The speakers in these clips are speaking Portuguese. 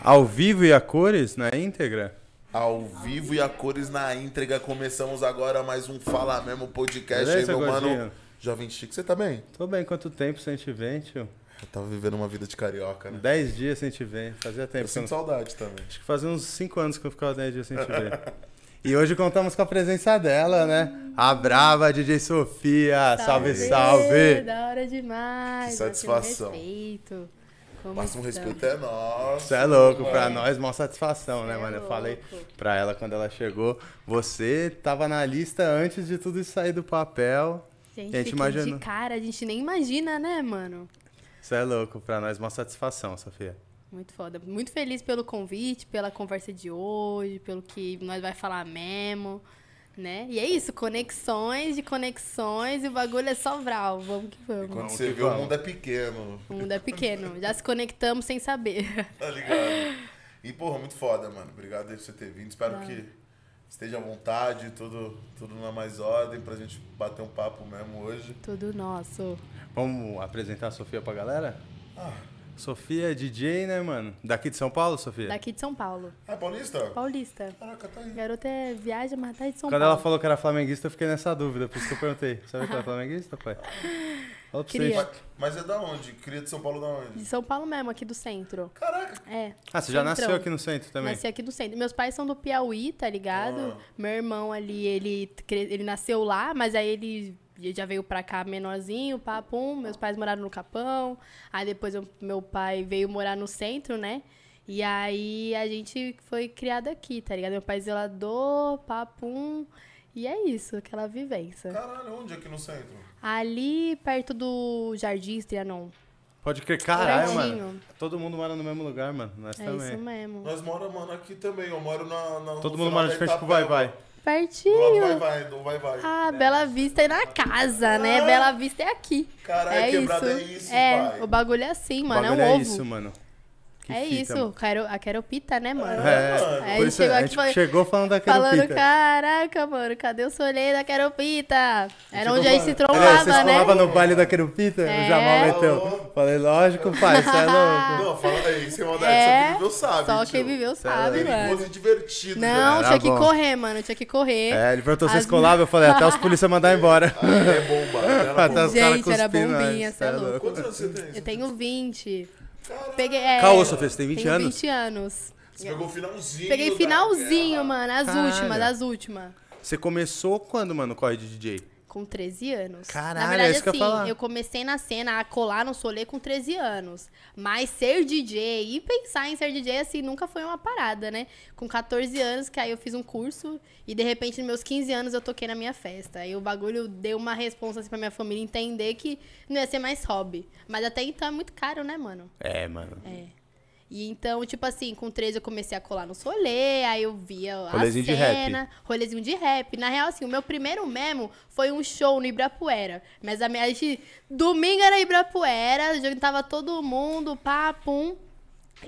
Ao vivo e a cores na íntegra? Ao vivo e a cores na íntegra. Começamos agora mais um Fala Mesmo Podcast. Beleza, aí, meu gordinho? Mano. Jovem Chico, você tá bem? Tô bem. Quanto tempo sem te ver, tio? Eu tava vivendo uma vida de carioca, né? 10 dias sem te ver. Fazia tempo. Eu sinto saudade também. Acho que fazia uns 5 anos que eu ficava 10 dias sem te ver. E hoje contamos com a presença dela, né? A brava DJ Sofia. Salve, salve! Da hora demais. Que satisfação. O máximo respeito é nosso. Você é louco. Pra nós, maior satisfação, né, mano? Eu falei pra ela quando ela chegou. Você tava na lista antes de tudo isso sair do papel. A gente imaginou. De cara, a gente nem imagina, né, mano? Isso é louco, pra nós uma satisfação, Sofia. Muito foda, muito feliz pelo convite, pela conversa de hoje, pelo que nós vai falar mesmo, né? E é isso, conexões de conexões e o bagulho é só vral, vamos que vamos. E quando você vê, o mundo é pequeno. O mundo é pequeno, já se conectamos sem saber. Tá ligado? E porra, muito foda, mano, obrigado por você ter vindo, espero que esteja à vontade, tudo na mais ordem, pra gente bater um papo mesmo hoje. Tudo nosso. Vamos apresentar a Sofia pra galera? Sofia é DJ, né, mano? Daqui de São Paulo, Sofia? Daqui de São Paulo. Ah, é paulista? Paulista. Caraca, tá aí. Garota é viaja, mas tá aí de São Paulo. Quando ela falou que era flamenguista, eu fiquei nessa dúvida, por isso que eu perguntei. Sabe que ela é flamenguista, pai? Mas é da onde? Cria de São Paulo, da onde? De São Paulo mesmo, aqui do centro. Caraca! É. Ah, você já nasceu aqui no centro também? Nasci aqui do centro. Meus pais são do Piauí, tá ligado? Meu irmão ali, ele nasceu lá, mas aí ele já veio pra cá menorzinho, papum. Meus pais moraram no Capão. Aí depois meu pai veio morar no centro, né? E aí a gente foi criado aqui, tá ligado? Meu pai zelador, papum. E é isso, aquela vivência. Caralho, onde aqui no centro? Ali perto do Jardim Trianon. Pode crer, caralho, mano. Todo mundo mora no mesmo lugar, mano. Nós também. É isso mesmo. Nós moramos, mano, aqui também. Eu moro na todo mundo mora de frente pro Vai-Vai. Pertinho. Do Vai-Vai. Ah, Bela Vista é na casa, né? Bela Vista é aqui. Caralho, é quebrada isso. É isso, pai. O bagulho é assim, mano. O bagulho é um ovo. É isso, mano. Que é fita, isso, a queropita, né, mano? Mano. Aí ele chegou aqui chegou falando da queropita. Falando, caraca, mano, cadê o solê da queropita? Era onde aí se trombava, né? Você se trombava no baile da queropita? O Jamal meteu. Falei, lógico, pai, você é louco. Não, fala aí, sem maldade, só quem viveu sabe. Só quem viveu sabe, mano. Perigoso e divertido. Não, tinha que correr, mano, tinha que correr. É, ele perguntou se vocês colavam, eu falei, até os polícia mandar embora. É bomba, até os caras cuspindo. Gente, era bombinha, você é louco. Quantos anos você tem? Eu tenho 20. Peguei, Caô, Sofia, você tem 20 anos? 20 anos. Você pegou o finalzinho. Peguei finalzinho, mano. As últimas. Você começou quando, mano, corre de DJ? Com 13 anos. Caralho, na verdade, eu comecei na cena a colar no solê com 13 anos. Mas ser DJ e pensar em ser DJ, assim, nunca foi uma parada, né? Com 14 anos, que aí eu fiz um curso e, de repente, nos meus 15 anos, eu toquei na minha festa. Aí o bagulho deu uma responsa, assim, pra minha família entender que não ia ser mais hobby. Mas até então é muito caro, né, mano? É, mano. É. E então, tipo assim, com 13 eu comecei a colar no solê, aí eu via rolezinho a cena, de rap. Rolezinho de rap. Na real, assim, o meu primeiro memo foi um show no Ibirapuera. Mas a gente, domingo era Ibirapuera, juntava todo mundo, papum.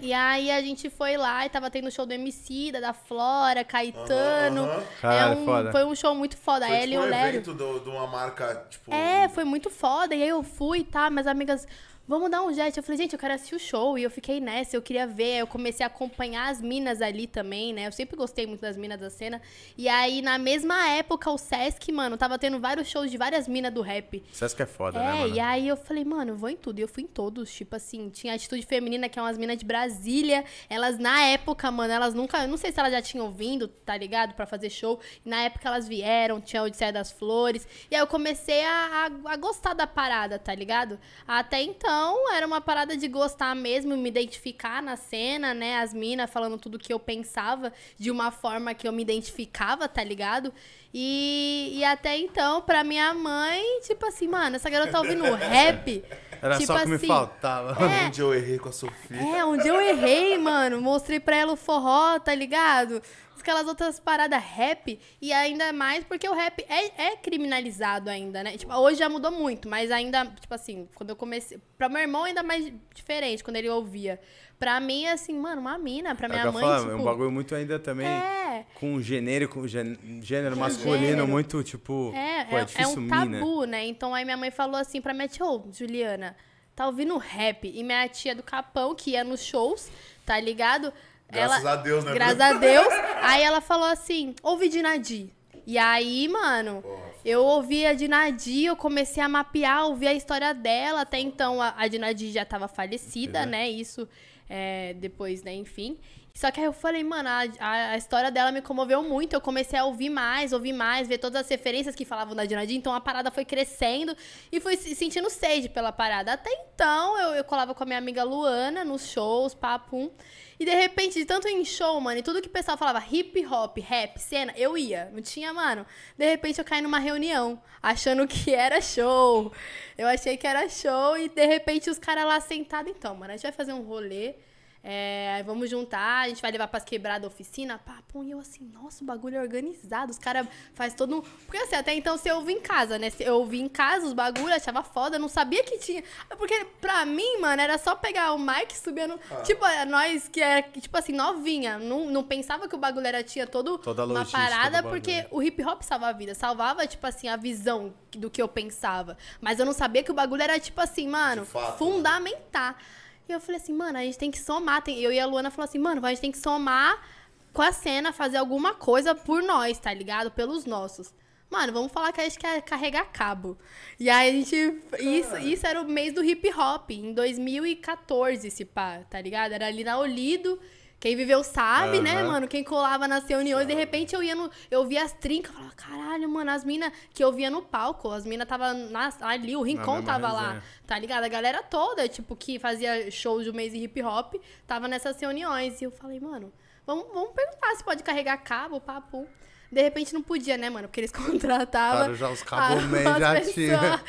E aí a gente foi lá e tava tendo o show do Emicida, da Flora, Caetano. Caralho, foda. Foi um show muito foda. Foi tipo um evento de uma marca, tipo... É, foi muito foda. E aí eu fui, tá, minhas amigas... Vamos dar um jet. Eu falei, gente, eu quero assistir o show. E eu fiquei nessa, eu queria ver. Eu comecei a acompanhar as minas ali também, né? Eu sempre gostei muito das minas da cena. E aí, na mesma época, o Sesc, mano, tava tendo vários shows de várias minas do rap. Sesc é foda, né, mano? E aí eu falei, mano, eu vou em tudo. E eu fui em todos. Tipo assim, tinha a Atitude Feminina, que é umas minas de Brasília. Elas, na época, mano, elas nunca... Eu não sei se elas já tinham vindo, tá ligado? Pra fazer show. Na época, elas vieram. Tinha a Odisseia das Flores. E aí eu comecei a gostar da parada, tá ligado? Até então, era uma parada de gostar mesmo, me identificar na cena, né? As minas falando tudo que eu pensava de uma forma que eu me identificava, tá ligado? E até então, pra minha mãe, tipo assim, mano, essa garota tá ouvindo rap... Era tipo só que assim, me faltava. É, onde eu errei com a Sofia. É, onde eu errei, mano. Mostrei pra ela o forró, tá ligado? Aquelas outras paradas rap. E ainda mais porque o rap é criminalizado ainda, né? Tipo, hoje já mudou muito, mas ainda, tipo assim, quando eu comecei... Pra meu irmão ainda mais diferente, quando ele ouvia. Pra mim, assim, mano, uma mina. Pra minha mãe, tipo... É um bagulho muito ainda também... É. Com genérico, gênero masculino, muito, tipo... É um tabu, né? Então aí minha mãe falou assim pra mim, ô, Juliana... tá ouvindo rap. E minha tia do Capão, que ia nos shows, tá ligado? Graças a Deus, né? Graças a Deus. Aí ela falou assim, ouve Dinadi. E aí, mano, eu ouvi a Dinadi, eu comecei a mapear, ouvir a história dela. Até então, a Dinadi já tava falecida, né? Isso, depois, né? Enfim. Só que aí eu falei, mano, a história dela me comoveu muito. Eu comecei a ouvir mais, ver todas as referências que falavam da Dinadi. Então, a parada foi crescendo e fui sentindo sede pela parada. Até então, eu colava com a minha amiga Luana nos shows, papum. E de repente, de tanto em show, mano, e tudo que o pessoal falava, hip hop, rap, cena, eu ia. Não tinha, mano. De repente, eu caí numa reunião, achando que era show. Eu achei que era show e, de repente, os caras lá sentados. Então, mano, a gente vai fazer um rolê, vamos juntar, a gente vai levar pras quebradas, oficina, papo. E eu assim, nossa, o bagulho é organizado. Os caras fazem todo um... Porque assim, até então, se eu ouvi em casa, né? Se eu ouvi em casa os bagulhos, achava foda, não sabia que tinha. Porque pra mim, mano, era só pegar o mic subindo. Tipo, nós que era, tipo assim, novinha. Não pensava que o bagulho era, tinha toda uma parada, porque o hip hop salvava a vida. Salvava, tipo assim, a visão do que eu pensava. Mas eu não sabia que o bagulho era, tipo assim, mano, fato, fundamentar. Mano. E eu falei assim, mano, a gente tem que somar. Eu e a Luana falou assim, mano, a gente tem que somar com a cena, fazer alguma coisa por nós, tá ligado? Pelos nossos. Mano, vamos falar que a gente quer carregar cabo. E aí a gente... Isso era o mês do hip hop, em 2014, esse pá, tá ligado? Era ali na Olido. Quem viveu sabe, né, mano? Quem colava nas reuniões, de repente eu via as trincas, eu falava, caralho, mano, as minas que eu via no palco, as minas tava ali, o Rincón tava lá, tá ligado? A galera toda, tipo, que fazia shows de um mês de hip hop, tava nessas reuniões. E eu falei, mano, vamos perguntar se pode carregar cabo, papo. De repente não podia, né, mano? Porque eles contratavam. Claro, já os cabomés já tinha.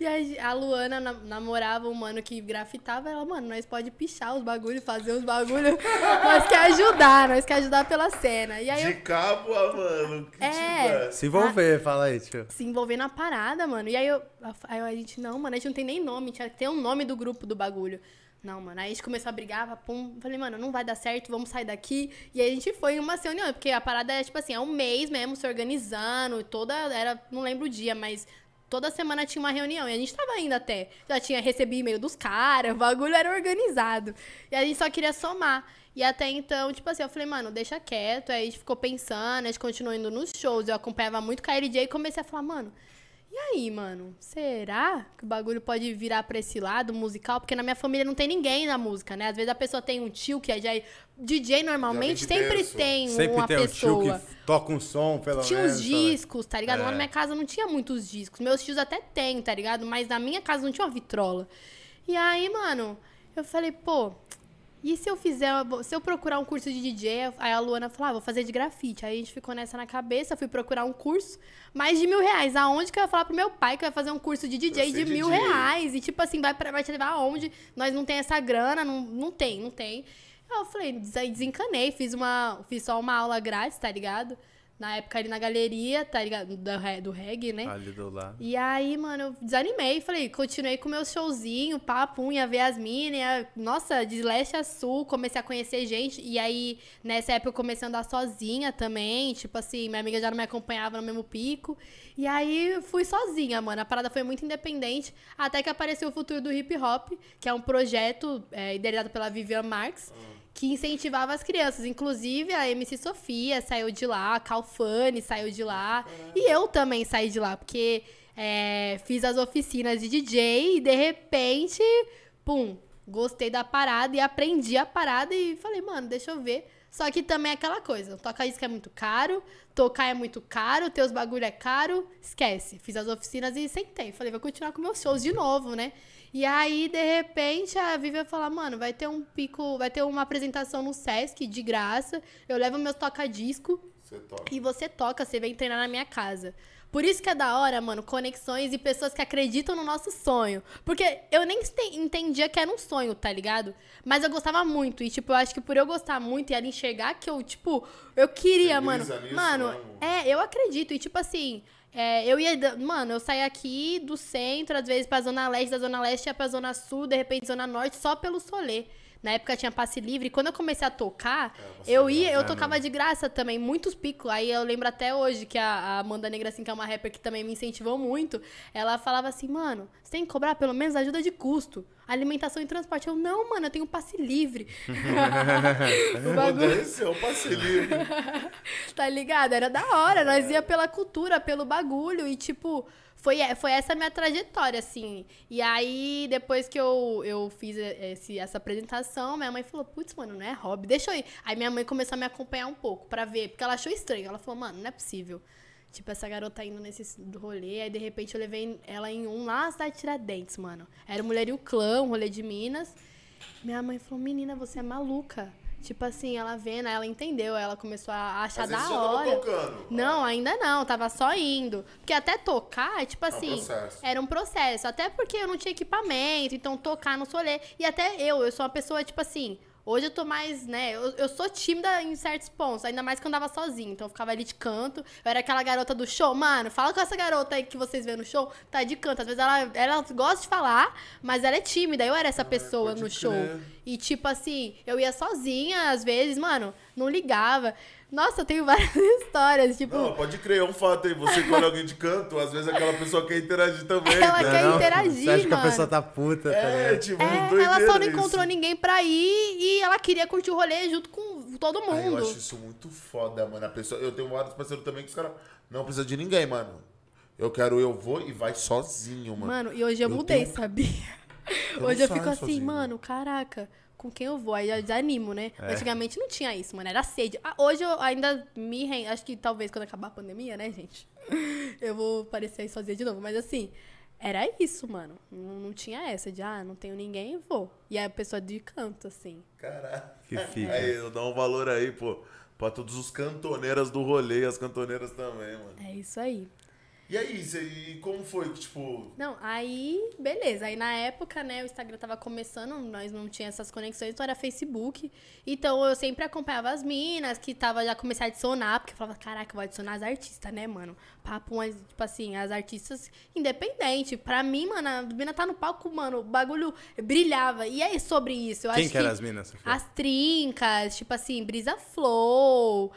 E aí, a Luana namorava um mano que grafitava. Ela, mano, nós pode pichar os bagulhos, fazer os bagulhos. nós quer ajudar pela cena. E aí, de cabo, mano. Que se envolver, fala aí, tio. Se envolver na parada, mano. E aí, a gente, não, mano, a gente não tem nem nome. Tinha que ter um nome do grupo do bagulho. Não, mano, aí a gente começou a brigar, pum, falei, mano, não vai dar certo, vamos sair daqui. E aí a gente foi em uma reunião, porque a parada é, tipo assim, um mês mesmo, se organizando, não lembro o dia, mas toda semana tinha uma reunião, e a gente tava indo até, já tinha recebido e-mail dos caras, o bagulho era organizado, e a gente só queria somar. E até então, tipo assim, eu falei, mano, deixa quieto, aí a gente ficou pensando, a gente continuou indo nos shows, eu acompanhava muito o KLJ e comecei a falar, mano... E aí, mano, será que o bagulho pode virar pra esse lado musical? Porque na minha família não tem ninguém na música, né? Às vezes a pessoa tem um tio que é já... DJ normalmente sempre tem uma pessoa. Sempre tem um tio que toca um som, pelo menos. Tinha os discos, tá ligado? Lá na minha casa não tinha muitos discos. Meus tios até tem, tá ligado? Mas na minha casa não tinha uma vitrola. E aí, mano, eu falei, pô... E se eu fizer, se eu procurar um curso de DJ, aí a Luana falou, vou fazer de grafite. Aí a gente ficou nessa na cabeça, fui procurar um curso, mais de R$1.000. Aonde que eu ia falar pro meu pai que eu ia fazer um curso de DJ de R$1.000? E tipo assim, vai te levar aonde? Nós não tem essa grana, não tem. Eu falei, desencanei, fiz só uma aula grátis, tá ligado? Na época ali na galeria, tá ligado? Do reggae, né? Ali do lado. E aí, mano, eu desanimei. Falei, continuei com o meu showzinho, papo, ia ver as minas. Nossa, de leste a sul, comecei a conhecer gente. E aí, nessa época, eu comecei a andar sozinha também. Tipo assim, minha amiga já não me acompanhava no mesmo pico. E aí, fui sozinha, mano. A parada foi muito independente. Até que apareceu o Futuro do Hip Hop, que é um projeto idealizado pela Vivian Marx. Que incentivava as crianças. Inclusive, a MC Sofia saiu de lá, a Calfani saiu de lá. E eu também saí de lá, porque fiz as oficinas de DJ e, de repente, pum, gostei da parada e aprendi a parada e falei, mano, deixa eu ver. Só que também é aquela coisa, tocar disco é muito caro, tocar é muito caro, ter os bagulho é caro, esquece. Fiz as oficinas e sentei. Falei, vou continuar com meus shows de novo, né? E aí, de repente, a Vivian fala, mano, vai ter um pico, vai ter uma apresentação no Sesc, de graça, eu levo meus toca-disco e você toca, você vem treinar na minha casa. Por isso que é da hora, mano, conexões e pessoas que acreditam no nosso sonho. Porque eu nem entendia que era um sonho, tá ligado? Mas eu gostava muito e, tipo, eu acho que por eu gostar muito e ela enxergar que eu, tipo, eu queria, mano. Eu acredito e, tipo assim... eu saía aqui do centro, às vezes pra Zona Leste, da Zona Leste ia pra Zona Sul, de repente Zona Norte, só pelo solê. Na época tinha passe livre, e quando eu comecei a tocar, eu tocava de graça também, muitos picos. Aí eu lembro até hoje que a Amanda Negra, assim, que é uma rapper que também me incentivou muito, ela falava assim, mano, você tem que cobrar pelo menos ajuda de custo. alimentação e transporte. Eu, não, mano, eu tenho passe livre. O bagulho... Esse é o passe livre. Tá ligado? Era da hora. É. Nós ia pela cultura, pelo bagulho. E, tipo, foi essa a minha trajetória, assim. E aí, depois que eu fiz essa apresentação, minha mãe falou, putz, mano, não é hobby. Deixa eu ir. Aí minha mãe começou a me acompanhar um pouco pra ver. Porque ela achou estranho. Ela falou, mano, não é possível. Tipo, essa garota indo nesse rolê. Aí, de repente, eu levei ela em um lá na cidade de Tiradentes, mano. Era Mulherio Clã, um rolê de Minas. Minha mãe falou, menina, você é maluca. Tipo assim, ela vendo, ela entendeu. Ela começou a achar da hora. Você tava tocando? Não, ainda não. Tava só indo. Porque até tocar, tipo assim... Era um processo. Até porque eu não tinha equipamento. Então, tocar no rolê. E até eu sou uma pessoa, tipo assim... Hoje eu tô mais, né, eu sou tímida em certos pontos, ainda mais que eu andava sozinha, então eu ficava ali de canto, eu era aquela garota do show, mano, fala com essa garota aí que vocês vêem no show, tá de canto, às vezes ela gosta de falar, mas ela é tímida, eu era essa pessoa no show, e tipo assim, eu ia sozinha, às vezes, mano, não ligava. Nossa, eu tenho várias histórias, tipo... Não, pode crer, é um fato aí. Você quando alguém de canto, às vezes aquela pessoa quer interagir também. Ela né? quer interagir, você acha, mano, que a pessoa tá puta, tá ligado? Tipo, ela só não encontrou ninguém pra ir e ela queria curtir o rolê junto com todo mundo. Ai, eu acho isso muito foda, mano. A pessoa, eu tenho vários parceiros também que os caras não precisam de ninguém, mano. Eu vou e vai sozinho, mano. Mano, e hoje eu mudei, sabia? Hoje eu fico assim, sozinho, mano, caraca... Com quem eu vou, aí já desanimo, né? É. Antigamente não tinha isso, mano, era sede. Ah, hoje eu ainda me rendo, acho que talvez quando acabar a pandemia, né, gente? Eu vou parecer sozinha de novo, mas assim, era isso, mano. Não tinha essa de, ah, não tenho ninguém e vou. E aí a pessoa de canto, assim. Caraca, que fica. Aí eu dou um valor aí, pô, pra todos os cantoneiras do rolê e as cantoneiras também, mano. É isso aí. E aí, e como foi, tipo... Não, aí, beleza. Aí, na época, né, o Instagram tava começando, nós não tínhamos essas conexões, então era Facebook. Então, eu sempre acompanhava as minas, que tava já começando a adicionar, porque eu falava, caraca, eu vou adicionar as artistas, né, mano? Papo, tipo assim, as artistas independente. Pra mim, mano, a mina tá no palco, mano, o bagulho brilhava. E é sobre isso, eu acho que... Quem que eram as minas? As Trincas, tipo assim, Brisa Flow,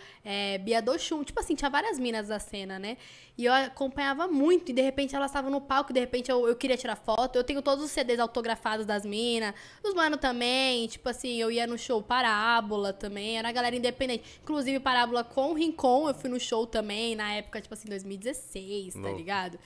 Bia Dochum, tipo assim, tinha várias minas da cena, né? E eu acompanhava muito, e de repente elas estavam no palco, e de repente eu queria tirar foto. Eu tenho todos os CDs autografados das minas, os mano também, tipo assim, eu ia no show Parábola também, era a galera independente. Inclusive, Parábola com o Rincón, eu fui no show também, na época, tipo assim, 2016, tá ligado?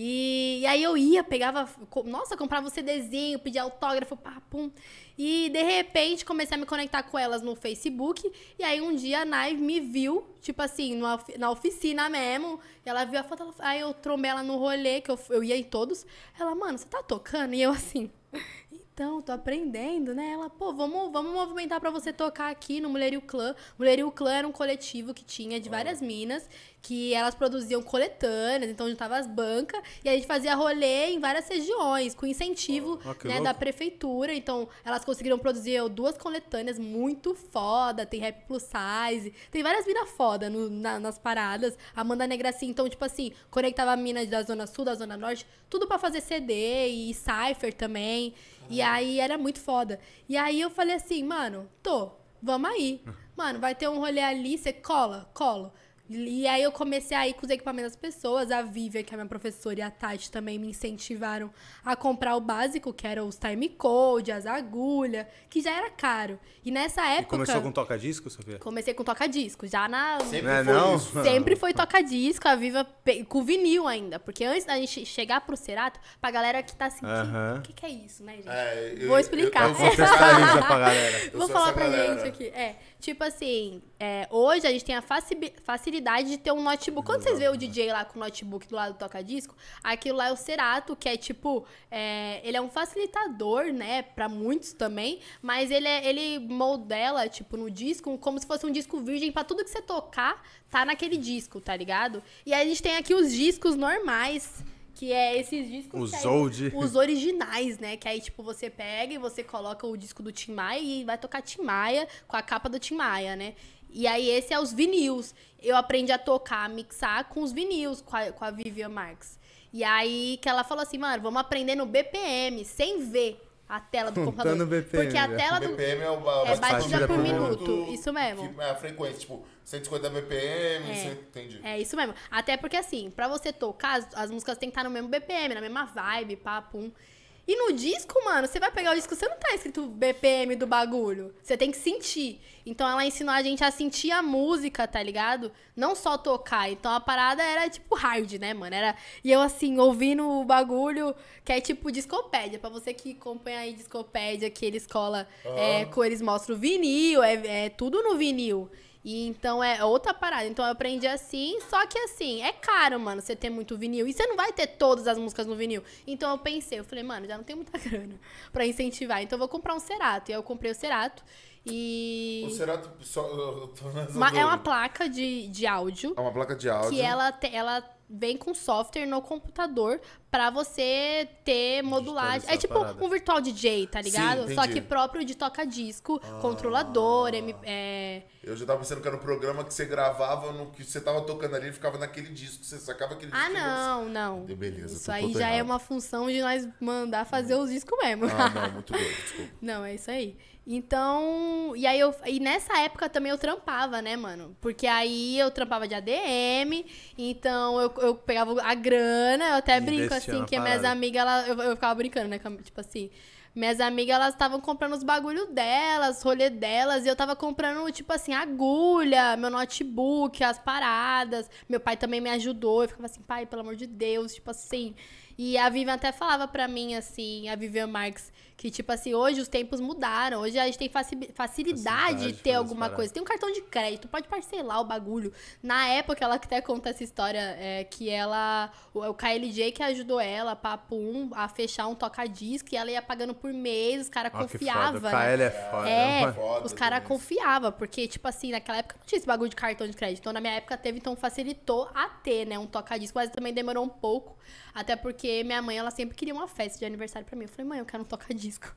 E aí eu ia, pegava, nossa, comprava um CDzinho, pedia autógrafo, pá, pum. E de repente comecei a me conectar com elas no Facebook, e aí um dia a Nai me viu, tipo assim, na oficina mesmo, e ela viu a foto, aí eu trombei ela no rolê, que eu ia em todos, ela, mano, você tá tocando? E eu assim, então, tô aprendendo, né? Ela, pô, vamos movimentar pra você tocar aqui no Mulherio Clã. Mulherio Clã era um coletivo que tinha de várias minas, que elas produziam coletâneas, então juntava as bancas, e a gente fazia rolê em várias regiões, com incentivo né, da prefeitura. Então, elas conseguiram produzir 2 coletâneas muito foda, tem rap plus size, tem várias minas foda nas paradas. Amanda Negra, assim, então, tipo assim, conectava minas da Zona Sul, da Zona Norte, tudo pra fazer CD e cypher também. E aí, era muito foda. E aí, eu falei assim, mano, vamos aí. Mano, vai ter um rolê ali, você cola. E aí, eu comecei a ir com os equipamentos das pessoas. A Vivian, que é minha professora, e a Tati também me incentivaram a comprar o básico, que era os time code, as agulhas, que já era caro. E nessa época... E começou com toca-disco, Sofia? Comecei com toca-disco, já na... Sempre foi toca-disco, a Vivian com vinil ainda. Porque antes da gente chegar pro Serato, pra galera que tá assim, o que é isso, né, gente? Vou explicar. Eu vou contextualizar pra galera. Vou falar pra galera. Gente aqui. Tipo assim, hoje a gente tem a facilidade de ter um notebook. Quando vocês veem o DJ lá com o notebook do lado do toca-disco, aquilo lá é o Serato, que é tipo... ele é um facilitador, né? Pra muitos também. Mas ele modela, tipo, no disco, como se fosse um disco virgem pra tudo que você tocar, tá naquele disco, tá ligado? E aí a gente tem aqui os discos normais... Que é esses discos... Os originais, né? Que aí, tipo, você pega e você coloca o disco do Tim Maia e vai tocar Tim Maia com a capa do Tim Maia, né? E aí, esse é os vinils. Eu aprendi a tocar, a mixar com os vinils, com a Vivian Marx. E aí, que ela falou assim, mano, vamos aprender no BPM, sem ver a tela do computador. BPM, porque a tela do... BPM é batida por minuto. Isso mesmo. É a frequência, tipo... 150 BPM, entendi. É isso mesmo. Até porque, assim, pra você tocar, as músicas têm que estar no mesmo BPM, na mesma vibe, pá, pum. E no disco, mano, você vai pegar o disco, você não tá escrito BPM do bagulho. Você tem que sentir. Então ela ensinou a gente a sentir a música, tá ligado? Não só tocar. Então a parada era tipo hard, né, mano? Era... E eu assim, ouvindo o bagulho, que é tipo discopédia. Pra você que acompanha aí discopédia, que eles colam, eles mostram o vinil, é tudo no vinil. E então é outra parada. Então eu aprendi assim, só que assim, é caro, mano, você ter muito vinil. E você não vai ter todas as músicas no vinil. Então eu pensei, eu falei, mano, já não tem muita grana pra incentivar. Então eu vou comprar um Serato. E aí eu comprei o Serato. E... O Serato só... É uma placa de áudio. É uma placa de áudio. Que ela vem com software no computador pra você ter modulagem. É tipo parada. Um virtual DJ, tá ligado? Sim, só que próprio de toca-disco, controlador, Eu já tava pensando que era um programa que você gravava no que você tava tocando ali e ficava naquele disco. Você sacava aquele disco. Não. Beleza, isso aí já errado. É uma função de nós mandar fazer os discos mesmo. Não, muito doido, desculpa. Não, é isso aí. Então, e nessa época também eu trampava, né, mano? Porque aí eu trampava de ADM, então eu pegava a grana, eu até brinco assim, que minhas amigas, eu ficava brincando, né? Tipo assim, minhas amigas, elas estavam comprando os bagulho delas, rolê delas, e eu tava comprando, tipo assim, agulha, meu notebook, as paradas. Meu pai também me ajudou, eu ficava assim, pai, pelo amor de Deus, tipo assim... E a Vivian até falava pra mim, assim, a Vivian Marx, que tipo assim, hoje os tempos mudaram, hoje a gente tem facilidade de ter alguma coisa. Tem um cartão de crédito, pode parcelar o bagulho. Na época, ela até conta essa história, que ela, o KLJ que ajudou ela, a fechar um toca-disco, e ela ia pagando por mês, os caras confiavam. Né? KL é foda. É foda, os caras confiavam, porque tipo assim, naquela época não tinha esse bagulho de cartão de crédito. Então na minha época teve, então facilitou a ter, né, um toca-disco, mas também demorou um pouco, até porque minha mãe, ela sempre queria uma festa de aniversário pra mim. Eu falei, mãe, eu quero um toca-disco.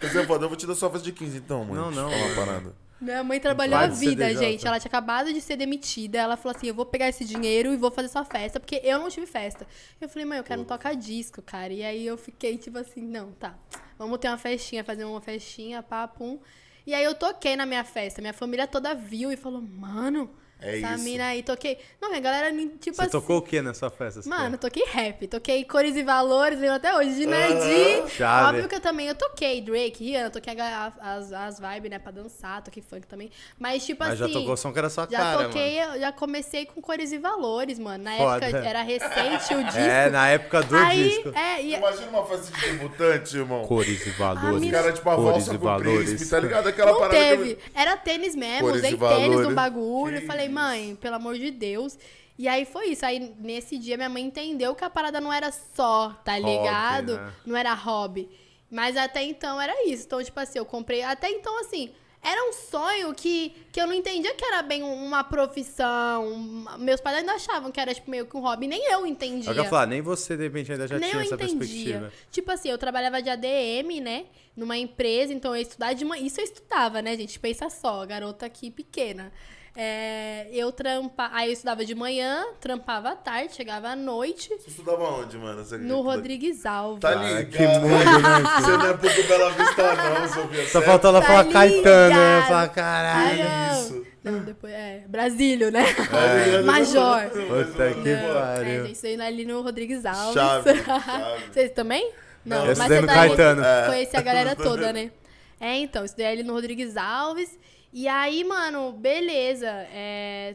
Eu vou te dar só a festa de 15, então, mãe. Não. Uma parada. Minha mãe trabalhou a vida, gente. Ela tinha acabado de ser demitida. Ela falou assim, eu vou pegar esse dinheiro e vou fazer sua festa, porque eu não tive festa. Eu falei, mãe, eu quero um toca-disco, cara. E aí eu fiquei, tipo assim, não, tá. Vamos ter uma festinha, fazer uma festinha, papum. E aí eu toquei na minha festa. Minha família toda viu e falou, mano... Essa mina aí, toquei... Não, a galera, tipo assim... Você tocou o que nessa festa? Mano, eu toquei rap, toquei Cores e Valores, lembro até hoje, Dinadi. Óbvio que eu também, eu toquei Drake, Rihanna, toquei as vibes, né, pra dançar, toquei funk também. Mas tipo assim... Mas já tocou o som que era sua cara, toquei, mano. Já comecei com Cores e Valores, mano. Na época era recente o disco. Na época do disco. Imagina uma festa de debutante, irmão. Cores e Valores. Os caras, tipo, a valsa com o príncipe, tá ligado? Aquela parada... Não teve, era tênis mesmo, usei tênis no bagulho, eu falei... Mãe, pelo amor de Deus. E aí foi isso. Aí nesse dia minha mãe entendeu que a parada não era só, tá ligado? Hobby, né? Não era hobby. Mas até então era isso. Então, tipo assim, eu comprei... Até então, assim, era um sonho que eu não entendia que era bem uma profissão. Meus pais ainda achavam que era tipo, meio que um hobby. Nem eu entendia. Eu ia falar, nem você, de repente, ainda já tinha essa perspectiva. Tipo assim, eu trabalhava de ADM, né? Numa empresa, então eu ia estudar de manhã. Isso eu estudava, né, gente? Pensa só, garota aqui pequena. Aí eu estudava de manhã, trampava à tarde, chegava à noite. Você estudava onde, mano? No Rodrigues Alves. Tá ligado? Que mundo, né? Você não é pouco Bela Vista, não, Sofia. Só faltou ela falar Caetano, né? Falar, caralho. Isso. Não, depois, Brasílio, né? Major. Puta que pariu. Gente, isso ali no Rodrigues Alves. Chave. Vocês também? Não, mas você tá conhece a galera toda, né? Então, estudei ali no Rodrigues Alves. E aí, mano, beleza,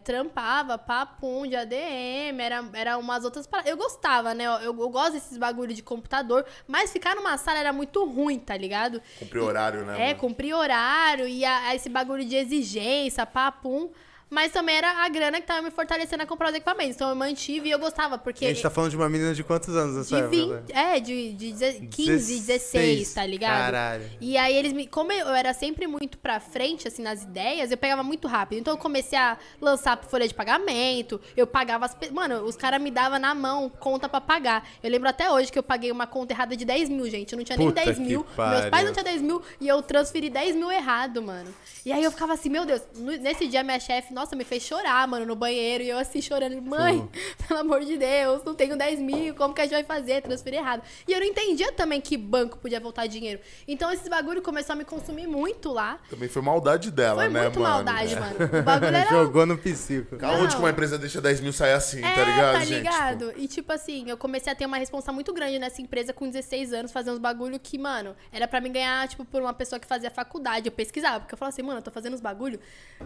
trampava, papum, de ADM, era umas outras paradas. Eu gostava, né? Eu gosto desses bagulho de computador, mas ficar numa sala era muito ruim, tá ligado? Cumprir horário, né? Cumprir horário, e esse bagulho de exigência, papum. Mas também era a grana que tava me fortalecendo a comprar os equipamentos. Então eu mantive e eu gostava, porque... A gente tá falando de uma menina de quantos anos nessa época? De 15, 16, tá ligado? Caralho. E aí eles me... Como eu era sempre muito pra frente, assim, nas ideias, eu pegava muito rápido. Então eu comecei a lançar folha de pagamento, eu pagava as... Mano, os caras me davam na mão conta pra pagar. Eu lembro até hoje que eu paguei uma conta errada de 10 mil, gente. Eu não tinha nem 10 mil, meus pais não tinham 10 mil, e eu transferi 10 mil errado, mano. E aí eu ficava assim, meu Deus, nesse dia minha chefe nossa, me fez chorar, mano, no banheiro. E eu assim, chorando, mãe, pelo amor de Deus, não tenho 10 mil, como que a gente vai fazer? Transferir errado. E eu não entendia também que banco podia voltar dinheiro. Então, esses bagulho começou a me consumir muito lá. Também foi maldade dela, foi, né, mano? Foi muito maldade, mano. O bagulho era... Jogou no psico. Aonde que uma empresa deixa 10 mil sair assim, tá ligado, gente? Tipo... E, tipo assim, eu comecei a ter uma responsa muito grande nessa empresa com 16 anos, fazendo uns bagulho que, mano, era pra mim ganhar, tipo, por uma pessoa que fazia faculdade. Eu pesquisava, porque eu falava assim, mano, eu tô fazendo uns bagulho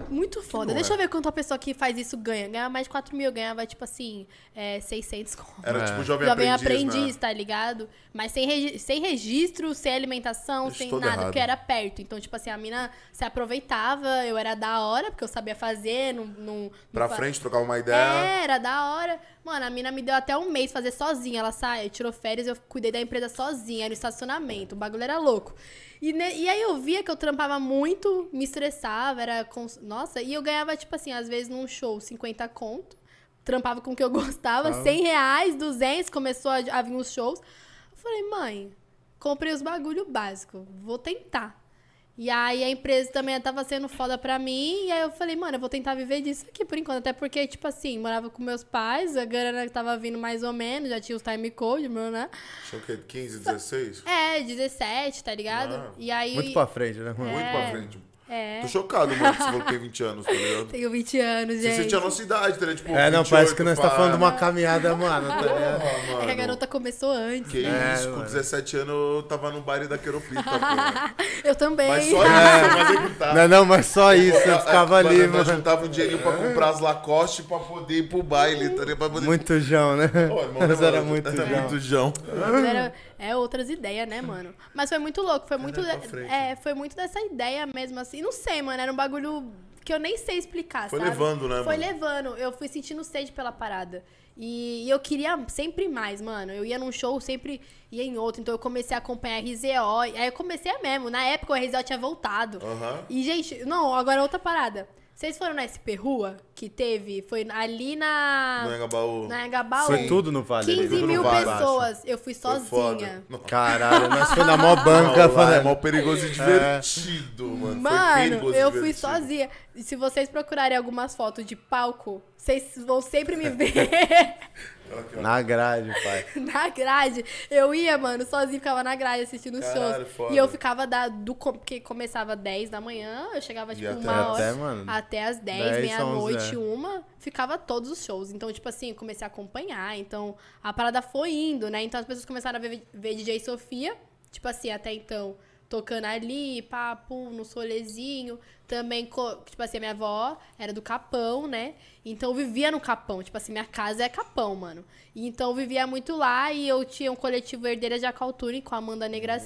muito foda. Deixa eu ver quanto a pessoa que faz isso ganha. Ganhava mais de 4 mil, ganhava, tipo assim, 600 conto. Era, tipo, jovem aprendiz, né? Tá ligado? Mas sem registro, sem alimentação, sem nada, errado. Porque era perto. Então, tipo assim, a mina se aproveitava, eu era da hora, porque eu sabia fazer, não pra frente, trocar uma ideia. Era da hora. Mano, a mina me deu até um mês fazer sozinha. Ela saiu, tirou férias, eu cuidei da empresa sozinha, era no estacionamento, o bagulho era louco. E aí eu via que eu trampava muito, me estressava, era... Nossa, e eu ganhava, tipo assim, às vezes num show, 50 conto, trampava com o que eu gostava, 100 reais, 200, começou a vir os shows. Eu falei, mãe, comprei os bagulho básico, vou tentar. E aí a empresa também tava sendo foda pra mim, e aí eu falei, mano, eu vou tentar viver disso aqui por enquanto, até porque, tipo assim, morava com meus pais, a grana tava vindo mais ou menos, já tinha os time code, meu, né? Tinha o quê? 15, 16? É, 17, tá ligado? E aí... Muito pra frente, né? Muito pra frente. Tô chocado, mano, que você falou que tem 20 anos, tá ligado? Tenho 20 anos, gente. Você tinha a nossa idade, tá ligado? Tipo, 28, não, parece que nós tá falando de uma caminhada, mano. Tá ligado? É que a garota começou antes. Que isso, com 17 anos eu tava no baile da Queropita, pô. Eu também. Mas só isso, não, mas só isso, eu ficava ali, mano. Nós juntava um dinheirinho pra comprar as Lacoste pra poder ir pro baile, tá ligado? Poder... Muito jão, né? Mas era muito jão. Outras ideias, né, mano? Mas foi muito louco, foi muito dessa ideia mesmo, assim. E não sei, mano, era um bagulho que eu nem sei explicar, sabe? Foi levando, né? Foi levando, eu fui sentindo sede pela parada. E eu queria sempre mais, mano. Eu ia num show, sempre ia em outro. Então eu comecei a acompanhar RZO. Aí eu comecei mesmo, na época o RZO tinha voltado. E, gente, não, agora outra parada. Vocês foram na SP Rua, que teve? Foi ali na... No Anhangabaú. Foi tudo no Vale. 15 mil pessoas. Eu fui sozinha. Caralho, mas foi na mó banca. É mó perigoso e divertido, mano. Mano, eu fui sozinha. E se vocês procurarem algumas fotos de palco, vocês vão sempre me ver. Na grade, pai. Na grade. Eu ia, mano, sozinho, ficava na grade assistindo os shows. Foda. E eu ficava porque começava às 10 da manhã, eu chegava, tipo, até às 10, meia-noite, uma. Ficava todos os shows. Então, tipo assim, eu comecei a acompanhar. Então, a parada foi indo, né? Então, as pessoas começaram a ver DJ Sofia. Tipo assim, até então, tocando ali, papo, no solezinho. Também, tipo assim, a minha avó era do Capão, né? Então eu vivia no Capão, tipo assim, minha casa é Capão, mano. Então eu vivia muito lá e eu tinha um coletivo Herdeiras de Acaltune com a Amanda Negra,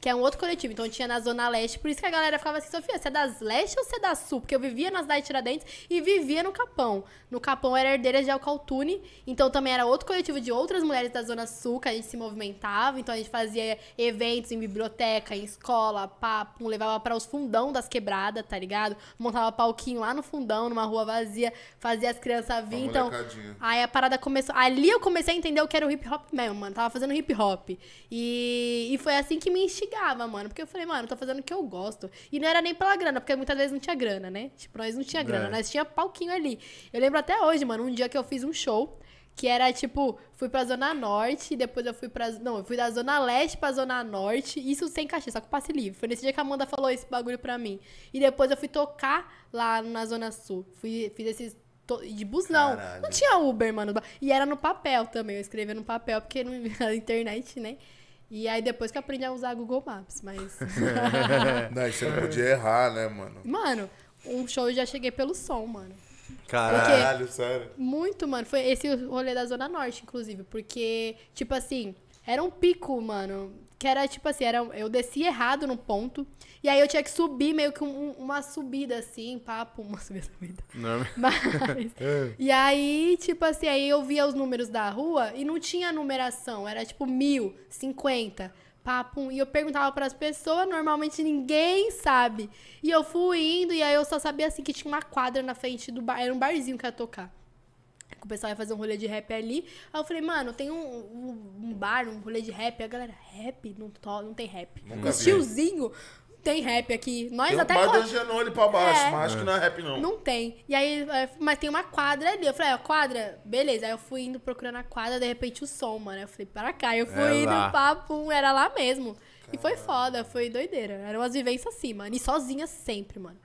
que é um outro coletivo. Então eu tinha na Zona Leste, por isso que a galera ficava assim, Sofia, você é das Leste ou você é da Sul? Porque eu vivia na cidade de Tiradentes e vivia no Capão. No Capão era Herdeiras de Acaltune, então também era outro coletivo de outras mulheres da Zona Sul que a gente se movimentava. Então a gente fazia eventos em biblioteca, em escola, papo, levava para os fundão das quebradas, tá ligado? Montava palquinho lá no fundão, numa rua vazia, fazia as crianças virem, então... Aí a parada começou... Ali eu comecei a entender o que era o hip-hop mesmo, mano. Tava fazendo hip-hop. E foi assim que me instigava, mano. Porque eu falei, mano, tô fazendo o que eu gosto. E não era nem pela grana, porque muitas vezes não tinha grana, né? Tipo, nós não tinha grana, nós tinha palquinho ali. Eu lembro até hoje, mano, um dia que eu fiz um show, que era, tipo, fui pra Zona Norte, depois eu fui pra... Não, eu fui da Zona Leste pra Zona Norte, isso sem cachê, só com passe livre. Foi nesse dia que a Amanda falou esse bagulho pra mim. E depois eu fui tocar lá na Zona Sul. Fiz esses... De busão. Caralho. Não tinha Uber, mano. E era no papel também, eu escrevia no papel, porque não na internet, né? E aí depois que eu aprendi a usar Google Maps, mas... Não, você não podia errar, né, mano? Mano, um show eu já cheguei pelo som, mano. Caralho, porque, sério? Muito, mano. Foi esse o rolê da Zona Norte, inclusive. Porque, tipo assim, era um pico, mano. Que era, tipo assim, eu desci errado no ponto. E aí eu tinha que subir meio que uma subida, assim, papo, uma subida. Não. Mas, e aí, tipo assim, aí eu via os números da rua e não tinha numeração. Era, tipo, 1050. Papo, e eu perguntava pras pessoas, normalmente ninguém sabe. E eu fui indo, e aí eu só sabia, assim, que tinha uma quadra na frente do bar. Era um barzinho que ia tocar. O pessoal ia fazer um rolê de rap ali. Aí eu falei, mano, tem um bar, um rolê de rap. Aí a galera, rap? Não tem rap. Nunca vi. Tiozinho... tem rap aqui. Nós tem até... Tem um Janone pra baixo, mas acho que não é rap, não. Não tem. E aí, mas tem uma quadra ali. Eu falei, ó, quadra? Beleza. Aí eu fui indo procurando a quadra, de repente o som, mano. Eu falei, para cá. Eu fui indo, papo, era lá mesmo. Caramba. E foi foda, foi doideira. Eram umas vivências assim, mano. E sozinha sempre, mano.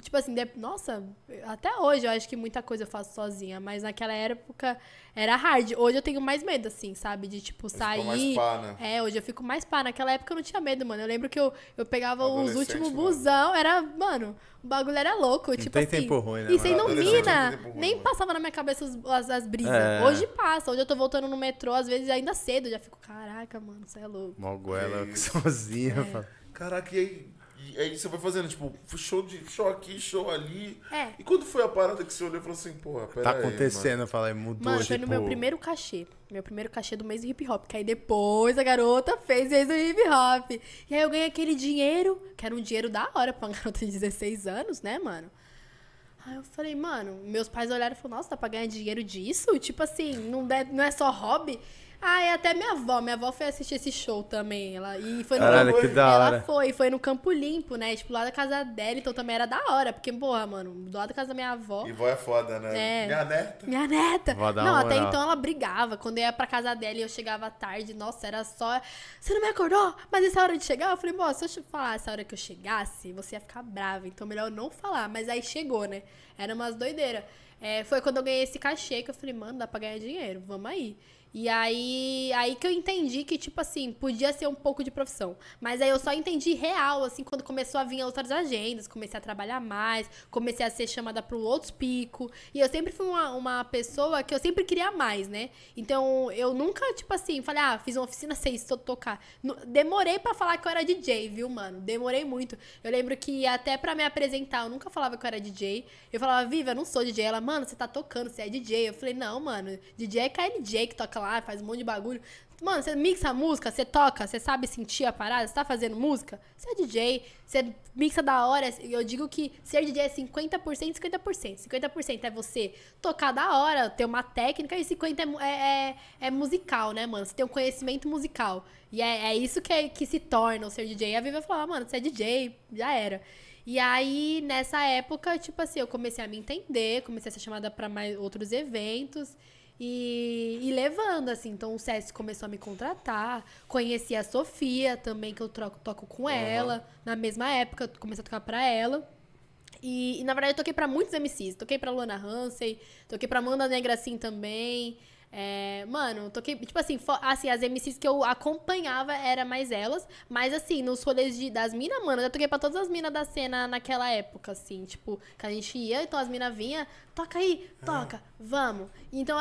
Tipo assim, nossa, até hoje eu acho que muita coisa eu faço sozinha, mas naquela época era hard. Hoje eu tenho mais medo, assim, sabe? De, tipo, sair... Mais pá, né? É, hoje eu fico mais pá. Naquela época eu não tinha medo, mano. Eu lembro que eu pegava os últimos busão, era, mano, o bagulho era louco. Não tipo tem assim, tempo ruim, né? E sem nomina, nem passava na minha cabeça as brisas. É. Hoje passa, hoje eu tô voltando no metrô, às vezes ainda cedo, eu já fico, caraca, mano, você é louco. Malguela sozinha, mano. Caraca, e aí... E aí você vai fazendo, tipo, show aqui, show ali. É. E quando foi a parada que você olhou e falou assim, porra, peraí, tá acontecendo, mano. Eu falei, mudou, mano, foi tipo... no meu primeiro cachê. Meu primeiro cachê do mês do hip hop. Que aí depois a garota fez o mês do hip hop. E aí eu ganhei aquele dinheiro, que era um dinheiro da hora pra uma garota de 16 anos, né, mano? Aí eu falei, mano, meus pais olharam e falaram, nossa, dá pra ganhar dinheiro disso? Tipo assim, não é só hobby? Ah, é até minha avó. Minha avó foi assistir esse show também. Foi no Campo Limpo, né? Tipo, lá da casa dela. Então também era da hora. Porque, porra, mano, do lado da casa da minha avó... E vó é foda, né? É. Minha neta. Não, até então ela brigava. Quando eu ia pra casa dela e eu chegava tarde, nossa, era só... Você não me acordou? Mas essa hora de chegar? Eu falei, pô, se eu falar essa hora que eu chegasse, você ia ficar brava. Então melhor eu não falar. Mas aí chegou, né? Era umas doideiras. É, foi quando eu ganhei esse cachê que eu falei, mano, dá pra ganhar dinheiro. Vamos aí. E aí que eu entendi que, tipo assim, podia ser um pouco de profissão. Mas aí eu só entendi real, assim, quando começou a vir outras agendas. Comecei a trabalhar mais, comecei a ser chamada para outros picos. E eu sempre fui uma pessoa que eu sempre queria mais, né? Então, eu nunca, tipo assim, falei, fiz uma oficina, sei se tocar. Demorei pra falar que eu era DJ, viu, mano? Demorei muito. Eu lembro que até pra me apresentar, eu nunca falava que eu era DJ. Eu falava, Vivi, eu não sou DJ. Ela, mano, você tá tocando, você é DJ. Eu falei, não, mano, DJ é KLJ que toca lá, faz um monte de bagulho. Mano, você mixa a música, você toca, você sabe sentir a parada, você tá fazendo música, você é DJ, você mixa da hora. Eu digo que ser DJ é 50% e 50%. 50% é você tocar da hora, ter uma técnica, e 50% é musical, né, mano? Você tem um conhecimento musical. E é isso que se torna o ser DJ. E a Vivi vai falar, mano, você é DJ, já era. E aí, nessa época, tipo assim, eu comecei a me entender, comecei a ser chamada pra mais outros eventos. E levando, assim. Então, o Sesc começou a me contratar. Conheci a Sofia também, que eu toco com ela. Na mesma época, eu comecei a tocar pra ela. E na verdade, eu toquei pra muitos MCs. Toquei pra Luana Hansen, toquei pra Amanda Negra, assim, também. Mano, toquei... Tipo assim, as MCs que eu acompanhava era mais elas. Mas, assim, nos rolês das minas, mano, eu toquei pra todas as minas da cena naquela época, assim. Tipo, que a gente ia, então as minas vinham... Toca aí, toca, vamos. Então,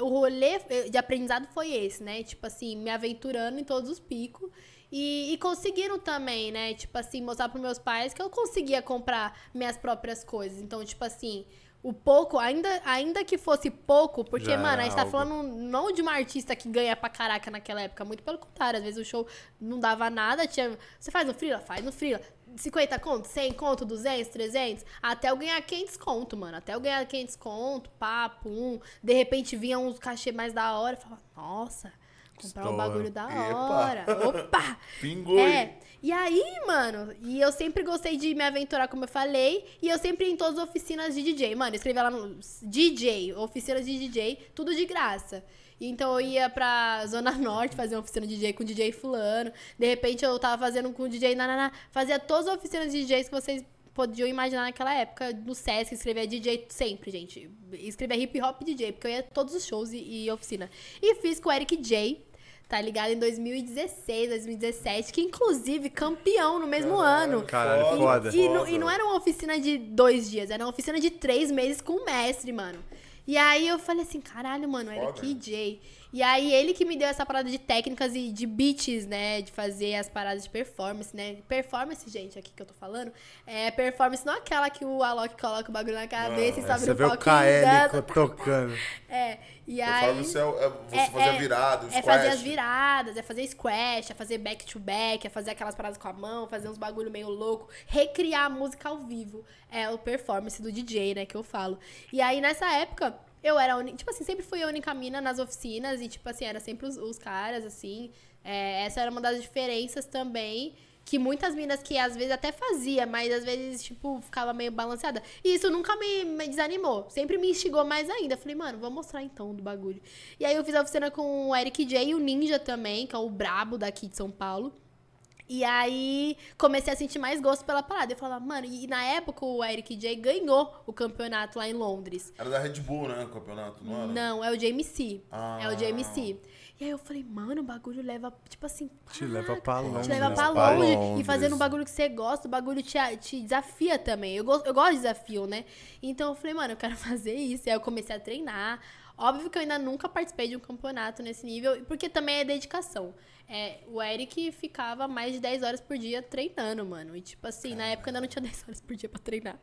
o rolê de aprendizado foi esse, né? Tipo assim, me aventurando em todos os picos. E conseguiram também, né? Tipo assim, mostrar pros meus pais que eu conseguia comprar minhas próprias coisas. Então, tipo assim, o pouco, ainda que fosse pouco, porque, mano, a gente tá falando não de uma artista que ganha pra caraca naquela época. Muito pelo contrário, às vezes o show não dava nada. Tinha, você faz no freela? Faz no freela. 50 conto, 100 conto, 200, 300, até eu ganhar 500 conto, mano. Até eu ganhar 500 conto, papo, de repente vinha uns cachê mais da hora, eu falava, nossa, comprar um bagulho da hora. Opa! Pingou. E aí, mano, e eu sempre gostei de me aventurar, como eu falei, e eu sempre ia em todas as oficinas de DJ, mano, eu escrevia lá no DJ, oficinas de DJ, tudo de graça. Então eu ia pra Zona Norte fazer uma oficina de DJ com o DJ fulano. De repente eu tava fazendo com o DJ Nananá. Fazia todas as oficinas de DJs que vocês podiam imaginar naquela época. No Sesc, escrevia DJ sempre, gente. Escrevia hip hop DJ, porque eu ia a todos os shows e oficina. E fiz com o Eric J, tá ligado? Em 2016, 2017, que inclusive campeão no mesmo ano. Caralho, foda. E não era uma oficina de 2 dias, era uma oficina de 3 meses com o mestre, mano. E aí eu falei assim, caralho, mano, era KJ. E aí ele que me deu essa parada de técnicas e de beats, né? De fazer as paradas de performance, né? Performance, gente, aqui que eu tô falando, performance não aquela que o Alok coloca o bagulho na cabeça e sobe no palco. Você vê o KL tocando. E aí... Performance você fazer a virada, o squash. É fazer as viradas, é fazer squash, é fazer back-to-back, é fazer aquelas paradas com a mão, fazer uns bagulho meio louco. Recriar a música ao vivo. É o performance do DJ, né? Que eu falo. E aí, nessa época... Eu era, tipo assim, sempre fui a única mina nas oficinas e, tipo assim, era sempre os caras, assim. Essa era uma das diferenças também que muitas minas que às vezes até fazia, mas às vezes, tipo, ficava meio balanceada. E isso nunca me desanimou. Sempre me instigou mais ainda. Falei, mano, vou mostrar então do bagulho. E aí eu fiz a oficina com o Eric J e o Ninja também, que é o brabo daqui de São Paulo. E aí, comecei a sentir mais gosto pela parada. Eu falava, mano, e na época o Eric J ganhou o campeonato lá em Londres. Era da Red Bull, né, o campeonato? Não, era? Não, é o JMC. Ah. É o JMC. E aí eu falei, mano, o bagulho leva, tipo assim... Te leva pra longe. Te leva pra longe. E fazendo um bagulho que você gosta, o bagulho te desafia também. Eu gosto de desafio, né? Então eu falei, mano, eu quero fazer isso. E aí eu comecei a treinar. Óbvio que eu ainda nunca participei de um campeonato nesse nível, porque também é dedicação. É, o Eric ficava mais de 10 horas por dia treinando, mano. E, tipo assim, na época ainda não tinha 10 horas por dia pra treinar.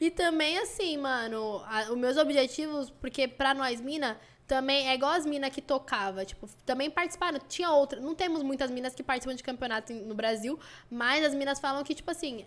E também, assim, mano, os meus objetivos, porque pra nós, mina, também é igual as minas que tocava. Tipo, também participaram. Tinha outra. Não temos muitas minas que participam de campeonato no Brasil, mas as minas falam que, tipo assim,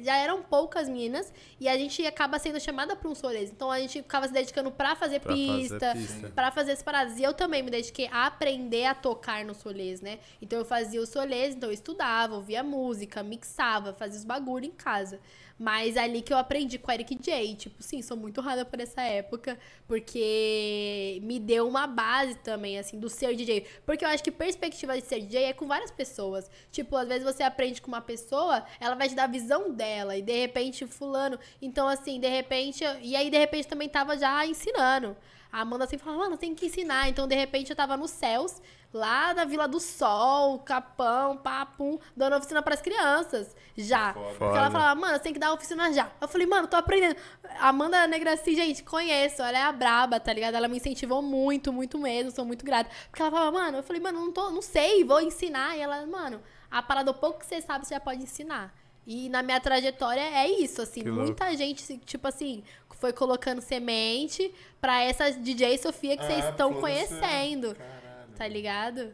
já eram poucas minas e a gente acaba sendo chamada pra um solês. Então a gente ficava se dedicando pra fazer pista, pra fazer as paradas. E eu também me dediquei a aprender a tocar no solês, né? Então eu fazia os solês, então eu estudava, ouvia música, mixava, fazia os bagulho em casa. Mas ali que eu aprendi com o Eric J, tipo, sim, sou muito honrada por essa época, porque me deu uma base também, assim, do ser DJ. Porque eu acho que perspectiva de ser DJ é com várias pessoas. Tipo, às vezes você aprende com uma pessoa, ela vai te dar a visão dela, e de repente fulano, então assim, de repente, e aí de repente também tava já ensinando. A Amanda sempre falava, mano, tem que ensinar. Então, de repente, eu tava nos céus, lá da Vila do Sol, Capão, papum, dando oficina pras crianças, já. Foda. Porque ela falava, mano, você tem que dar oficina já. Eu falei, mano, tô aprendendo. A Amanda Negra, assim, gente, conheço, ela é a braba, tá ligado? Ela me incentivou muito, muito mesmo, sou muito grata. Porque ela falava, mano, eu falei, mano, não sei, vou ensinar. E ela, mano, a parada do pouco que você sabe, você já pode ensinar. E na minha trajetória é isso, assim, que muita louco. Gente, tipo assim... Foi colocando semente pra essa DJ Sofia que vocês estão conhecendo. Caralho. Tá ligado?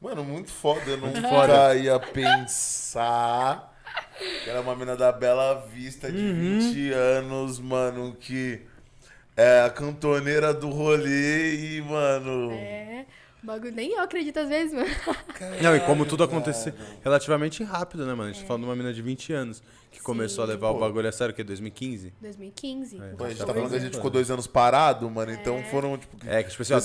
Mano, muito foda. Eu não ia pensar que era uma mina da Bela Vista de 20 anos, mano, que é a cantoneira do rolê e, mano... É, o bagulho nem eu acredito às vezes, mano. Caralho, não, e como tudo aconteceu relativamente rápido, né, mano? A gente falando de uma mina de 20 anos. Que começou a levar o bagulho a sério, que é 2015? 2015. A gente tá falando que a gente ficou 2 anos parado, mano, então foram, tipo... que tipo assim, ó,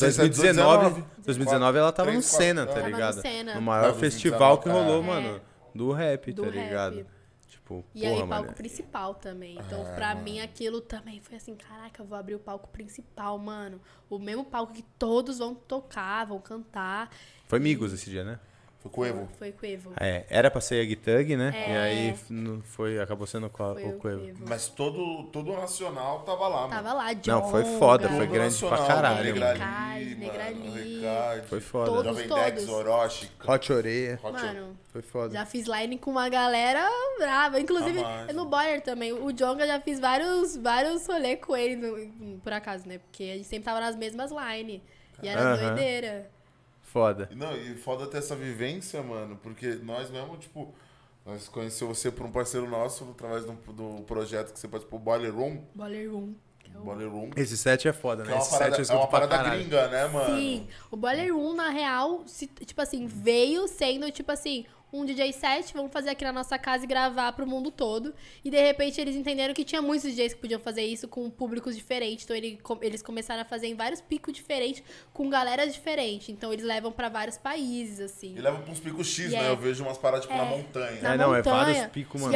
2019 ela tava no Senna, tá ligado? No maior festival que rolou, mano, do rap, tá ligado? Tipo, e aí, palco principal também. Então, pra mim, aquilo também foi assim, caraca, eu vou abrir o palco principal, mano. O mesmo palco que todos vão tocar, vão cantar. Foi Migos esse dia, né? Foi com o Evo. Era pra ser a Gitug, né? E aí acabou sendo o Coevo. Mas todo nacional tava lá, mano. Tava lá, John. Não, foi foda, foi grande pra caralho. Negra Li, foi foda. Jovem Dex, Orochi, Hot Oreia. Mano, foi foda. Já fiz line com uma galera brava. Inclusive, no Boiler também. O Jonga já fiz vários rolê com ele, por acaso, né? Porque a gente sempre tava nas mesmas line. E era doideira. Foda. Não, e foda ter essa vivência, mano, porque nós mesmo, tipo, nós conhecemos você por um parceiro nosso através do projeto que você participou, Boiler Room. Boiler Room. Esse set é foda, né? Esse set eu escuto pra caralho. É uma parada gringa, né, mano? Sim. O Boiler Room, na real, tipo assim, veio sendo, tipo assim, um DJ set, vamos fazer aqui na nossa casa e gravar pro mundo todo. E, de repente, eles entenderam que tinha muitos DJs que podiam fazer isso com públicos diferentes. Então, eles começaram a fazer em vários picos diferentes, com galeras diferentes. Então, eles levam pra vários países, assim. E levam pros picos X, né? Eu vejo umas paradas, tipo, na montanha. É vários picos, mano.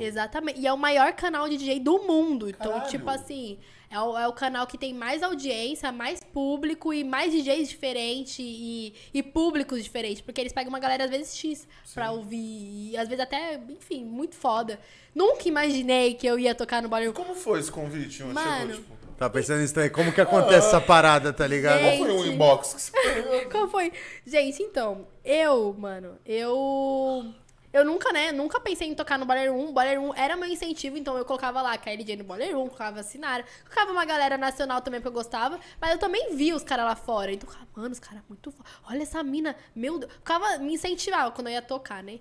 Exatamente. E é o maior canal de DJ do mundo. Então, caralho. Tipo assim... É o canal que tem mais audiência, mais público e mais DJs diferentes e públicos diferentes. Porque eles pegam uma galera, às vezes, X pra ouvir. E às vezes até, enfim, muito foda. Nunca imaginei que eu ia tocar no Boiler Room. Como foi esse convite? Mano... Chegou, tipo... Tá pensando nisso também. Como que acontece essa parada, tá ligado? Gente... Qual foi o inbox? Qual foi? Gente, então, eu nunca, né? Nunca pensei em tocar no Boiler Room. Boiler Room era meu incentivo, então eu colocava lá KLJ no Boiler Room, colocava Sinara, colocava uma galera nacional também que eu gostava, mas eu também via os caras lá fora. Então, mano, os caras muito foda. Olha essa mina, meu Deus. Me incentivava quando eu ia tocar, né?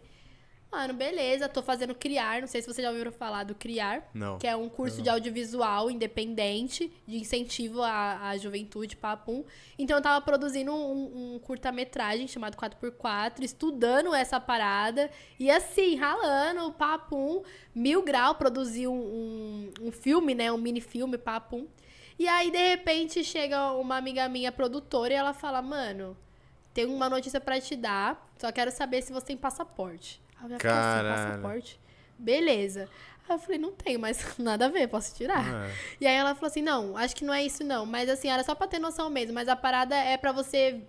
Mano, beleza, tô fazendo Criar, não sei se você já ouviu falar do Criar. Não. Que é um curso de audiovisual independente, de incentivo à juventude, papum. Então eu tava produzindo um curta-metragem chamado 4x4, estudando essa parada. E assim, ralando, papum, 1000 graus, produzi um filme, né, um mini-filme, papum. E aí, de repente, chega uma amiga minha, produtora, e ela fala, mano, tem uma notícia pra te dar, só quero saber se você tem passaporte. Caralho. Passaporte? Beleza. Aí eu falei, não tenho, mas nada a ver, posso tirar. É. E aí ela falou assim, não, acho que não é isso não, mas assim, era só pra ter noção mesmo, mas a parada é pra você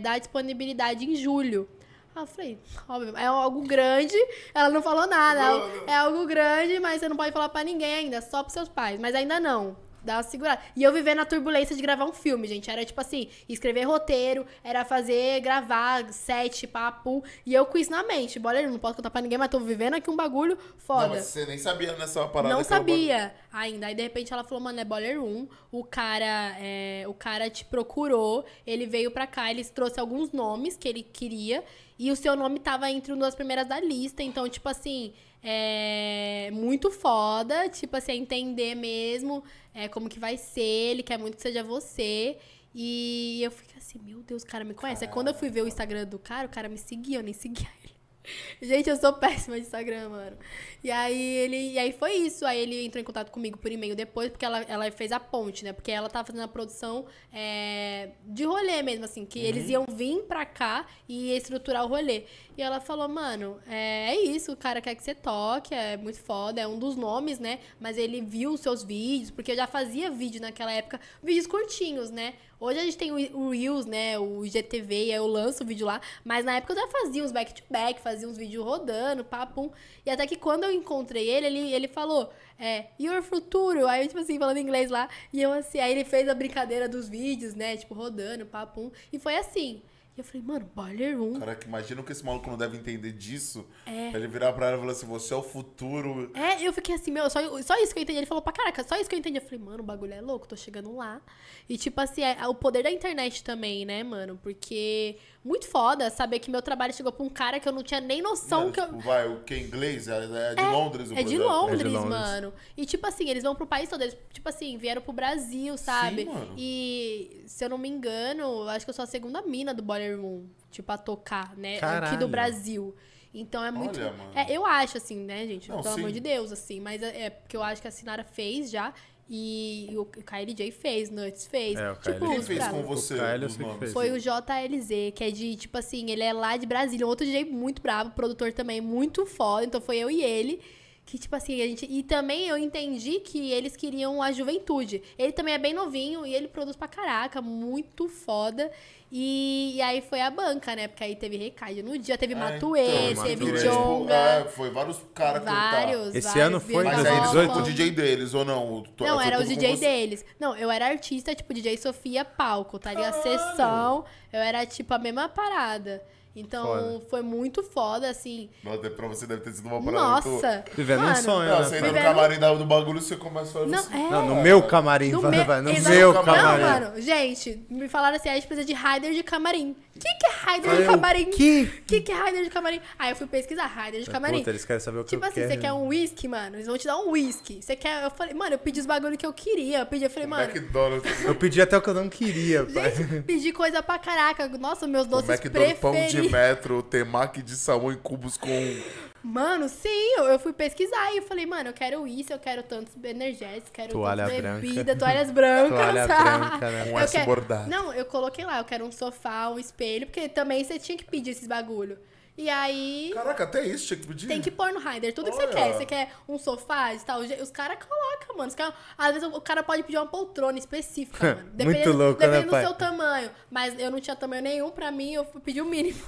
dar disponibilidade em julho. Aí eu falei, óbvio, é algo grande, ela não falou nada, é algo grande, mas você não pode falar pra ninguém ainda, só pros seus pais, mas ainda não. Dá uma segurada. E eu vivendo a turbulência de gravar um filme, gente. Era tipo assim, escrever roteiro, era fazer, gravar, set, papo. E eu com isso na mente. Bora, eu não posso contar pra ninguém, mas tô vivendo aqui um bagulho foda. Não, mas você nem sabia nessa parada. Não sabia ainda. Aí, de repente, ela falou, mano, é Boiler Room. O cara te procurou, ele veio pra cá, ele trouxe alguns nomes que ele queria. E o seu nome tava entre uma das primeiras da lista. Então, tipo assim... É muito foda, tipo assim, entender mesmo como que vai ser, ele quer muito que seja você. E eu fico assim, meu Deus, o cara me conhece. Aí quando eu fui ver o Instagram do cara, o cara me seguia, eu nem seguia ele. Gente, eu sou péssima de Instagram, mano. E aí foi isso. Aí ele entrou em contato comigo por e-mail depois, porque ela fez a ponte, né? Porque ela tava fazendo a produção de rolê mesmo, assim. Que eles iam vir pra cá e estruturar o rolê. E ela falou, mano, é isso. O cara quer que você toque, é muito foda. É um dos nomes, né? Mas ele viu os seus vídeos, porque eu já fazia vídeo naquela época. Vídeos curtinhos, né? Hoje a gente tem o Reels, né, o IGTV, e aí eu lanço o vídeo lá. Mas na época eu já fazia uns back-to-back, fazia uns vídeos rodando, papum. E até que quando eu encontrei ele falou, your futuro. Aí eu, tipo assim, falando inglês lá. E eu assim, aí ele fez a brincadeira dos vídeos, né, tipo, rodando, papum. E foi assim. E eu falei, mano, Boiler Room. Caraca, imagina que esse maluco não deve entender disso. Ele virar pra ela e falar assim, você é o futuro. Eu fiquei assim, meu, só isso que eu entendi. Ele falou, pra caraca, só isso que eu entendi. Eu falei, mano, o bagulho é louco, tô chegando lá. E tipo assim, o poder da internet também, né, mano? Porque muito foda saber que meu trabalho chegou pra um cara que eu não tinha nem noção. Não, que tipo, o que é inglês? É de Londres o projeto. É de Londres, mano. E tipo assim, eles vão pro país todo. Eles, tipo assim, vieram pro Brasil, sabe? Sim, mano. E se eu não me engano, acho que eu sou a segunda mina do Boiler Room, tipo, a tocar, né? Caralho. Aqui do Brasil. Então é muito... Olha, mano. Eu acho, assim, né, gente? Não, pelo amor de Deus, assim. Mas é porque eu acho que a Sinara fez já. E o KLJ fez, Nuts fez. O KLJ tipo, fez com você. O foi o JLZ, que é de, tipo assim, ele é lá de Brasília. Um outro DJ muito bravo, produtor também, muito foda. Então foi eu e ele. Que, tipo assim, a gente... E também eu entendi que eles queriam a juventude. Ele também é bem novinho e ele produz pra caraca, muito foda. E aí foi a banca, né? Porque aí teve Recade no dia, teve Matuê, então, teve Jonga. Foi vários caras cantar. Esse ano foi, mas aí eles foram o DJ deles, ou não? Não, era o DJ deles. Não, eu era artista, tipo, DJ Sofia, palco, tá ligado? Sessão, eu era, tipo, a mesma parada. Então, foi muito foda, assim. Nossa, pra você deve ter sido uma parada. Nossa! Vivendo um sonho, né? Você indo no camarim do bagulho, você começou a... Não, no meu camarim. No meu camarim. Não, mano. Gente, me falaram assim, a gente precisa de rider de camarim. O que é rider de camarim? O que é rider de camarim? Aí eu fui pesquisar, rider de camarim. Puta, eles querem saber o que eu quero. Tipo assim, você quer um whisky, mano? Eles vão te dar um whisky. Você quer... Eu falei, mano, eu pedi os bagulhos que eu queria. Eu falei, mano... McDonald's. Eu pedi até o que eu não queria, pai. Gente, pedi coisa pra caraca. Nossa, meus doces preferidos. Metro, temaki de salmão em cubos com... Mano, sim, eu fui pesquisar e eu falei, mano, eu quero isso, eu quero tantos energéticos, quero bebida, toalhas brancas. Toalha branca, né? Um S bordado. Não, eu coloquei lá, eu quero um sofá, um espelho, porque também você tinha que pedir esses bagulho. E aí... Caraca, até isso tinha que pedir. Tem que pôr no rider tudo que você quer. Você quer um sofá e tal. Os caras colocam, mano. Às vezes o cara pode pedir uma poltrona específica, mano. Muito louco, né, pai? Dependendo do seu tamanho. Mas eu não tinha tamanho nenhum. Pra mim, eu pedi o mínimo.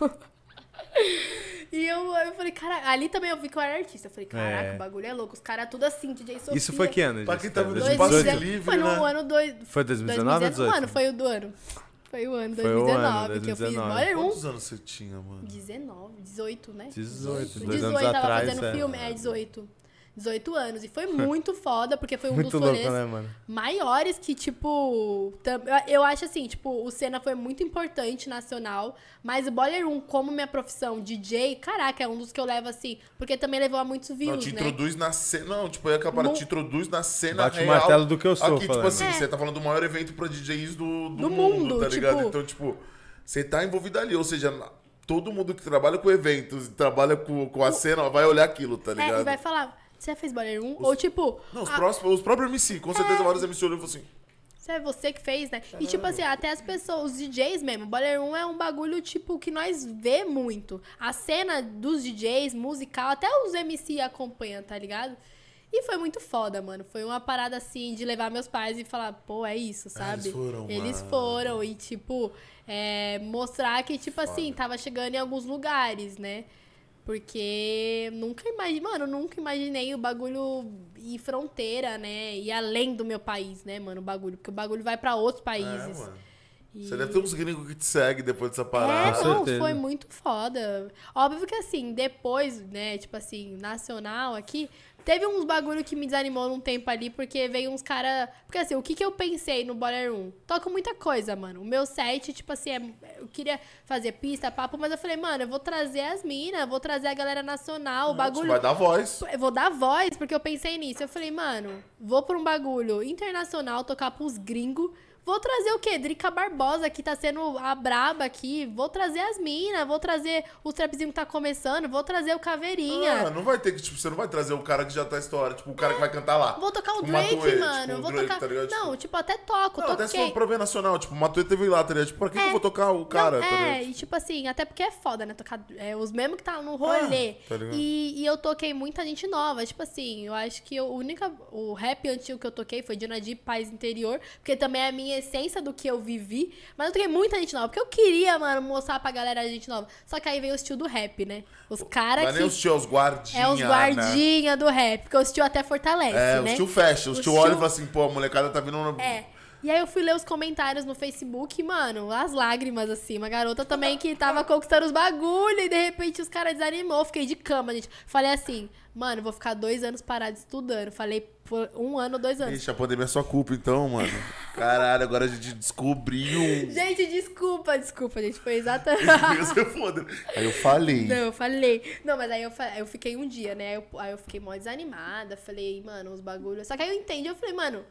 E eu falei, cara, ali também eu vi que eu era artista. Eu falei, caraca, o bagulho é louco. Os caras tudo assim, DJ Sofia. Isso foi que ano? Pra quem tava de passe livre, foi no ano... Foi 2019 ou 2018? Mano, foi o do ano. Foi o ano 2019 que eu fiz. Quantos anos você tinha, mano? 19, 18, né? 18, 18 anos atrás. 18, tava fazendo filme. 18. 18 anos. E foi muito foda, porque foi um muito dos rolês maiores que, tipo... Eu acho assim, tipo, o Senna foi muito importante nacional, mas o Boiler Room, como minha profissão DJ, caraca, é um dos que eu levo assim, porque também levou a muitos views, não, te introduz na cena... Não, tipo, eu no... te introduz na cena Bate real. Bate o martelo do que eu sou, aqui, tipo assim, é. Você tá falando do maior evento pra DJs do mundo, tá ligado? Tipo... Então, tipo, você tá envolvido ali, ou seja... Todo mundo que trabalha com eventos, trabalha com a cena, vai olhar aquilo, tá ligado? É, e vai falar, você já fez Boiler Room? Ou tipo... Não, os próprios MC, com certeza vários MC olham e falam assim... É você que fez, né? Caramba. E tipo assim, até as pessoas, os DJs mesmo, Boiler Room é um bagulho tipo que nós vê muito. A cena dos DJs, musical, até os MC acompanham, tá ligado? E foi muito foda, mano. Foi uma parada assim de levar meus pais e falar, pô, é isso, sabe? Eles foram e tipo, mostrar que tipo foda. Assim, tava chegando em alguns lugares, né? Porque nunca imaginei o bagulho ir fronteira, né? E além do meu país, né, mano? O bagulho, porque o bagulho vai pra outros países. É, mano. E... Você deve ter uns gringos que te seguem depois dessa parada. É, não, foi muito foda. Óbvio que assim, depois, né, tipo assim, nacional aqui, teve uns bagulho que me desanimou num tempo ali, porque veio uns caras... Porque assim, o que eu pensei no Boiler Room? Toco muita coisa, mano. O meu set, tipo assim, eu queria fazer pista, papo, mas eu falei, mano, eu vou trazer as minas, vou trazer a galera nacional, o bagulho... Vai dar voz. Eu vou dar voz, porque eu pensei nisso. Eu falei, mano, vou pra um bagulho internacional, tocar pros gringos. Vou trazer o quê? Drica Barbosa, que tá sendo a braba aqui. Vou trazer as minas, vou trazer o trapzinho que tá começando, vou trazer o Caveirinha. Ah, não vai ter que, tipo, você não vai trazer o cara que já tá estourado, tipo, o cara que vai cantar lá. Vou tocar o Drake, Matuê, mano. Tipo, vou tocar... Tá ligado, tipo... Não, tipo, até toco. Não, até se for pra ver nacional, tipo, o Matuê teve lá, tá ligado? Tipo, pra que eu vou tocar o cara? Não, tá e tipo assim, até porque é foda, né? Tocar os mesmos que tá no rolê. Tá e eu toquei muita gente nova, tipo assim, eu acho que o rap antigo que eu toquei foi Dinadi, Paz Interior, porque também é a minha essência do que eu vivi, mas eu toquei muita gente nova, porque eu queria, mano, mostrar pra galera a gente nova. Só que aí veio o estilo do rap, né? Os caras que... Não é nem o estilo, é os guardinha. É os guardinha, né? Do rap, porque o estilo até fortalece, né? É, o estilo fecha, o estilo olha e fala assim, pô, a molecada tá vindo... E aí eu fui ler os comentários no Facebook, mano, as lágrimas, assim, uma garota também que tava conquistando os bagulho e de repente os caras desanimou, fiquei de cama, gente. Falei assim, mano, vou ficar 2 anos parado estudando. Falei por 1 ano, 2 anos. Ixi, a pandemia é sua culpa então, mano. Caralho, agora a gente descobriu. Gente, desculpa, gente, foi exatamente... Isso é foda. Aí eu falei. Não, mas aí eu fiquei um dia, né, aí eu fiquei mó desanimada, falei, mano, os bagulhos... Só que aí eu entendi, eu falei, mano...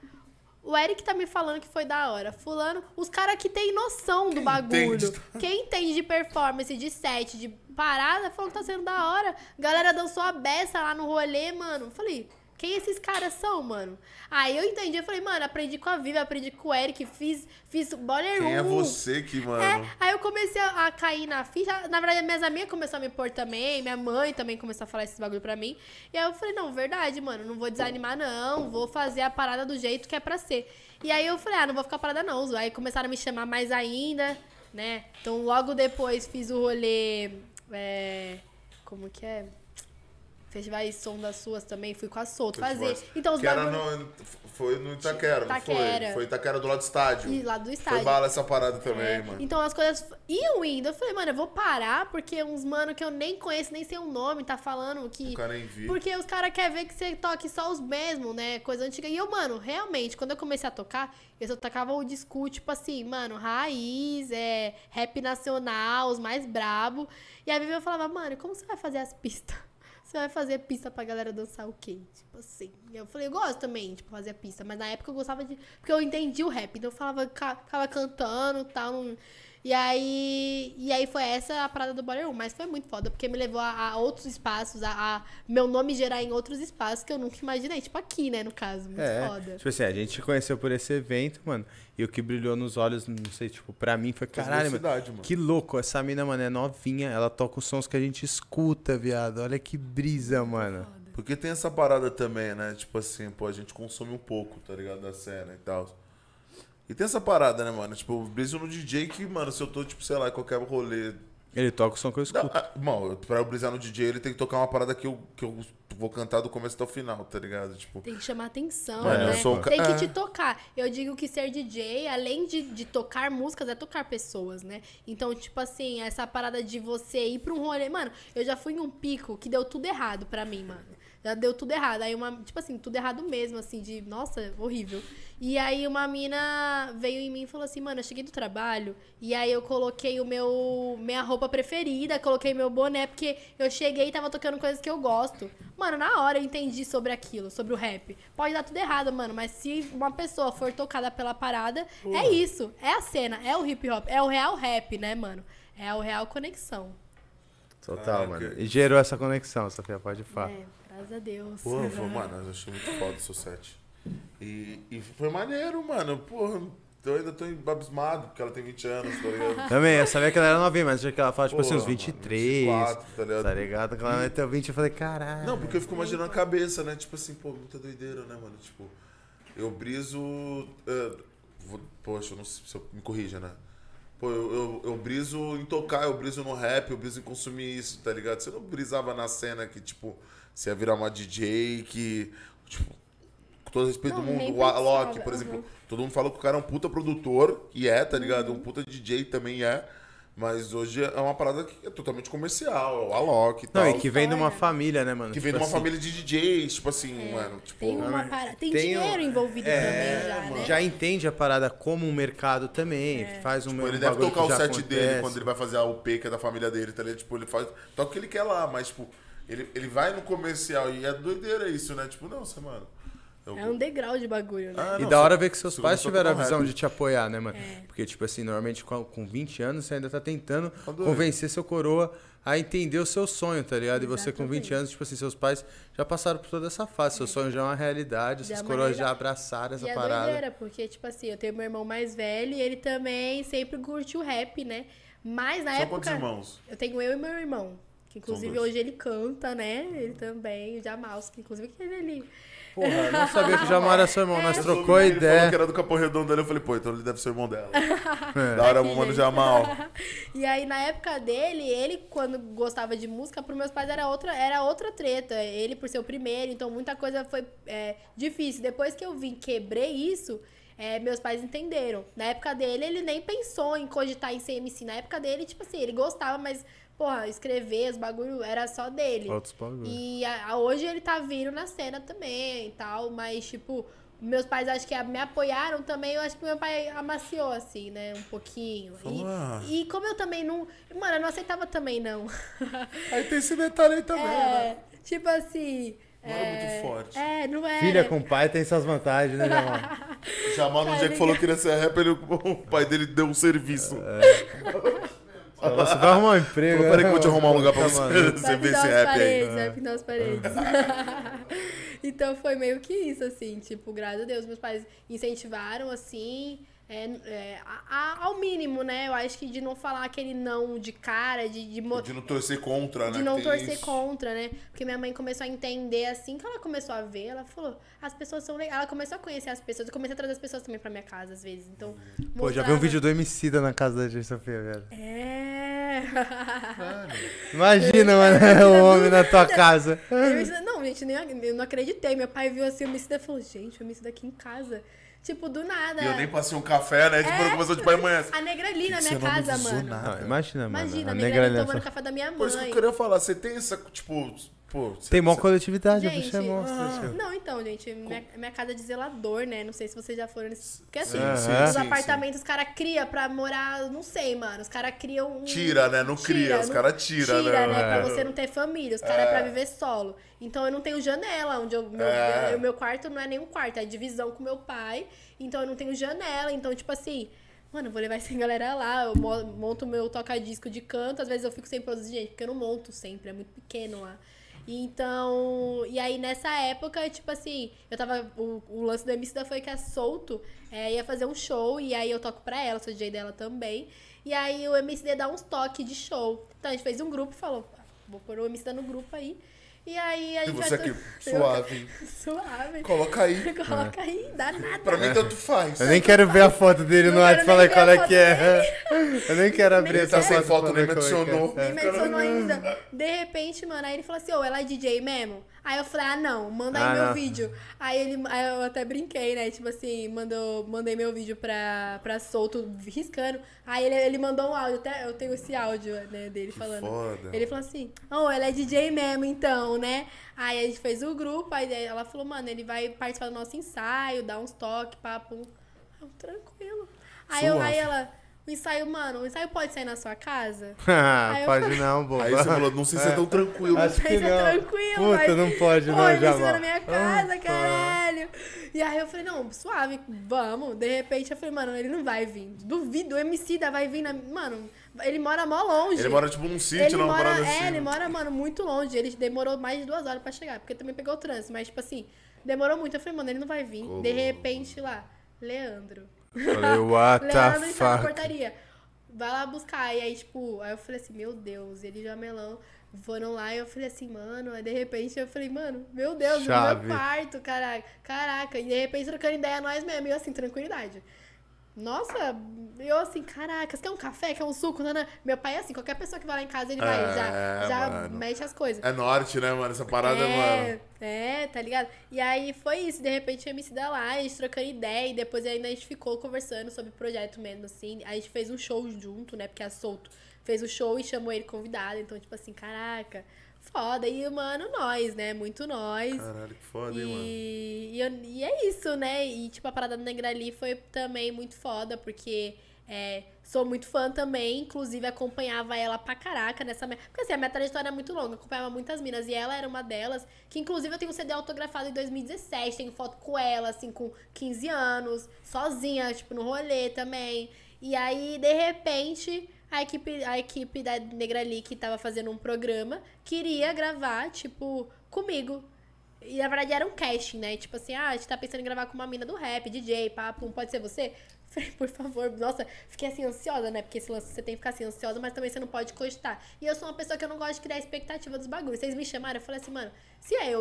O Eric tá me falando que foi da hora. Fulano, os caras que tem noção do bagulho. Entende? Quem entende de performance, de set, de parada, falou que tá sendo da hora. Galera dançou a beça lá no rolê, mano. Falei, quem esses caras são, mano? Aí eu entendi, eu falei, mano, aprendi com a Vivi, aprendi com o Eric, fiz Boiler Room. Quem é você que, mano? Aí eu comecei a cair na ficha. Na verdade, minhas amigas começaram a me pôr também, minha mãe também começou a falar esses bagulho pra mim. E aí eu falei, não, verdade, mano, não vou desanimar, não. Vou fazer a parada do jeito que é pra ser. E aí eu falei, não vou ficar parada, não. Aí começaram a me chamar mais ainda, né? Então, logo depois, fiz o rolê... Como que é? Festivais Som das Suas também, fui com a Solto fazer. Então, os bagulhos... Foi no Itaquera, não foi? Foi Itaquera do lado do estádio. E lá do estádio. Foi bala essa parada também, mano. Então as coisas iam indo. Eu falei, mano, eu vou parar, porque uns mano que eu nem conheço, nem sei o nome, tá falando que... O cara nem vi. Porque os caras querem ver que você toque só os mesmos, né? Coisa antiga. E eu, mano, realmente, quando eu comecei a tocar, eu só tocava o disco, tipo assim, mano, raiz, rap nacional, os mais brabo. E aí eu falava, mano, como você vai fazer as pistas? Você vai fazer pista pra galera dançar o quê? Tipo assim. Eu falei, eu gosto também, tipo, fazer pista. Mas na época eu gostava de... Porque eu entendi o rap. Então eu ficava cantando e tal. E aí foi essa a parada do Boiler Room. Mas foi muito foda, porque me levou a outros espaços, a meu nome gerar em outros espaços que eu nunca imaginei. Tipo aqui, né, no caso. Muito foda. Tipo assim, a gente conheceu por esse evento, mano. E o que brilhou nos olhos, não sei, tipo, pra mim foi... Caralho, mano, que louco. Essa mina, mano, é novinha. Ela toca os sons que a gente escuta, viado. Olha que brisa, mano. Foda. Porque tem essa parada também, né? Tipo assim, pô, a gente consome um pouco, tá ligado? Da cena e tal. E tem essa parada, né, mano? Tipo, brisa no DJ que, mano, se eu tô, tipo, sei lá, qualquer rolê... Ele toca o som que eu escuto. Mano, pra eu brisar no DJ, ele tem que tocar uma parada que eu vou cantar do começo até o final, tá ligado? Tipo... Tem que chamar atenção, né? Tem que te tocar. Eu digo que ser DJ, além de tocar músicas, é tocar pessoas, né? Então, tipo assim, essa parada de você ir pra um rolê... Mano, eu já fui em um pico que deu tudo errado pra mim, mano. Já deu tudo errado. Aí uma, tipo assim, tudo errado mesmo, assim, de, nossa, horrível. E aí uma mina veio em mim e falou assim, mano, eu cheguei do trabalho, e aí eu coloquei o minha roupa preferida, coloquei meu boné, porque eu cheguei e tava tocando coisas que eu gosto. Mano, na hora eu entendi sobre aquilo, sobre o rap. Pode dar tudo errado, mano, mas se uma pessoa for tocada pela parada, é isso. É a cena, é o hip hop, é o real rap, né, mano? É o real conexão. Total, ah, mano. Que... E gerou essa conexão, Sofia, pode falar. É, graças a Deus. Pô, mano, eu achei muito foda o seu set. E foi maneiro, mano. Porra, eu ainda tô embabismado, porque ela tem 20 anos, tá ligado? Também, eu sabia que ela era novinha, mas eu achei que ela fala, tipo, porra, assim, uns 23, mano, 24, tá ligado? Tá ligado? Quando ela vai ter 20, eu falei, caralho. Não, porque eu fico imaginando a cabeça, né? Tipo assim, pô, muita doideira, né, mano? Tipo, eu briso... poxa, eu não sei se eu me corrija, né? Pô, eu briso em tocar, eu briso no rap, eu briso em consumir isso, tá ligado? Você não brisava na cena que, tipo, você ia virar uma DJ, que, tipo, com todo respeito do mundo, o Alok, por exemplo, todo mundo fala que o cara é um puta produtor, e é, tá ligado? Um puta DJ também é, mas hoje é uma parada que é totalmente comercial, o Alok e tal. Não, e que vem de uma família, né, mano? Que tipo vem de uma família de DJs, tipo assim, mano. Tipo, tem uma parada, tem dinheiro envolvido também já, mano. Já entende a parada como um mercado também, que faz um... Tipo, ele deve tocar o set dele quando ele vai fazer a UP, que é da família dele, tá ligado? Tipo, ele faz... Toca o que ele quer lá, mas, tipo, ele vai no comercial e é doideira isso, né? Tipo, não, você, mano... É um degrau de bagulho, né? Ah, não, e da hora ver que seus pais tiveram a visão de te apoiar, né, mano? É. Porque, tipo assim, normalmente com 20 anos você ainda tá tentando convencer seu coroa a entender o seu sonho, tá ligado? Exatamente. E você com 20 anos, tipo assim, seus pais já passaram por toda essa fase. Seu sonho já é uma realidade, seus coroas já abraçaram essa parada. Doideira, porque, tipo assim, eu tenho meu irmão mais velho e ele também sempre curtiu o rap, né? Mas na época... Só quantos irmãos? Eu tenho eu e meu irmão. Que, inclusive, hoje ele canta, né? Ele também, o Jamal, que, inclusive, que ele... Porra, eu não sabia que o Jamal era seu irmão, nós trocou ideia. Ele falou que era do Capão Redondo, eu falei, pô, então ele deve ser irmão dela. Da hora, mano, Jamal. E aí, na época dele, ele, quando gostava de música, pros meus pais era outra treta. Ele, por ser o primeiro, então muita coisa foi difícil. Depois que eu vim, quebrei isso, meus pais entenderam. Na época dele, ele nem pensou em cogitar em ser MC. Na época dele, tipo assim, ele gostava, mas... Porra, escrever os bagulho era só dele. Outros bagulho. E hoje ele tá vindo na cena também e tal, mas, tipo, meus pais acho que me apoiaram também, eu acho que meu pai amaciou, assim, né, um pouquinho. E como eu também não... Mano, eu não aceitava também, não. Aí tem esse detalhe aí também, né? Tipo assim... Muito forte. Não é. Filha com pai tem suas vantagens, né, Jamal? Jamal, no dia que falou que queria ser rapper, o pai dele deu um serviço. Você vai arrumar um emprego. Peraí que eu vou te arrumar um lugar pra você ver esse rap aí. Vai pintar as paredes. Então foi meio que isso, assim. Tipo, graças a Deus, meus pais incentivaram, assim, ao mínimo, né? Eu acho que de não falar aquele não de cara, de não torcer contra, né? De não torcer contra, né? Porque minha mãe começou a entender, assim, que ela começou a ver, ela falou, as pessoas são legais. Ela começou a conhecer as pessoas, eu comecei a trazer as pessoas também pra minha casa, às vezes. Então, mostrava... Pô, já vi um vídeo do Emicida na casa da DJ Sofia, velho. Mano. Imagina, mano, o homem na tua casa. Não, gente, eu não acreditei. Meu pai viu assim, o Emicida falou, gente, o Emicida aqui em casa... Tipo, do nada. E eu nem passei um café, né? Tipo, começou de pai e mãe. A Negra Li na minha casa, mano. Não, imagina, mano. Imagina, a Negra Li tomando café da minha mãe. Por isso que eu queria falar, você tem essa, tipo... Pô, tem mó coletividade, a bicha é monstra. Não, então, gente, minha casa é de zelador, né? Não sei se vocês já foram nesse... Porque assim, os apartamentos, os caras criam pra morar... Não sei, mano, os caras criam... Tira, né? Não cria, os caras tiram, né? Tira, né? Pra você não ter família, os caras é pra viver solo. Então eu não tenho janela, onde meu quarto não é nenhum quarto, é divisão com meu pai. Então eu não tenho janela, então tipo assim... Mano, eu vou levar essa galera lá, eu monto meu toca-disco de canto, às vezes eu fico sem produzir, gente, porque eu não monto sempre, é muito pequeno lá. Então, e aí nessa época, tipo assim, eu tava, o lance da Emicida foi que a Solto ia fazer um show, e aí eu toco pra ela, sou DJ dela também, e aí o Emicida dá uns toques de show. Então a gente fez um grupo e falou, vou pôr o Emicida no grupo aí, e aí a gente vai... E você aqui, suave. Suave. Coloca aí. Coloca aí, dá nada. Pra mim tanto faz. Eu nem quero ver a foto dele no WhatsApp e falar qual é que é. Eu nem quero abrir essa foto. Sem foto, nem me adicionou. Nem me adicionou ainda. De repente, mano, aí ele falou assim, ô, ela é DJ mesmo? Aí eu falei, ah, não, manda aí meu vídeo. Aí eu até brinquei, né? Tipo assim, mandei meu vídeo pra Solto, riscando. Aí ele mandou um áudio, até eu tenho esse áudio, né, dele que falando. Foda. Ele falou assim, oh, ela é DJ mesmo, então, né? Aí a gente fez o grupo, aí ela falou, mano, ele vai participar do nosso ensaio, dar uns toques, papo. Eu, tranquilo. Aí ela... O ensaio, mano, o ensaio pode sair na sua casa? Ah, pode falei... não, boba. Aí você falou, não sei se é tão tranquilo. Acho que não. É tranquilo, puta, mas... não pode não, Jamal. Isso na minha casa, caralho. E aí eu falei, não, suave, vamos. De repente eu falei, mano, ele não vai vir. Duvido, o Emicida vai vir na... Mano, ele mora mó longe. Ele mora tipo num sítio, não mora assim. É, ele mora, mano, muito longe. Ele demorou mais de 2 horas pra chegar, porque também pegou o trânsito. Mas, tipo assim, demorou muito. Eu falei, mano, ele não vai vir. Oh. De repente lá, Leandro... Falei, what Leandro the fuck? Na portaria. Vai lá buscar. E aí, tipo, aí eu falei assim, meu Deus, ele e Jamelão foram lá e eu falei assim, mano, aí de repente eu falei, mano, meu Deus, chave. No meu quarto, caraca, e de repente trocando ideia nós mesmo, e eu assim, tranquilidade. Nossa, eu assim, caraca, você quer um café, quer um suco? Não, não. Meu pai é assim, qualquer pessoa que vai lá em casa, ele vai, já mete as coisas. É norte, né, mano, essa parada, mano. É, tá ligado? E aí foi isso, de repente a Emicida lá, a gente trocando ideia, e depois ainda a gente ficou conversando sobre o projeto mesmo, assim. A gente fez um show junto, né, porque a Solto fez o show e chamou ele convidado, então tipo assim, caraca... Foda, e mano, nós, né? Muito nós. Caralho, que foda, hein, mano? E é isso, né? E tipo, a parada da Negra Li foi também muito foda, porque sou muito fã também, inclusive acompanhava ela pra caraca nessa... Porque assim, a minha trajetória é muito longa, acompanhava muitas minas, e ela era uma delas, que inclusive eu tenho um CD autografado em 2017, tenho foto com ela, assim, com 15 anos, sozinha, tipo, no rolê também. E aí, de repente... A equipe da Negra Li, que tava fazendo um programa, queria gravar, tipo, comigo. E na verdade era um casting, né? Tipo assim, a gente tá pensando em gravar com uma mina do rap, DJ, papo, pode ser você? Falei, por favor, nossa, fiquei assim ansiosa, né? Porque esse lance você tem que ficar assim ansiosa, mas também você não pode cogitar. E eu sou uma pessoa que eu não gosto de criar expectativa dos bagulhos. Vocês me chamaram, eu falei assim, mano, se é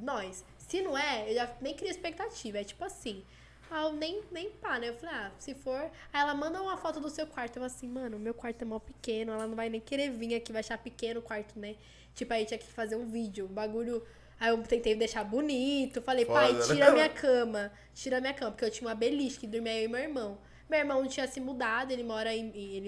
nós. Se não é, eu já nem crio expectativa. É tipo assim. Ah, eu nem pá, né? Eu falei, ah, se for... Aí ela manda uma foto do seu quarto. Eu assim, mano, meu quarto é mó pequeno. Ela não vai nem querer vir aqui, vai achar pequeno o quarto, né? Tipo, aí tinha que fazer um vídeo, um bagulho... Aí eu tentei deixar bonito. Falei, pai, tira minha cama. Tira minha cama, porque eu tinha uma beliche que dormia eu e meu irmão. Meu irmão tinha se mudado, ele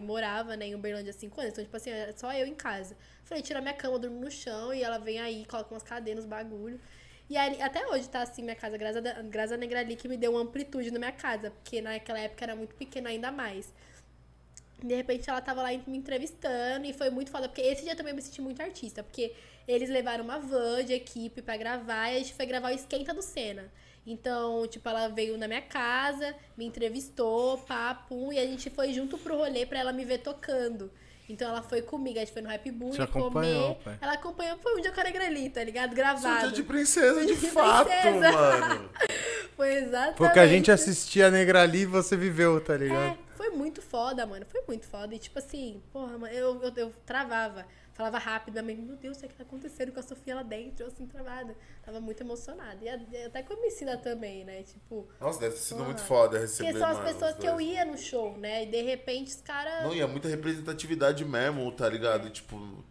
morava, né, em Uberlândia há 5 anos. Então, tipo assim, era só eu em casa. Falei, tira minha cama, eu durmo no chão. E ela vem aí, coloca umas cadeiras, uns bagulho. E aí, até hoje tá assim minha casa, graças à Negra Li, que me deu uma amplitude na minha casa. Porque naquela época era muito pequena ainda mais. De repente ela tava lá me entrevistando e foi muito foda. Porque esse dia também eu me senti muito artista. Porque eles levaram uma van de equipe pra gravar e a gente foi gravar o Esquenta do Senna. Então, tipo, ela veio na minha casa, me entrevistou, papo. E a gente foi junto pro rolê pra ela me ver tocando. Então ela foi comigo, a gente foi no Rap Bull, comer. Pai. Ela acompanhou, foi um dia com a Negra Li, tá ligado? Gravado. Foi de princesa, de fato, princesa. Mano. Foi exatamente. Porque a gente assistia a Negra Li e você viveu, tá ligado? Foi muito foda, mano. Foi muito foda. E tipo assim, porra, mano, eu travava. Falava rápido, minha mãe, meu Deus, o que tá acontecendo com a Sofia lá dentro? Eu assim, travada. Tava muito emocionada. E até com a Emicida também, né? Tipo... Nossa, deve ter sido muito foda receber, porque são as pessoas que eu ia no show, né? E de repente os caras... Não, e é muita representatividade mesmo, tá ligado? E, tipo...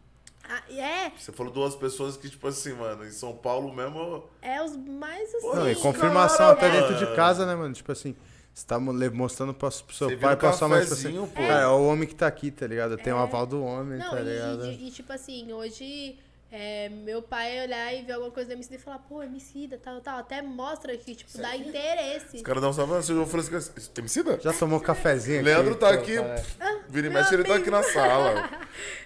Você falou 2 pessoas que, tipo assim, mano, em São Paulo mesmo... É, os mais assim... Não, e confirmação até dentro de casa, né, mano? Tipo assim... Você tá mostrando pro seu pai, pra sua mãe, assim, pô. É o homem que tá aqui, tá ligado? Tem o aval do homem, não, tá ligado? E tipo assim, hoje meu pai olhar e ver alguma coisa da Emicida e falar, pô, Emicida, tal, até mostra que, tipo, dá interesse. Os caras dão só, você já falou assim, Emicida? Já tomou um cafezinho? Leandro tá aqui, vira e mexe, ele tá aqui na sala.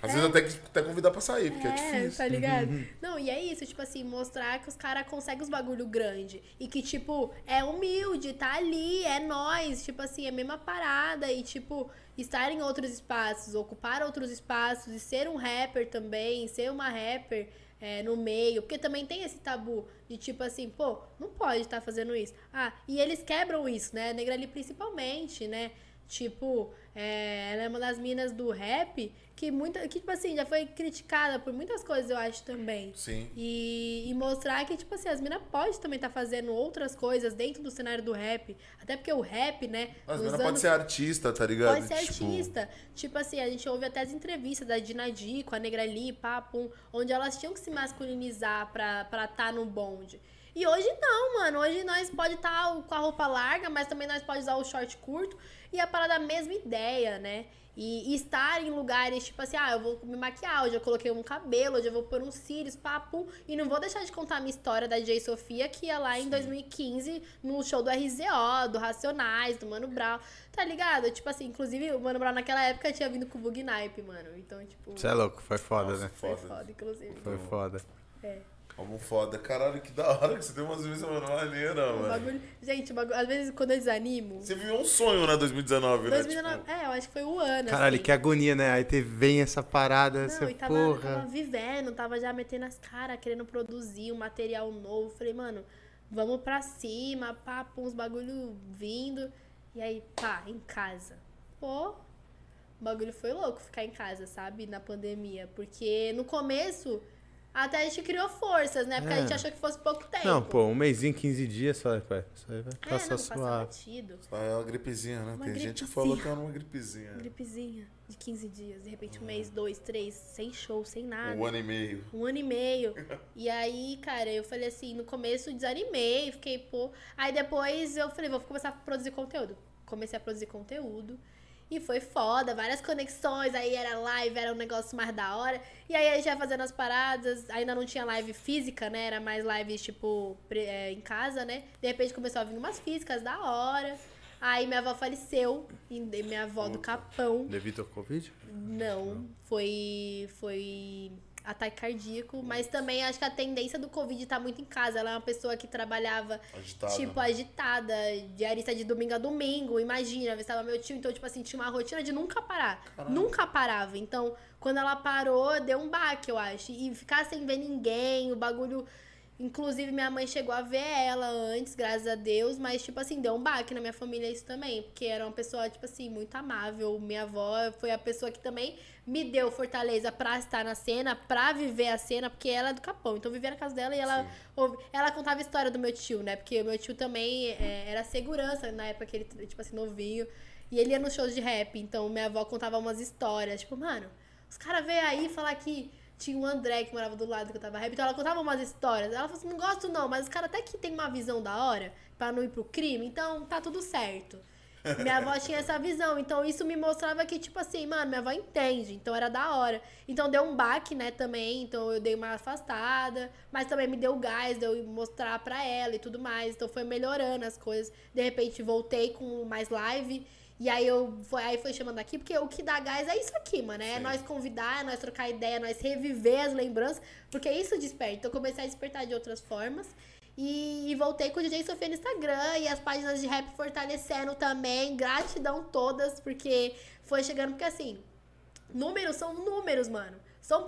Às vezes até que convidar pra sair, porque é difícil. Tá ligado? Não, e é isso, tipo assim, mostrar que os caras conseguem os bagulho grande. E que, tipo, é humilde, tá ali, é nós, tipo assim, é a mesma parada. E, tipo, estar em outros espaços, ocupar outros espaços e ser um rapper também, ser uma rapper no meio. Porque também tem esse tabu de, tipo assim, pô, não pode estar fazendo isso. Ah, e eles quebram isso, né? Negra Li principalmente, né? Tipo, ela é uma das minas do rap que, tipo assim, já foi criticada por muitas coisas, eu acho, também. Sim. E mostrar que, tipo assim, as minas podem também estar fazendo outras coisas dentro do cenário do rap. Até porque o rap, né... As minas podem ser artista, tá ligado? Pode ser artista. Tipo assim, a gente ouve até as entrevistas da Dinadi com a Negra Li, papum, onde elas tinham que se masculinizar pra estar no bonde. E hoje não, mano. Hoje nós pode estar com a roupa larga, mas também nós pode usar o short curto. E a parada é a mesma ideia, né? E estar em lugares, tipo assim, eu vou me maquiar, hoje eu coloquei um cabelo, hoje eu vou pôr uns cílios, papo. E não vou deixar de contar a minha história da DJ Sofia, que ia lá em 2015, no show do RZO, do Racionais, do Mano Brown, tá ligado? Tipo assim, inclusive, o Mano Brown naquela época tinha vindo com o Bug Naipe, mano. Então, tipo... Você é louco, foi foda, nossa, né? Foi foda, inclusive. Foi foda. É. Como foda. Caralho, que da hora que você deu umas vezes, mano, maneira, mano. Bagulho... Gente, às vezes quando eu desanimo... Você viveu um sonho, né, 2019, né? 2019, tipo... eu acho que foi o ano. Caralho, assim. Que agonia, né? Aí vem essa parada, não, essa porra. Tava vivendo, tava já metendo as caras, querendo produzir um material novo. Falei, mano, vamos pra cima, papo, uns bagulho vindo. E aí, pá, em casa. Pô, o bagulho foi louco ficar em casa, sabe? Na pandemia. Porque no começo... Até a gente criou forças, né? Porque a gente achou que fosse pouco tempo. Não, pô, um mesinho, 15 dias só, pai. Isso aí vai passar suave. Só é uma gripezinha, né? Tem gente que falou que era uma gripezinha. Gripezinha de 15 dias. De repente, um mês, 2, 3, sem show, sem nada. Um ano e meio. E aí, cara, eu falei assim, no começo desanimei, fiquei, pô... Aí depois eu falei, vou começar a produzir conteúdo. Comecei a produzir conteúdo. E foi foda, várias conexões, aí era live, era um negócio mais da hora. E aí a gente ia fazendo as paradas, ainda não tinha live física, né? Era mais live, tipo, em casa, né? De repente começou a vir umas físicas da hora. Aí minha avó faleceu, minha avó do Capão. Devido ao Covid? Não, foi ataque cardíaco, mas também acho que a tendência do Covid tá muito em casa. Ela é uma pessoa que trabalhava, agitada, diarista de domingo a domingo, imagina, visitava meu tio, então, tipo assim, tinha uma rotina de nunca parar. Caralho. Nunca parava, então, quando ela parou, deu um baque, eu acho, e ficar sem ver ninguém, o bagulho... Inclusive, minha mãe chegou a ver ela antes, graças a Deus, mas, tipo assim, deu um baque na minha família isso também, porque era uma pessoa, tipo assim, muito amável. Minha avó foi a pessoa que também me deu fortaleza pra estar na cena, pra viver a cena, porque ela é do Capão. Então, eu vivia na casa dela e ela contava a história do meu tio, né? Porque o meu tio também era segurança na época que ele, tipo assim, novinho. E ele ia nos shows de rap, então minha avó contava umas histórias. Tipo, mano, os caras veio aí falar que... Tinha o André que morava do lado que eu tava rap, então ela contava umas histórias. Ela falou assim, não gosto não, mas os caras até que tem uma visão da hora pra não ir pro crime, então tá tudo certo. Minha avó tinha essa visão, então isso me mostrava que, tipo assim, mano, minha avó entende, então era da hora. Então deu um baque, né, também, então eu dei uma afastada, mas também me deu gás, deu mostrar pra ela e tudo mais, então foi melhorando as coisas. De repente voltei com mais live. E aí foi chamando aqui, porque o que dá gás é isso aqui, mano. É nós convidar, é nós trocar ideia, é nós reviver as lembranças, porque isso desperta. Então eu comecei a despertar de outras formas. E voltei com o DJ Sofia no Instagram e as páginas de rap fortalecendo também. Gratidão todas, porque foi chegando, porque assim, números são números, mano. São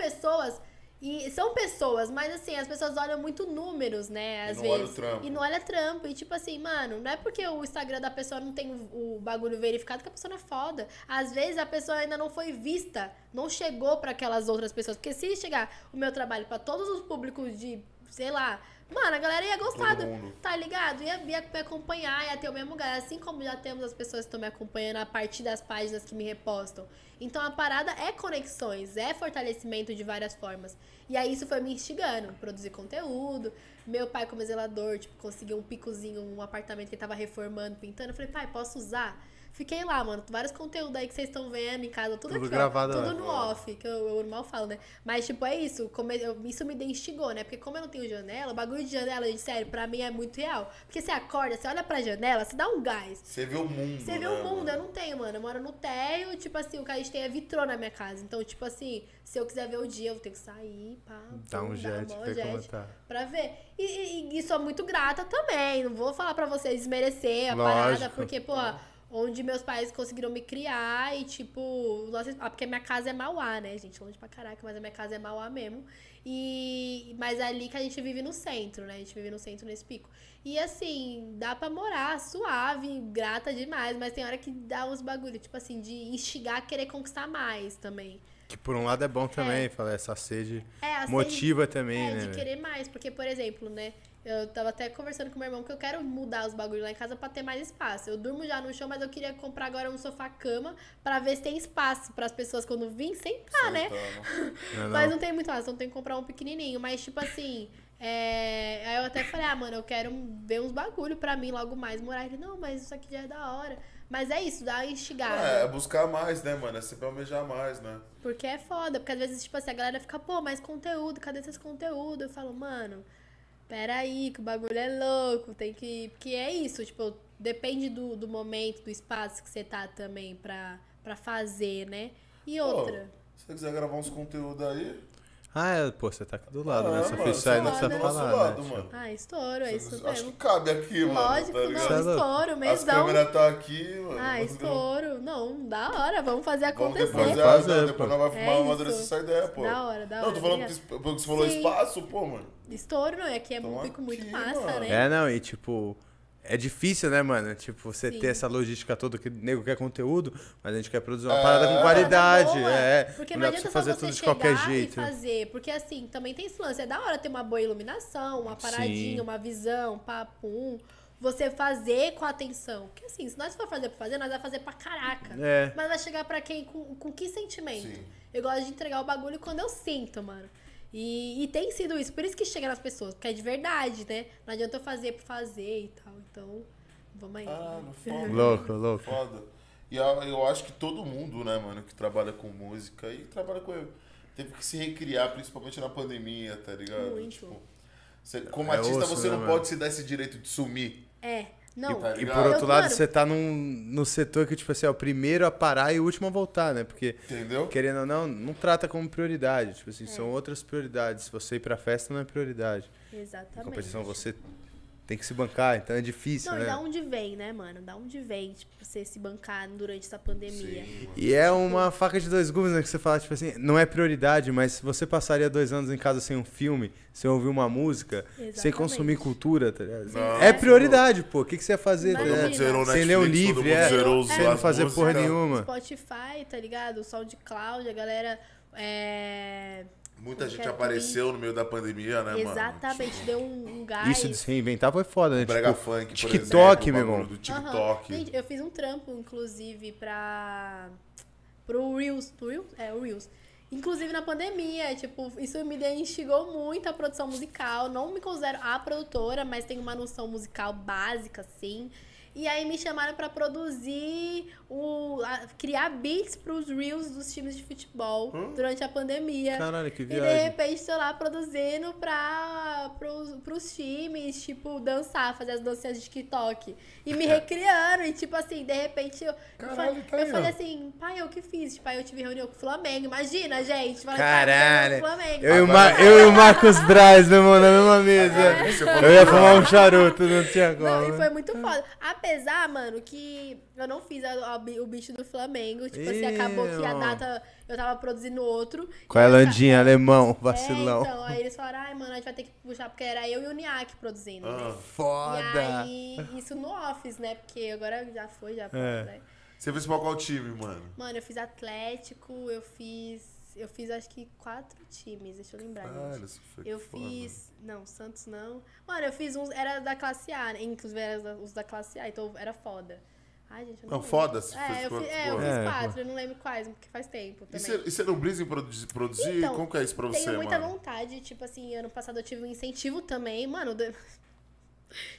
pessoas, mas assim, as pessoas olham muito números, né, às vezes. Olha o trampo. E não olha trampo. E tipo assim, mano, não é porque o Instagram da pessoa não tem o bagulho verificado que a pessoa não é foda. Às vezes a pessoa ainda não foi vista, não chegou pra aquelas outras pessoas. Porque se chegar o meu trabalho pra todos os públicos de, sei lá... Mano, a galera ia gostar, tá ligado? Ia me acompanhar, ia ter o mesmo lugar. Assim como já temos as pessoas que estão me acompanhando a partir das páginas que me repostam. Então a parada é conexões, é fortalecimento de várias formas. E aí isso foi me instigando, produzir conteúdo. Meu pai, como zelador, tipo, conseguiu um picozinho, um apartamento que ele tava reformando, pintando. Eu falei, pai, posso usar? Fiquei lá, mano, vários conteúdos aí que vocês estão vendo em casa, tudo aqui, gravado, ó, tudo no off, que eu mal falo, né? Mas, tipo, é isso, isso me instigou, né? Porque como eu não tenho janela, o bagulho de janela, gente, sério, pra mim é muito real. Porque você acorda, você olha pra janela, você dá um gás. Você vê o mundo, você vê o mundo, mano? Eu não tenho, mano, eu moro no térreo, tipo assim, o que a gente tem é vitrô na minha casa. Então, tipo assim, se eu quiser ver o dia, eu vou ter que sair, pá, dá um jet, pra ver. E sou muito grata também, não vou falar pra vocês desmerecer a parada, porque, pô... onde meus pais conseguiram me criar e, tipo... Nossa, porque minha casa é Mauá, né, gente? Longe pra caraca, mas a minha casa é Mauá mesmo. E, mas é ali que a gente vive no centro, né? A gente vive no centro, nesse pico. E, assim, dá pra morar suave, grata demais. Mas tem hora que dá uns bagulho, tipo assim, de instigar a querer conquistar mais também. Que, por um lado, é bom também, falar essa sede motiva sede, também, né? É, de querer mais. Porque, por exemplo, né... Eu tava até conversando com meu irmão que eu quero mudar os bagulhos lá em casa pra ter mais espaço. Eu durmo já no chão, mas eu queria comprar agora um sofá-cama pra ver se tem espaço pras pessoas quando vim sentar, né? Não. Mas não tem muito espaço, então tem que comprar um pequenininho. Mas, tipo assim, aí eu até falei, mano, eu quero ver uns bagulho pra mim logo mais morar. Ele, não, mas isso aqui já é da hora. Mas é isso, dá uma instigada. É buscar mais, né, mano? É sempre almejar mais, né? Porque é foda, porque às vezes, tipo assim, a galera fica, pô, mais conteúdo, cadê esses conteúdos? Eu falo, mano... Peraí, que o bagulho é louco, tem que... Porque é isso, tipo, depende do momento, do espaço que você tá também pra fazer, né? E outra... Oh, se você quiser gravar uns conteúdos aí... Pô, você tá aqui do lado, né? Você fez sair nessa falada. Estouro, é isso mesmo. Acho que cabe aqui, mano. Lógico, tá estouro, mesmo. A câmera tá aqui, mano. Estouro. Não, da hora, vamos fazer acontecer. Depois nós vamos fumar uma madureza essa ideia, pô. Da hora, da hora. Não, tô falando que você falou espaço, pô, mano. Estouro, não, é que é um pico muito massa, né? Não, e tipo... É difícil, né, mano? Tipo, você ter essa logística toda que o nego quer conteúdo, mas a gente quer produzir uma parada com qualidade. Porque não adianta só fazer tudo de qualquer jeito. Fazer, porque assim, também tem esse lance. É da hora ter uma boa iluminação, uma paradinha, uma visão, papum. Você fazer com atenção. Porque assim, se nós for fazer pra fazer, nós vamos fazer pra caraca. Mas vai chegar pra quem? Com que sentimento? Eu gosto de entregar o bagulho quando eu sinto, mano. E tem sido isso, por isso que chega nas pessoas, porque é de verdade, né? Não adianta eu fazer por fazer e tal, então vamos aí. Foda. Louco. Foda. E eu acho que todo mundo, né, mano, que trabalha com música e trabalha com... Teve que se recriar, principalmente na pandemia, tá ligado? Muito. Tipo, como artista, você não pode se dar esse direito de sumir. Não. Tá, e por outro lado, você tá no setor que, tipo assim, é o primeiro a parar e o último a voltar, né? Porque, querendo ou não, não trata como prioridade. Tipo assim, são outras prioridades. Se você ir pra festa, não é prioridade. Exatamente. Em compensação, você tem que se bancar, então é difícil, né? Não, e da onde vem, né, mano? Da onde vem, tipo, você se bancar durante essa pandemia. Sim, e é uma faca de dois gumes, né? Que você fala, tipo assim, não é prioridade, mas se você passaria 2 anos em casa sem um filme... Sem ouvir uma música, sem consumir cultura, tá ligado? É prioridade, pô. O que você ia fazer? Sem ler um livro, sem não fazer porra nenhuma. Spotify, tá ligado? O SoundCloud, a galera... Muita gente apareceu no meio da pandemia, né, mano? Exatamente, deu um gás. Isso de se reinventar foi foda, né? Brega funk, por exemplo. TikTok, meu irmão. Do TikTok. Eu fiz um trampo, inclusive, pro Reels. O Reels. Inclusive na pandemia, tipo, isso me instigou muito a produção musical. Não me considero a produtora, mas tenho uma noção musical básica, assim. E aí me chamaram pra produzir, criar beats pros reels dos times de futebol durante a pandemia. Caralho, que viagem. E de repente tô lá produzindo pros times, tipo, dançar, fazer as dancinhas de TikTok. E me recriando, e tipo assim, de repente eu falei assim, pai, eu que fiz? Tipo, aí eu tive reunião com o Flamengo, imagina, gente. Falei, caralho, eu e o Marcos Braz, meu irmão, na mesma mesa. Eu ia fumar um charuto, não tinha como. Não, e foi muito foda. Apesar, mano, que eu não fiz o bicho do Flamengo. Tipo assim, acabou que a data eu tava produzindo outro. Com a Landinha, alemão, vacilão. Então, aí eles falaram, mano, a gente vai ter que puxar, porque era eu e o Niak produzindo. Né? Foda! E aí, isso no office, né? Porque agora já foi, né? Você fez pra qual time, mano? Mano, eu fiz Atlético, eu fiz acho que 4 times, deixa eu lembrar. Não, Santos não. Mano, eu fiz uns, era da classe A, né? Inclusive era os da classe A, então era foda. Ai, gente, eu não lembro. Foda-se. Eu fiz 4, eu não lembro quais, porque faz tempo também. E você não brisa em produzir? Então, como que é isso pra você, mano? Tenho muita vontade, tipo assim, ano passado eu tive um incentivo também, mano.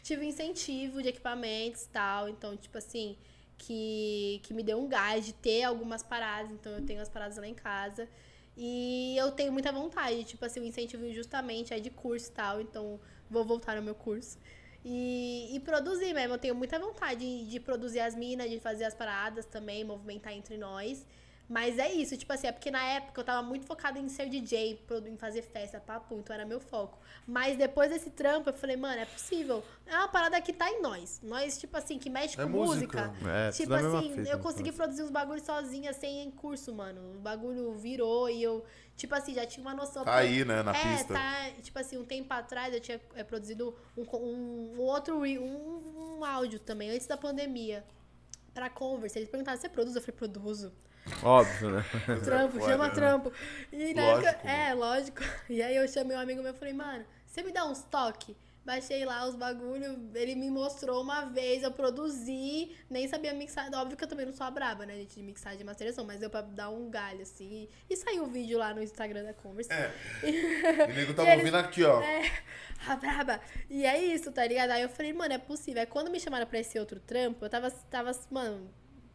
Tive um incentivo de equipamentos e tal, então tipo assim... Que me deu um gás de ter algumas paradas, então eu tenho as paradas lá em casa. E eu tenho muita vontade, tipo assim, o incentivo justamente é de curso e tal, então vou voltar no meu curso. E produzir mesmo, eu tenho muita vontade de produzir as minas, de fazer as paradas também, movimentar entre nós. Mas é isso, tipo assim, é porque na época eu tava muito focada em ser DJ, em fazer festa, papo, então era meu foco. Mas depois desse trampo, eu falei, mano, é possível. É uma parada que tá em nós. Nós, tipo assim, que mexe com música. É, tipo assim, eu consegui produzir uns bagulhos sozinha, sem curso, mano. O bagulho virou e eu, tipo assim, já tinha uma noção. Tá aí, né, na pista. Tá, tipo assim, um tempo atrás eu tinha produzido um áudio também, antes da pandemia. Pra Converse, eles perguntaram, você produz? Eu falei, produzo. Óbvio, né? Trampo, chama trampo. E na época, lógico. E aí eu chamei um amigo meu e falei, mano, você me dá uns toques? Baixei lá os bagulho, ele me mostrou uma vez, eu produzi, nem sabia mixar. Óbvio que eu também não sou a braba, né, gente, de mixagem e masterização, mas deu pra dar um galho, assim. E saiu um vídeo lá no Instagram da Converse. É. E o nego tava ouvindo aqui, ó. É, a braba. E é isso, tá ligado? Aí eu falei, mano, é possível. Aí quando me chamaram pra esse outro trampo, eu tava mano,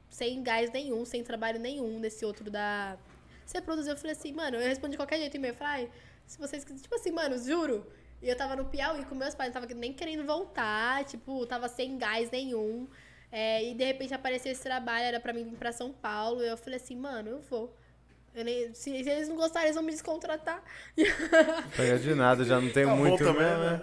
sem gás nenhum, sem trabalho nenhum desse outro da... Você produziu? Eu falei assim, mano, eu respondi de qualquer jeito e-mail. Eu falei, ai, se vocês... Tipo assim, mano, juro. E eu tava no Piauí com meus pais, não tava nem querendo voltar, tipo, tava sem gás nenhum. É, e de repente apareceu esse trabalho, era pra mim vir pra São Paulo. E eu falei assim, mano, eu vou. Eu nem, se eles não gostarem, eles vão me descontratar. Pega de nada, já não tem muito também, né?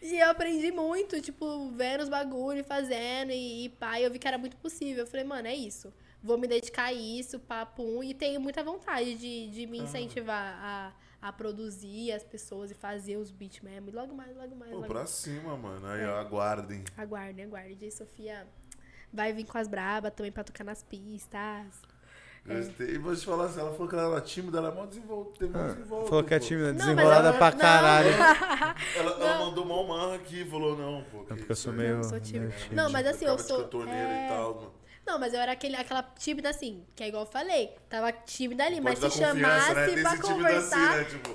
E eu aprendi muito, tipo, vendo os bagulho, fazendo, e pá, eu vi que era muito possível. Eu falei, mano, é isso. Vou me dedicar a isso, papo, e tenho muita vontade de me incentivar a produzir as pessoas e fazer os beats mesmo. E logo mais. Pô, logo pra mais. Cima, mano. Aí, ó, aguardem. Aguardem. DJ Sofia vai vir com as brabas também pra tocar nas pistas. E vou te falar assim, ela falou que ela era tímida, ela é mó desenvolvida. Falou que é tímida, desenrolada pra caralho. Ela mandou uma marra aqui e falou, não, pô. É porque eu sou meio... Não, sou tímida. Não, mas assim, eu sou... E tal, mano. Não, mas eu era aquela tímida assim, que é igual eu falei, tava tímida ali, mas se chamasse, né, pra conversar, assim, né? Tipo,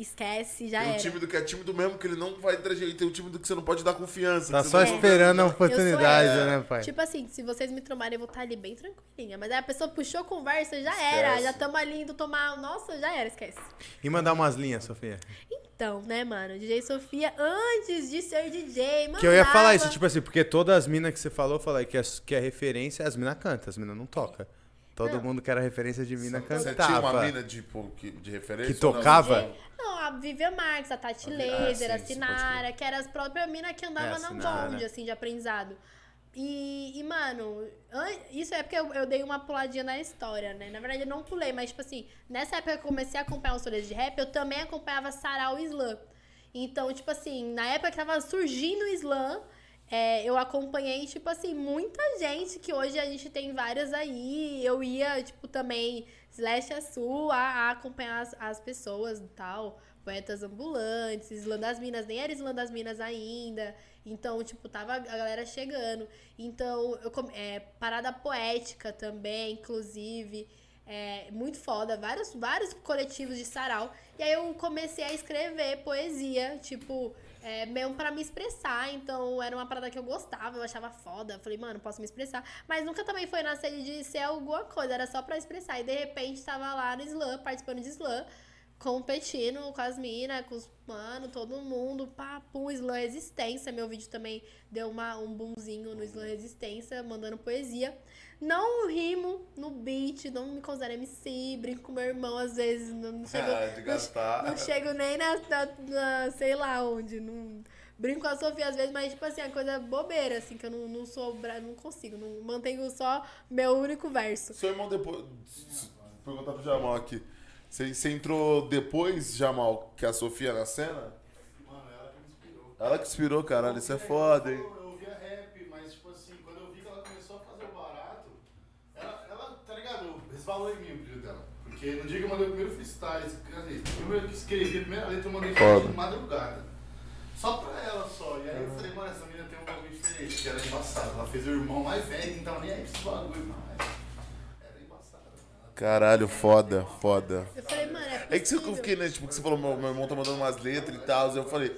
esquece, já era. Tem um tímido que é tímido mesmo, que ele não vai dar jeito, tem um tímido que você não pode dar confiança. Tá só esperando a oportunidade, né, pai? Tipo assim, se vocês me tromarem, eu vou estar ali bem tranquilinha, mas aí a pessoa puxou conversa, já era, já tamo ali indo tomar, nossa, já era, esquece. E mandar umas linhas, Sofia? Então, né, mano, DJ Sofia, antes de ser DJ, mano. Que eu ia falar isso, tipo assim, porque todas as minas que você falou, falei que é referência, as minas cantam, as minas não tocam. Todo mundo que era referência de mina cantava. Você tinha uma mina tipo, de referência? Que tocava? Não, a Vivian Marx, a Tati Laser, a Sinara, que eram as próprias minas que andavam na bonde, assim, de aprendizado. E, mano, isso é porque eu dei uma puladinha na história, né? Na verdade, eu não pulei, mas, tipo assim, nessa época que eu comecei a acompanhar os rolês de rap, eu também acompanhava Sarau e Slam. Então, tipo assim, na época que tava surgindo o Slam, eu acompanhei, tipo assim, muita gente, que hoje a gente tem várias aí. Eu ia, tipo, também, Slash a Sul, a acompanhar as pessoas e tal. Poetas ambulantes, Islã das Minas, nem era Islã das Minas ainda. Então, tipo, tava a galera chegando. Então, parada poética também, inclusive. Muito foda, vários coletivos de sarau. E aí eu comecei a escrever poesia, tipo, mesmo pra me expressar. Então, era uma parada que eu gostava, eu achava foda. Falei, mano, posso me expressar. Mas nunca também foi na sede de ser alguma coisa, era só pra expressar. E de repente, tava lá no Islã, participando de Islã. Competindo com as minas, com os mano, todo mundo, papo, Slam Resistência. Meu vídeo também deu um boomzinho no Slam Resistência, mandando poesia. Não rimo no beat, não me considero MC, brinco com meu irmão às vezes, não chego, não chego nem na sei lá onde, não... Brinco com a Sofia às vezes, mas tipo assim, a coisa bobeira, assim, que eu não sou, não consigo, não mantenho só meu único verso. Seu irmão depois, perguntar pro Jamal aqui. Você entrou depois, Jamal, que a Sofia na cena? Mano, ela que me inspirou. Ela que inspirou, caralho, isso é foda, hein? Eu ouvia rap, mas tipo assim, quando eu vi que ela começou a fazer o barato, ela tá ligado? Resvalou em mim o brilho dela. Porque no dia que eu mandei o primeiro freestyle, eu escrevi a primeira letra, eu mandei de madrugada. Só pra ela só. E aí eu falei, mano, essa menina tem um bagulho diferente, que era embaçada. Ela fez o irmão mais velho, não tava nem aí pra esse bagulho, mas... Caralho, foda. Eu falei, mano, é que eu fiquei, né? Tipo, que você falou, meu irmão tá mandando umas letras e tal. Eu falei,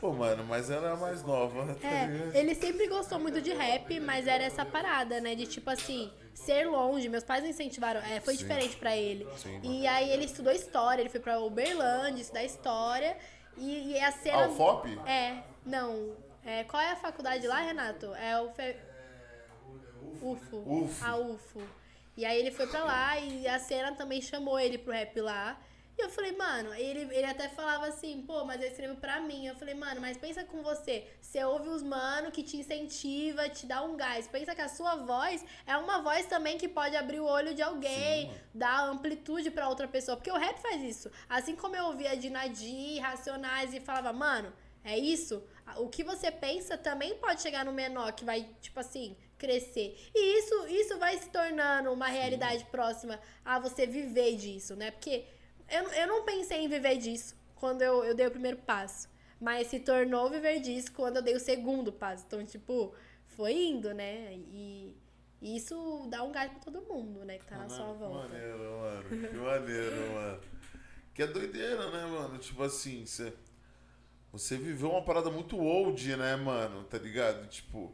pô, mano, mas ela é mais nova. Ele sempre gostou muito de rap, mas era essa parada, né? De tipo assim, ser longe. Meus pais não incentivaram, foi diferente pra ele. Sim, e aí ele estudou história, ele foi pra Uberlândia estudar história. E a cena. Ah, o FOP? Não. Qual é a faculdade lá, Renato? É o UFO. A UFO. E aí ele foi pra lá e a Senna também chamou ele pro rap lá. E eu falei, mano, ele até falava assim, pô, mas eu escrevo pra mim. Eu falei, mano, mas pensa com você. Você ouve os mano que te incentiva, te dá um gás. Pensa que a sua voz é uma voz também que pode abrir o olho de alguém, sim, dar amplitude pra outra pessoa. Porque o rap faz isso. Assim como eu ouvia Dinadi, Racionais e falava, mano, é isso? O que você pensa também pode chegar no menor, que vai, tipo assim, crescer. E isso vai se tornando uma realidade, sim, próxima a você viver disso, né? Porque... Eu não pensei em viver disso quando eu dei o primeiro passo. Mas se tornou viver disso quando eu dei o segundo passo. Então, tipo, foi indo, né? E isso dá um gás pra todo mundo, né? Que tá na sua volta. Que maneiro, mano. Que maneiro, mano. Que é doideira, né, mano? Tipo assim, você viveu uma parada muito old, né, mano? Tá ligado? Tipo,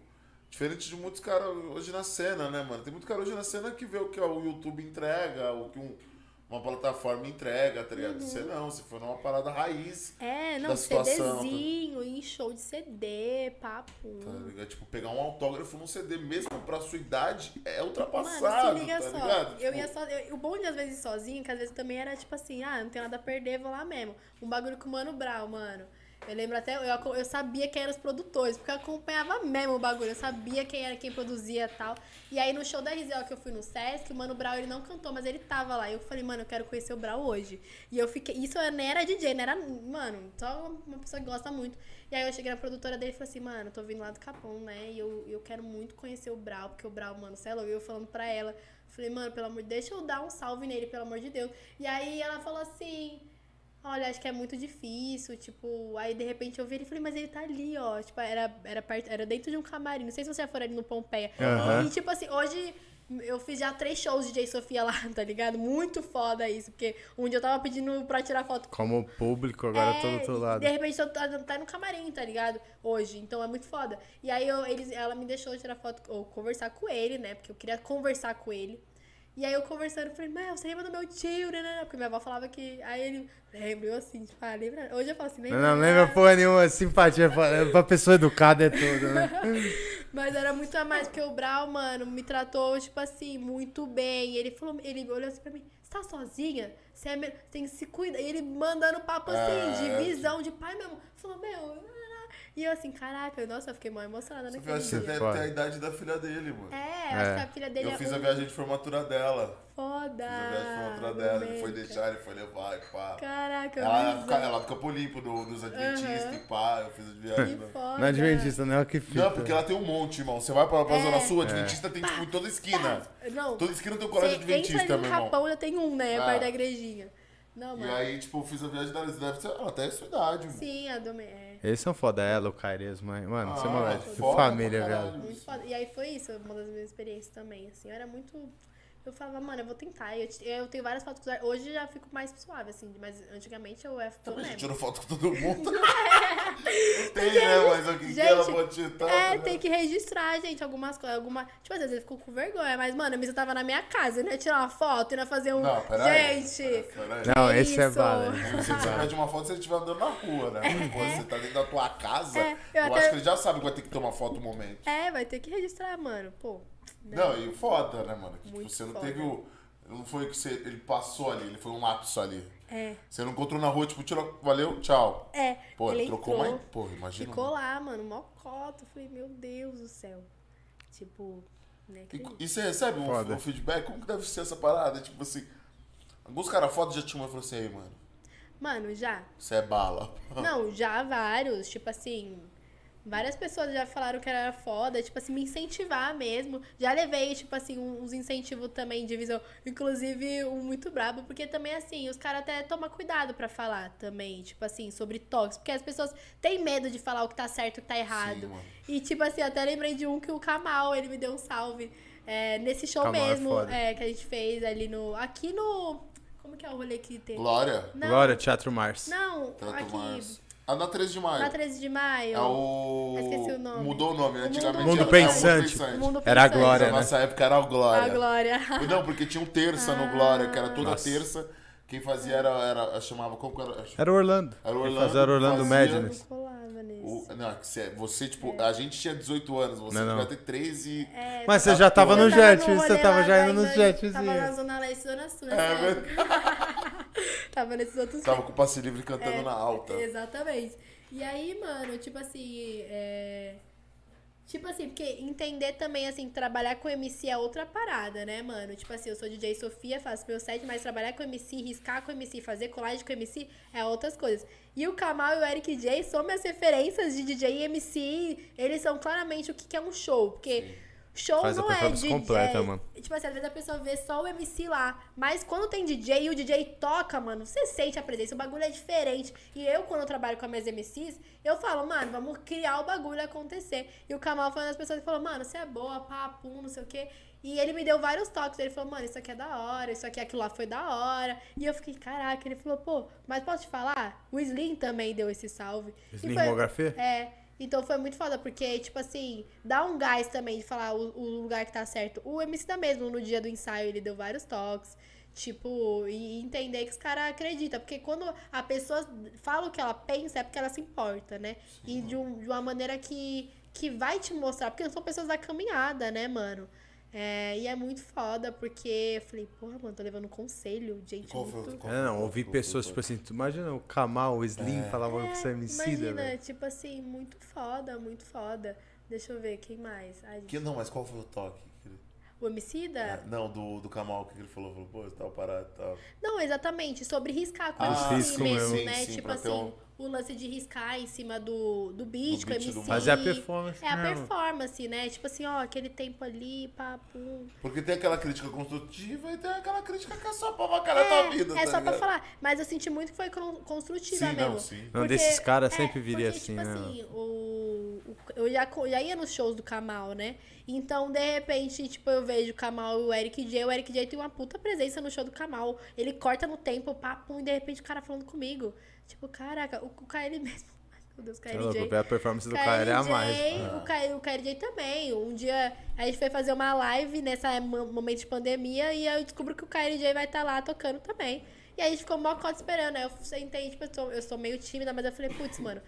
diferente de muitos caras hoje na cena, né, mano? Tem muito cara hoje na cena que vê o que o YouTube entrega, o que uma plataforma entrega, tá ligado? Uhum. Você não, se for numa parada raiz. É, não, da situação, CDzinho, tá... em show de CD, papo. Tá ligado? Tipo, pegar um autógrafo num CD mesmo pra sua idade é ultrapassado. Mano, se liga, tá só. Ligado? Eu ia só. O bom de às vezes ir sozinho, que às vezes também era tipo assim, ah, não tem nada a perder, vou lá mesmo. Um bagulho com o Mano Brown, mano. Eu lembro até, eu sabia quem eram os produtores, porque eu acompanhava mesmo o bagulho, eu sabia quem era, quem produzia e tal. E aí no show da RZO que eu fui no Sesc, o Mano Brown, ele não cantou, mas ele tava lá. E eu falei, mano, eu quero conhecer o Brown hoje. E eu fiquei, isso eu nem era DJ, não era, mano, só uma pessoa que gosta muito. E aí eu cheguei na produtora dele e falei assim, mano, eu tô vindo lá do Capão, né? E eu quero muito conhecer o Brown, porque o Brown, mano, sei lá, eu falando pra ela. Falei, mano, pelo amor de Deus, deixa eu dar um salve nele, pelo amor de Deus. E aí ela falou assim... Olha, acho que é muito difícil, tipo... Aí, de repente, eu vi ele e falei, mas ele tá ali, ó. Tipo, era dentro de um camarim. Não sei se você já for ali no Pompeia. Uhum. E, tipo assim, hoje... Eu fiz já 3 shows de DJ Sofia lá, tá ligado? Muito foda isso, porque um dia eu tava pedindo pra tirar foto. Como público, agora tô do outro lado. De repente eu tá no camarim, tá ligado? Hoje, então é muito foda. E aí, ela me deixou tirar foto, ou conversar com ele, né? Porque eu queria conversar com ele. E aí eu conversando, falei, mas você lembra do meu tio, né? Porque minha avó falava que... Aí ele lembrou assim, tipo, ah, lembra... Hoje eu falo assim, lembra? Não, lembra porra nenhuma, simpatia, pra pessoa educada é tudo, né? Mas era muito a mais, porque o Brau, mano, me tratou, tipo assim, muito bem. Ele falou, ele olhou assim pra mim, você tá sozinha? Você tem que se cuidar. E ele mandando papo assim, de visão, de pai mesmo. Falou, meu... E eu assim, caraca, nossa, eu fiquei mó emocionada naquele dia. Você deve ter a idade da filha dele, mano. É, acho que a filha dele... Eu fiz a viagem de formatura dela. Foda! Fiz a viagem de formatura dela, ele foi deixar, ele foi levar, e pá. Caraca, ela fica polipo dos adventistas, e pá, eu fiz a viagem. Que foda! Não é adventista, não é o que fica. Não, porque ela tem um monte, irmão. Você vai pra Zona Sul, adventista tem tipo em toda esquina. Não. Toda esquina tem um colégio adventista, meu irmão. Você entra ali no Capão, já tem um, né, perto da igrejinha. Não, mano. E aí, tipo, eu fiz a viagem dela, deve ser até a sua idade, mano. Sim, a do meio. Eles são foda, ela, o Caires, mãe. Mano, você é uma família, velho. Muito foda. E aí foi isso, uma das minhas experiências também, assim. Eu era muito... Eu falava, mano, eu vou tentar. Eu tenho várias fotos com os... Hoje já fico mais suave, assim. Mas antigamente eu era... Também já tirou foto com todo mundo. Tem, né? Mas alguém que ela pode tirar. É, né? Tem que registrar, gente, algumas coisas. Tipo, às vezes eu fico com vergonha. Mas, mano, a missa tava na minha casa. Eu não ia tirar uma foto, eu não ia fazer um... Não, peraí. Gente... Peraí. Não, esse é bala. Se você pede uma foto, você estiver andando na rua, né? Quando você tá dentro da tua casa, eu acho que ele já sabe que vai ter que tomar foto no momento. É, vai ter que registrar, mano. Pô... Não, e foda, né, mano? Que, tipo, você não foda. Teve o... Não foi que você... Ele passou ali, ele foi um lapso ali. É. Você não encontrou na rua, tipo, tirou, valeu, tchau. É. Pô, ele trocou mais... Pô, imagina. Ficou lá, mano, mó cota. Falei, meu Deus do céu. Tipo, né? E você recebe um feedback? Como que deve ser essa parada? Tipo assim, alguns caras foda já te chamam e falaram assim, aí, mano. Mano, já. Você é bala. Não, já vários, tipo assim... Várias pessoas já falaram que era foda, tipo assim, me incentivar mesmo. Já levei, tipo assim, uns incentivos também de visão. Inclusive, um muito brabo, porque também, assim, os caras até tomam cuidado pra falar também, tipo assim, sobre toques. Porque as pessoas têm medo de falar o que tá certo e o que tá errado. Sim, mano. E, tipo assim, até lembrei de um que o Kamal, ele me deu um salve. Nesse show Kamal mesmo, que a gente fez ali no... Aqui no... Como que é o rolê que tem? Glória? Não. Glória, Teatro Mars. Não, Teatro aqui... Mars. Ah, na 13 de maio. Na 13 de maio. É o... Esqueci o nome. Mudou o nome, antigamente. Mundo Pensante. Era a Glória, né? Nessa época era o Glória. A Glória. Não, porque tinha um terça no Glória, que era toda terça. Quem fazia era chamava... Como que era? Era o Orlando. Era o Orlando. Era o Orlando Madness. tava nesse. Não, você, tipo, a gente tinha 18 anos, você devia ter 13. É, mas você já tava no jet, você tava já indo no jetzinho. Tava na Zona Leste e Zona Sul, né? Tava nesses outros. Tava com o passe livre cantando na alta. Exatamente. E aí, mano, tipo assim, tipo assim, porque entender também, assim, trabalhar com MC é outra parada, né, mano? Tipo assim, eu sou DJ Sofia, faço meu set, mas trabalhar com MC, riscar com MC, fazer colagem com MC é outras coisas. E o Kamal e o Eric J são minhas referências de DJ e MC, eles são claramente o que é um show, porque... Sim. Show faz não é DJ, completa, mano. Tipo assim, às vezes a pessoa vê só o MC lá, mas quando tem DJ e o DJ toca, mano, você sente a presença, o bagulho é diferente. E eu, quando eu trabalho com as minhas MCs, eu falo, mano, vamos criar o bagulho acontecer. E o Kamal foi uma das pessoas que falou, mano, você é boa, papo, não sei o quê. E ele me deu vários toques, ele falou, mano, isso aqui é da hora, isso aqui, aquilo lá foi da hora. E eu fiquei, caraca, ele falou, pô, mas posso te falar? O Slim também deu esse salve. Slim Mogafê? É. Então foi muito foda, porque, tipo assim, dá um gás também de falar o lugar que tá certo. O Emicida mesmo, no dia do ensaio, ele deu vários toques, tipo, e entender que os caras acreditam. Porque quando a pessoa fala o que ela pensa, é porque ela se importa, né? Sim. E de uma maneira que vai te mostrar, porque não são pessoas da caminhada, né, mano? É, e é muito foda, porque eu falei, porra, mano, tô levando um conselho, gente. Ouvi pessoas, tipo assim, tu imagina o Kamal, o Slim falavam que você é Emicida, imagina, véio. Tipo assim, muito foda, muito foda. Deixa eu ver, quem mais? Ai, que, não, mas qual foi o toque? O Emicida? Não, do Kamal, que ele falou, pô, tal, parado e tal. Não, exatamente, sobre riscar com MC mesmo, né? Sim, tipo assim, o lance de riscar em cima do beat, com o MC. Mas é a performance. É mesmo. A performance, né? Tipo assim, ó, aquele tempo ali, papo. Porque tem aquela crítica construtiva e tem aquela crítica que é só pra vacarar a tua vida. É só pra falar. Mas eu senti muito que foi construtiva mesmo. Porque desses caras sempre viria porque, assim, tipo né? Assim, eu já ia nos shows do Kamal, né? Então, de repente, tipo, eu vejo o Kamal e o Eric J. O Eric J tem uma puta presença no show do Kamal. Ele corta no tempo, papo, e de repente o cara falando comigo. Tipo, caraca, o KL mesmo. Meu Deus, o KLJ. A performance do KL é a mais. O KLJ também. Um dia a gente foi fazer uma live nessa momento de pandemia e eu descubro que o KLJ vai estar lá tocando também. E aí a gente ficou mó cota esperando. Aí eu sentei, tipo, eu sou meio tímida, mas eu falei, putz, mano,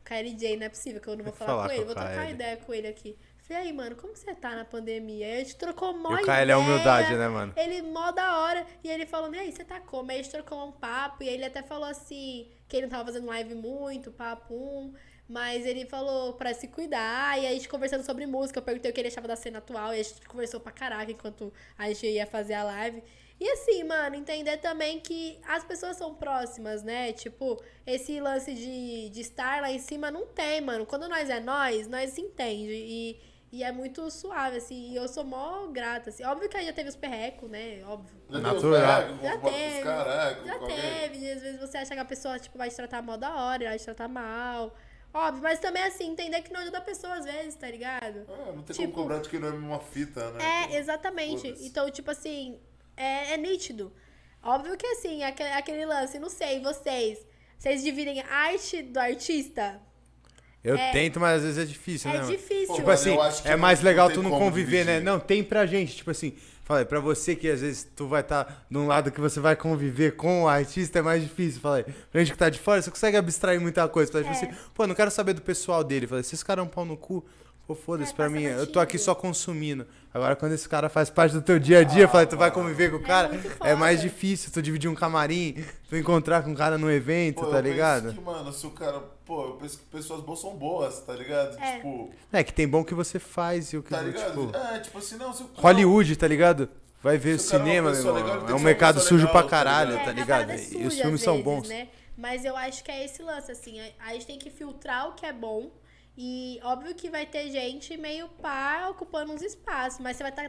o KLJ não é possível que eu não vou falar com ele, vou trocar ideia com ele aqui. Falei, aí, mano, como você tá na pandemia? Aí a gente trocou mó ideia. O KL é humildade, né, mano? Ele mó da hora. E ele falou, e aí, você tá como? Aí a gente trocou um papo e aí ele até falou assim... Que ele não tava fazendo live muito, papum. Mas ele falou pra se cuidar. E aí a gente conversando sobre música. Eu perguntei o que ele achava da cena atual. E a gente conversou pra caraca enquanto a gente ia fazer a live. E assim, mano, entender também que as pessoas são próximas, né? Tipo, esse lance de estar lá em cima não tem, mano. Quando nós se entende. E é muito suave, assim. E eu sou mó grata, assim. Óbvio que aí já teve os perrecos, né? Óbvio. Já teve. Às vezes você acha que a pessoa, tipo, vai te tratar mal da hora, vai te tratar mal. Óbvio, mas também, assim, entender que não ajuda a pessoa às vezes, tá ligado? Não tem tipo, como cobrar de que não é uma fita, né? É, exatamente. Então, tipo assim, é nítido. Óbvio que, assim, é aquele lance. Não sei, vocês dividem a arte do artista... Eu tento, mas às vezes é difícil, né? É difícil. Tipo assim, é mais legal tu não conviver, né? Não, tem pra gente, tipo assim... Falei, pra você que às vezes tu vai estar num lado que você vai conviver com o artista, é mais difícil. Falei, pra gente que tá de fora, você consegue abstrair muita coisa. Falei, tipo assim, pô, não quero saber do pessoal dele. Falei, se esse cara é um pau no cu... Pô, foda-se pra mim, eu tô aqui só consumindo. Agora, quando esse cara faz parte do teu dia a dia, tu vai conviver com o cara, é mais difícil tu dividir um camarim, tu encontrar com um cara num evento, tá ligado? Que, mano, se o cara, eu penso que pessoas boas são boas, tá ligado? É. Tipo... É, que tem bom que você faz e o que... Tá ligado? Tipo... É, tipo assim, não... Se o cara... Hollywood, tá ligado? Vai ver o cinema, meu irmão, é um mercado sujo pra caralho, tá ligado? E os filmes são bons. Mas eu acho que é esse lance, assim, a gente tem que filtrar o que é bom. E óbvio que vai ter gente meio pá ocupando uns espaços, mas você vai estar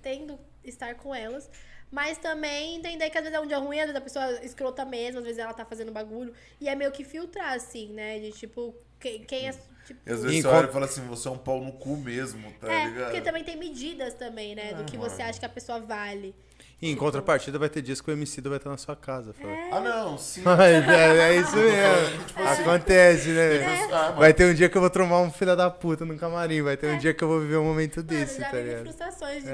tendo estar com elas. Mas também entender que às vezes é um dia ruim, às vezes a pessoa escrota mesmo, às vezes ela tá fazendo bagulho. E é meio que filtrar, assim, né? De tipo, quem é... Tipo, e às vezes você olha e fala assim, você é um pau no cu mesmo, tá ligado? Porque também tem medidas também, né? Do que você acha que a pessoa vale. E em contrapartida vai ter dias que o Emicida vai estar na sua casa. Ah, não, sim. É isso mesmo. Tipo assim, acontece, né? Vai ter um dia que eu vou trombar um filho da puta no camarim. Vai ter um dia que eu vou viver um momento desse, tá ligado? Já vivi frustrações,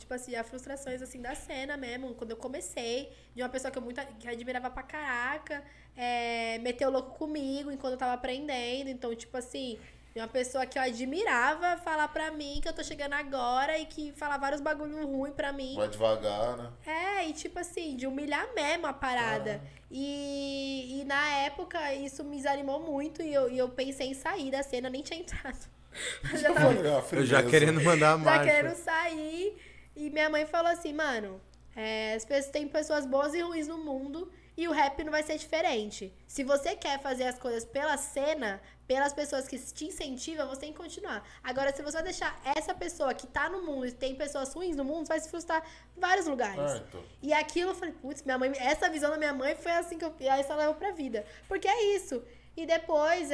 tipo assim, as frustrações assim da cena mesmo. Quando eu comecei, de uma pessoa que eu muito admirava pra caraca, meteu louco comigo enquanto eu tava aprendendo. Então, tipo assim... E uma pessoa que eu admirava falar pra mim que eu tô chegando agora e que falar vários bagulho ruim pra mim. Vai devagar, né? E tipo assim, de humilhar mesmo a parada. E na época isso me desanimou muito e eu pensei em sair da cena, nem tinha entrado. Eu já querendo mandar a marcha. Já querendo sair. E minha mãe falou assim, mano, tem pessoas boas e ruins no mundo e o rap não vai ser diferente. Se você quer fazer as coisas pela cena... pelas pessoas que te incentivam, você tem que continuar. Agora, se você vai deixar essa pessoa que tá no mundo e tem pessoas ruins no mundo, você vai se frustrar em vários lugares. Então. E aquilo, eu falei, putz, minha mãe... Essa visão da minha mãe foi assim que eu... Aí ela levou pra vida. Porque é isso. E depois,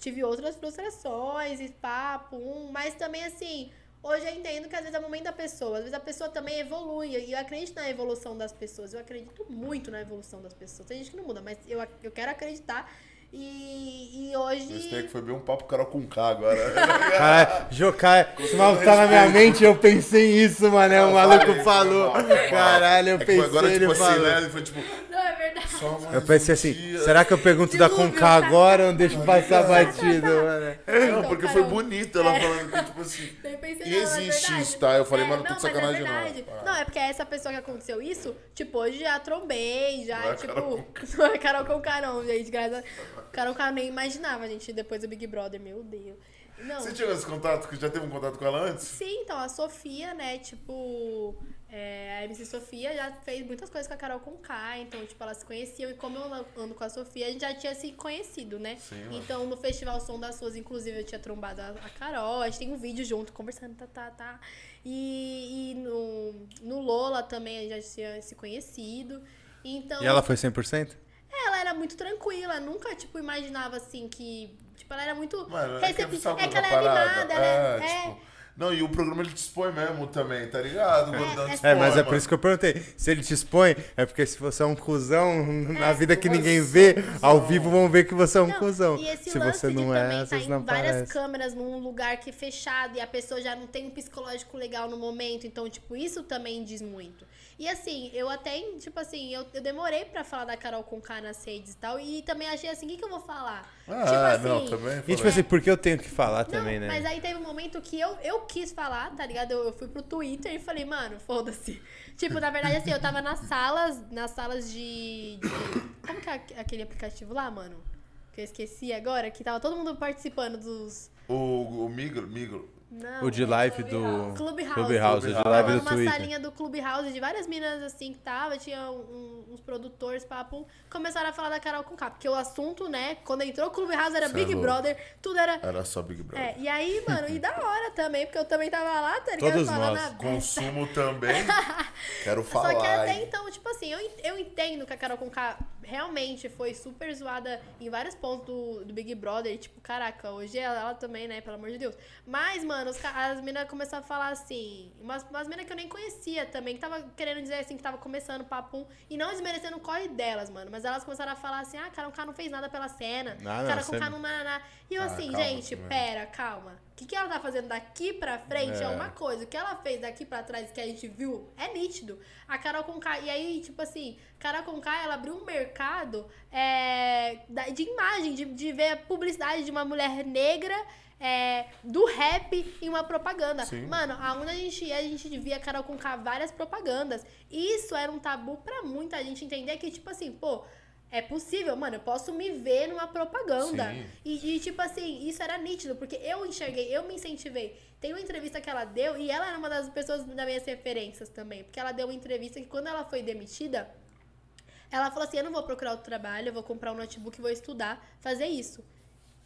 tive outras frustrações, e papo, mas também, assim... Hoje eu entendo que às vezes é o momento da pessoa. Às vezes a pessoa também evolui. E eu acredito na evolução das pessoas. Eu acredito muito na evolução das pessoas. Tem gente que não muda, mas eu quero acreditar... E hoje... Gostei que foi bem um papo Carol com K agora. Cara, Jocai, esse maluco tá na minha mente, eu pensei isso, mano. O maluco falou. Caralho, eu pensei, agora, tipo, ele assim, falou. Né? Ele foi tipo... Não, é verdade. Eu pensei assim, será que eu pergunto da Conká agora ou deixo passar batido? Não, porque foi bonito ela falando, tipo assim... E existe isso, tá? Eu falei, mano, não tô de sacanagem não. Não, é porque essa pessoa que aconteceu isso, tipo, hoje já trombei, já, tipo... Não é Carol com K não, gente, graças a... Cara, o cara nem imaginava, gente, depois do Big Brother, meu Deus. Não. Você tinha esse contato? Já teve um contato com ela antes? Sim, então, a Sofia, né, tipo, a MC Sofia já fez muitas coisas com a Carol Conká, então, tipo, elas se conheciam, e como eu ando com a Sofia, a gente já tinha se conhecido, né? Sim, então, no Festival Som das Suas, inclusive, eu tinha trombado a Carol, a gente tem um vídeo junto, conversando, tá. E no Lola também, a gente já tinha se conhecido, então... E ela foi 100%? Ela era muito tranquila, nunca, tipo, imaginava, assim, que... Tipo, ela era muito... Mano, é que ela é animada, né? Tipo... Não, e o programa ele te expõe mesmo também, tá ligado? Mas é por isso que eu perguntei. Se ele te expõe, é porque se você é um cuzão, na vida que ninguém vê, ao vivo vão ver que você é um cuzão. E esse se lance você não de também tá em várias câmeras num lugar que é fechado e a pessoa já não tem um psicológico legal no momento. Então, tipo, isso também diz muito. E assim, eu até, tipo assim, eu demorei pra falar da Carol Conká nas redes e tal. E também achei assim, o que eu vou falar? E tipo assim, por que eu tenho que falar também, né? Mas aí teve um momento que eu quis falar, tá ligado? Eu fui pro Twitter e falei, mano, foda-se. Tipo, na verdade, assim, eu tava nas salas de... Como que é aquele aplicativo lá, mano? Que eu esqueci agora, que tava todo mundo participando dos... O Migro. Não, o de live do... Clubhouse. O de live do Twitter. Uma salinha do Clubhouse de várias meninas, assim, que tava, tinha uns produtores, papo, começaram a falar da Carol Conká, porque o assunto, né, quando entrou o Clubhouse era Big Brother, tudo era... Era só Big Brother. E aí, mano, e da hora também, porque eu também tava lá, tá ligado? Todos nós. Consumo também, quero falar. Só que até então, tipo assim, eu entendo que a Carol Conká realmente foi super zoada em vários pontos do Big Brother, e tipo, caraca, hoje ela também, né, pelo amor de Deus. Mas, mano, as meninas começaram a falar assim, umas meninas que eu nem conhecia também, que tava querendo dizer assim, que tava começando papo, e não desmerecendo o corre delas, mano, mas elas começaram a falar assim, Carol Conká não fez nada pela cena, Carol Conká não nananá, e eu assim, calma, gente, pera, calma, o que ela tá fazendo daqui pra frente é uma coisa, o que ela fez daqui pra trás que a gente viu é nítido, a Carol Conká, e aí, tipo assim, Carol Conká, ela abriu um mercado de imagem, de ver a publicidade de uma mulher negra, do rap em uma propaganda. Sim. Mano, aonde a gente via Carol Conká várias propagandas. Isso era um tabu pra muita gente entender que, tipo assim, pô, é possível, mano, eu posso me ver numa propaganda. E, tipo assim, isso era nítido, porque eu enxerguei, eu me incentivei. Tem uma entrevista que ela deu, e ela era uma das pessoas das minhas referências também, porque ela deu uma entrevista que quando ela foi demitida, ela falou assim, eu não vou procurar outro trabalho, eu vou comprar um notebook e vou estudar, fazer isso.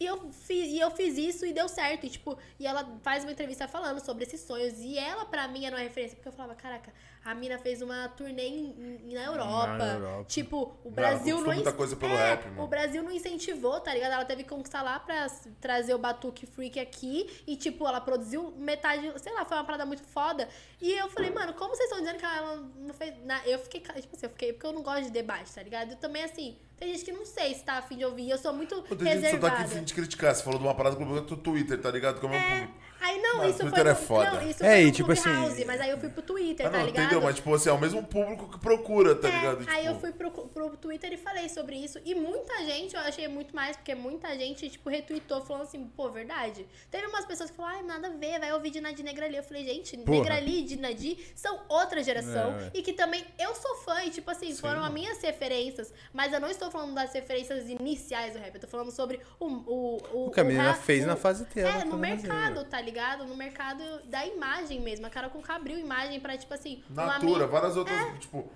E eu fiz isso e deu certo. E, tipo, e ela faz uma entrevista falando sobre esses sonhos. E ela, pra mim, era uma referência. Porque eu falava, caraca, a mina fez uma turnê na Europa. Na Europa. Tipo, o Brasil não... muita coisa pelo rap, mano. O Brasil não incentivou, tá ligado? Ela teve que conquistar lá pra trazer o Batuque Freak aqui. E, tipo, ela produziu metade... Sei lá, foi uma parada muito foda. E eu falei, mano, como vocês estão dizendo que ela não fez... Eu fiquei... Tipo assim, eu fiquei... Porque eu não gosto de debate, tá ligado? Eu também, assim... Tem gente que não sei se tá afim de ouvir, eu sou muito reservada. Você tá aqui afim de criticar, você falou de uma parada que eu tô no Twitter, tá ligado? Como aí não, mas isso Twitter foi... é foda. Não, isso foi no tipo Clubhouse, assim... mas aí eu fui pro Twitter, tá ligado? Entendeu, mas tipo assim, é o mesmo público que procura, tá ligado? Tipo... Aí eu fui pro Twitter e falei sobre isso, e muita gente, eu achei muito mais, porque muita gente, tipo, retweetou, falando assim, pô, verdade. Teve umas pessoas que falaram, ai, nada a ver, vai ouvir Dinadi e Negra Li. Eu falei, gente, porra. Negra Li e Dinadi são outra geração, e que também eu sou fã, e tipo assim, foram as minhas referências, mas eu não estou falando das referências iniciais do rap, eu tô falando sobre o que a menina fez na fase inteira. No mercado, tá ligado? No mercado da imagem mesmo. A Carol Conká abriu imagem pra, tipo assim... Natura, várias outras, tipo...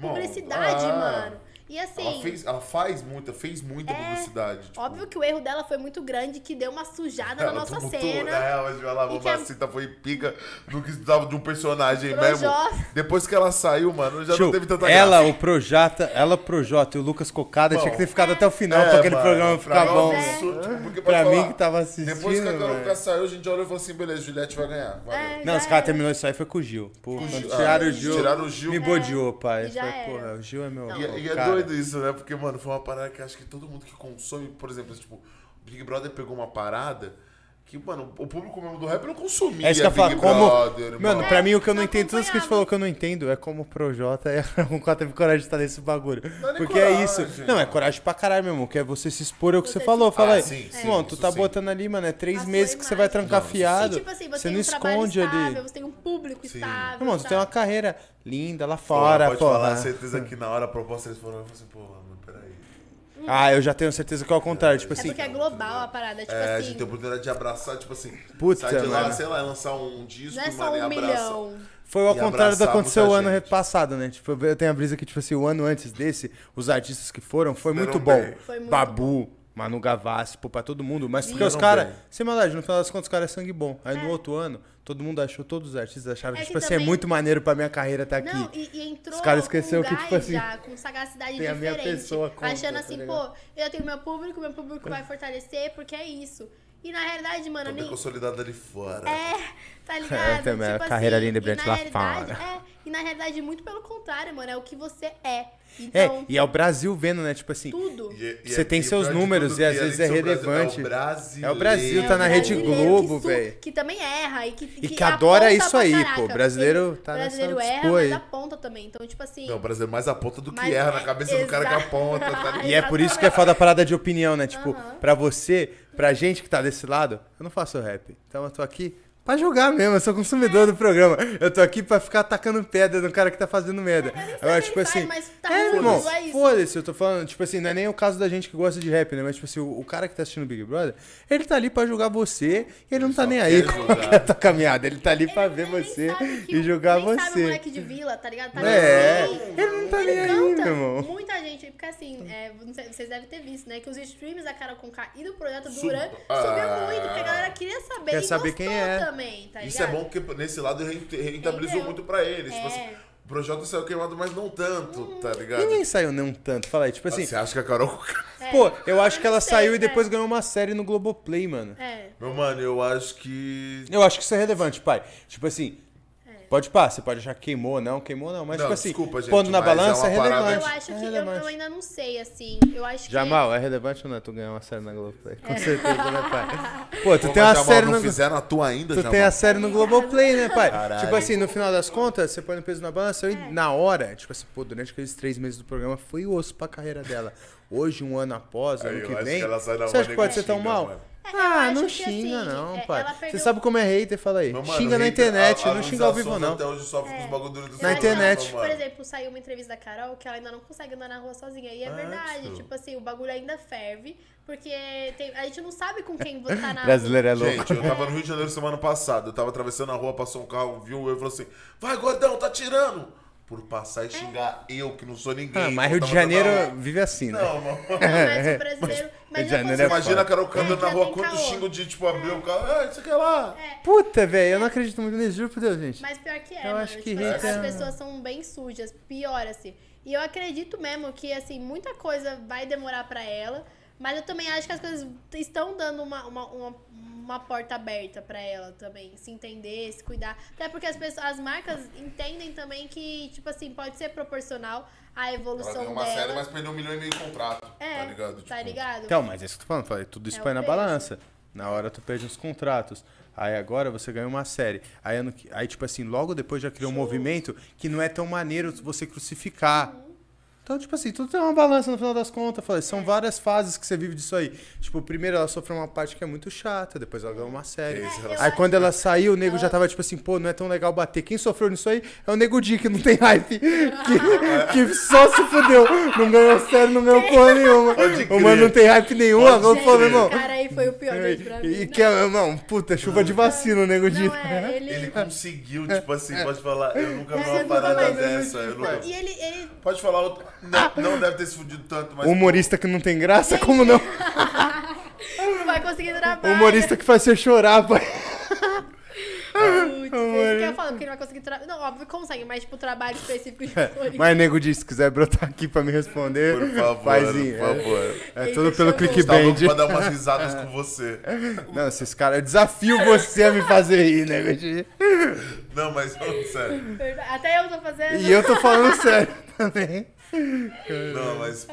Publicidade, mano. E assim... Ela fez muita publicidade. Tipo... Óbvio que o erro dela foi muito grande, que deu uma sujada na nossa cena. Ela vacita, foi pica no que precisava de um personagem mesmo. Depois que ela saiu, mano, já não teve tanta graça. Ela, o Projota e o Lucas Cocada tinha que ter ficado até o final pra aquele programa ficar bom. Pra mim que tava assistindo. Depois que a Carol Conká saiu, a gente olhou e falou assim, beleza, Juliette vai ganhar. Não, os caras terminaram isso aí foi com o Gil. Tiraram o Gil. Me bodeou, pai. Porra, o Gil é meu... Doido isso, né? Porque, mano, foi uma parada que acho que todo mundo que consome, por exemplo, tipo, Big Brother pegou uma parada que, mano, o público mesmo do rap não consumia Big Brother. Mano, pra mim o que eu não entendo, tudo isso que a gente falou que eu não entendo é como o Projota e a Conká teve coragem de estar nesse bagulho. Porque coragem, é isso. Não, é coragem pra caralho, meu irmão, que é você se expor ao que você falou. Fala aí, mano, tu tá botando ali, mano, é 3 meses que você vai trancar fiado. E, tipo assim, você não esconde ali. Você tem um público estável. Irmão, você tem uma carreira linda lá fora, pô. Pode falar, certeza que na hora a proposta eles foram, eu falei assim, pô, mano, peraí. Eu já tenho certeza que é ao contrário, tipo assim... É porque é global a parada, tipo assim... A gente tem a oportunidade de abraçar, tipo assim... Sai de lá, sei lá, lançar um disco, não é só um milhão. Foi ao contrário do que aconteceu o ano passado, né? Tipo, eu tenho a brisa que, tipo assim, o ano antes desse, os artistas que foram, foi muito bom. Babu, Manu Gavassi, pô, pra todo mundo. Mas porque os caras... Sem maldade, no final das contas, os caras é sangue bom. Aí no outro ano... Todo mundo achou, todos os artistas acharam que, tipo assim, é muito maneiro pra minha carreira aqui. Não, e entrou os caras esqueceu que, tipo assim, já, com sagacidade diferente. A minha pessoa conta, achando assim, eu tenho meu público vai fortalecer, porque é isso. E na realidade, mano... Tô bem consolidada ali fora. Tá ligado? Também, tipo a carreira linda e brilhante lá fora. E na realidade, muito pelo contrário, mano, é o que você é. Então, e é o Brasil vendo, né? Tipo assim, tudo. Você tem seus números e às vezes é relevante. É o Brasil, tá na Rede Globo, velho. Que também erra e que adora isso aí, pô. O brasileiro tá nessa disputa aí. O brasileiro erra, mas aponta também. Então, tipo assim... Não, o brasileiro mais aponta do que erra na cabeça do cara que aponta. E é por isso que é foda a parada de opinião, né? Tipo, pra você, pra gente que tá desse lado, eu não faço rap. Então eu tô aqui... Pra jogar mesmo, eu sou consumidor do programa. Eu tô aqui pra ficar atacando pedra no cara que tá fazendo merda. Eu acho, tipo assim... Faz, mas tá irmão, foda-se, eu tô falando, tipo assim, não é nem o caso da gente que gosta de rap, né? Mas, tipo assim, o cara que tá assistindo Big Brother, ele tá ali pra julgar você e ele não tá nem aí com a tua caminhada. Ele tá ali pra ver você e julgar você. Sabe o moleque de vila, tá ligado? Tá ele não tá nem aí, meu irmão. Muita gente, porque assim, vocês devem ter visto, né? Que os streams da Carol Conká e do projeto do Duran subiu muito, porque a galera queria saber e gostou também. Tá isso é bom porque nesse lado rentabilizou muito pra eles. Tipo assim, o Projota saiu queimado, mas não tanto, tá ligado? Ninguém saiu não tanto, fala aí, tipo assim... Você acha que a Carol... Pô, eu acho que ela saiu e depois ganhou uma série no Globoplay, mano. Meu mano, eu acho que... Eu acho que isso é relevante, pai. Tipo assim... Pode pá, você pode achar que queimou não, mas não, tipo assim, desculpa, gente, pondo na balança é relevante. Eu acho que eu ainda não sei, assim, eu acho que... Jamal, é relevante ou não? Tu ganhou uma série na Globoplay, com certeza, né, pai? Pô, tu tem uma Jamal, série... Não fizeram a tua ainda, Jamal? Tu tem a série no Globoplay, né, pai? Caralho. Tipo assim, no final das contas, você põe no peso na balança e na hora, tipo assim, pô, durante aqueles 3 meses do programa, foi osso pra carreira dela. Hoje, um ano após, ano que vem, você acha que pode ser tão mal? Mano. Não xinga assim, não, pai. Você sabe como é hater, fala aí. Mano, xinga na internet, não xinga ao vivo, não. Até hoje sofre com os bagulhos do na internet. Por exemplo, saiu uma entrevista da Carol que ela ainda não consegue andar na rua sozinha. E é verdade, tipo assim, o bagulho ainda ferve, porque a gente não sabe com quem você tá na rua. Brasileiro é louco. Gente, eu tava no Rio de Janeiro semana passada, eu tava atravessando a rua, passou um carro, viu eu e falou assim, vai, gordão, tá tirando. por passar e xingar eu, que não sou ninguém. Ah, mas Rio de Janeiro vive assim, né? Não, mano. Mas o brasileiro... Mas você imagina a Carol cantando na rua, quanto xingo de, tipo, abrir o carro. Ah, isso aqui é lá. É. Puta, velho, eu não acredito muito nisso, juro por Deus, gente. Mas pior que é, eu acho que tipo, as pessoas são bem sujas, pior, assim. E eu acredito mesmo que, assim, muita coisa vai demorar pra ela, mas eu também acho que as coisas estão dando uma porta aberta pra ela também, se entender, se cuidar. Até porque as pessoas, as marcas entendem também que, tipo assim, pode ser proporcional à evolução dela. Ela ganhou uma série, mas perdeu 1,5 milhão de contrato, tá ligado? Tipo... Tá ligado? Então, mas é isso que eu tô falando, falei, tudo isso põe na balança. Na hora tu perde uns contratos. Aí agora você ganha uma série. Aí tipo assim, logo depois já criou um movimento que não é tão maneiro você crucificar. Então, tipo assim, tudo tem uma balança no final das contas. Falei, são várias fases que você vive disso aí. Tipo, primeiro ela sofreu uma parte que é muito chata, depois ela ganhou uma série. Aí quando ela saiu, o nego já tava tipo assim, pô, não é tão legal bater. Quem sofreu nisso aí é o Nego Di, que não tem hype. Que só se fudeu. Não ganhou série, não ganhou porra nenhuma. O mano não tem hype nenhum. Agora falou, meu irmão. Cara, aí foi o pior dele pra mim. E que é, não, puta, chuva de vacina o Nego Di. Ele conseguiu, tipo assim, pode falar, eu nunca vi uma parada dessa. E ele... Pode falar outra. Não deve ter se fudido tanto, mas... Humorista que não tem graça, como não? Não vai conseguir trabalhar. Humorista que faz você chorar, pai. Putz, que eu falo, porque ele vai conseguir trabalhar. Não, óbvio, consegue, mas tipo, trabalho específico de humorista. Mas Nego disse, se quiser brotar aqui pra me responder... Por favor, paizinho, por favor. É tudo pelo clickbait. Eu dar umas risadas com você. Não, esses caras... Eu desafio você a me fazer rir, Nego Di. Não, mas falando sério. Até eu tô fazendo. E eu tô falando sério também. Não, mas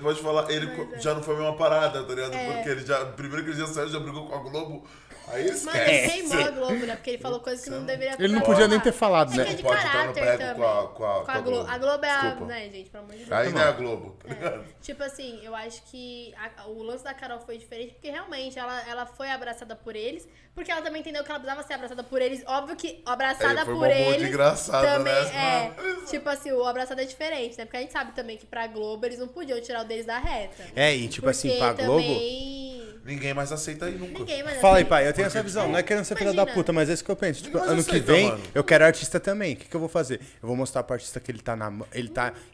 pode falar, ele já não foi a mesma parada, tá ligado? Porque ele já, primeiro que ele já saiu, já brigou com a Globo, aí esquece. Mas ele queimou a Globo, né? Porque ele falou coisas que não deveria falar. Ele não podia nem ter falado, né? É de caráter também. Com a Globo. A Globo é a, né, gente, pelo amor de Deus. Ainda é a Globo, tá ligado? Tipo assim, eu acho que o lance da Carol foi diferente, porque realmente ela foi abraçada por eles, porque ela também entendeu que ela precisava ser abraçada por eles. Óbvio que abraçada por eles também é... Tipo assim, o abraçado é diferente, né? Porque a gente sabe também que pra Globo eles não podiam tirar o deles da reta. É, e tipo assim, pra Globo... Ninguém mais aceita aí nunca. Fala aí, pai, eu tenho essa visão. Não é querendo ser filha da puta, mas é isso que eu penso. Tipo, ano que vem, eu quero artista também. O que eu vou fazer? Eu vou mostrar pro artista que ele tá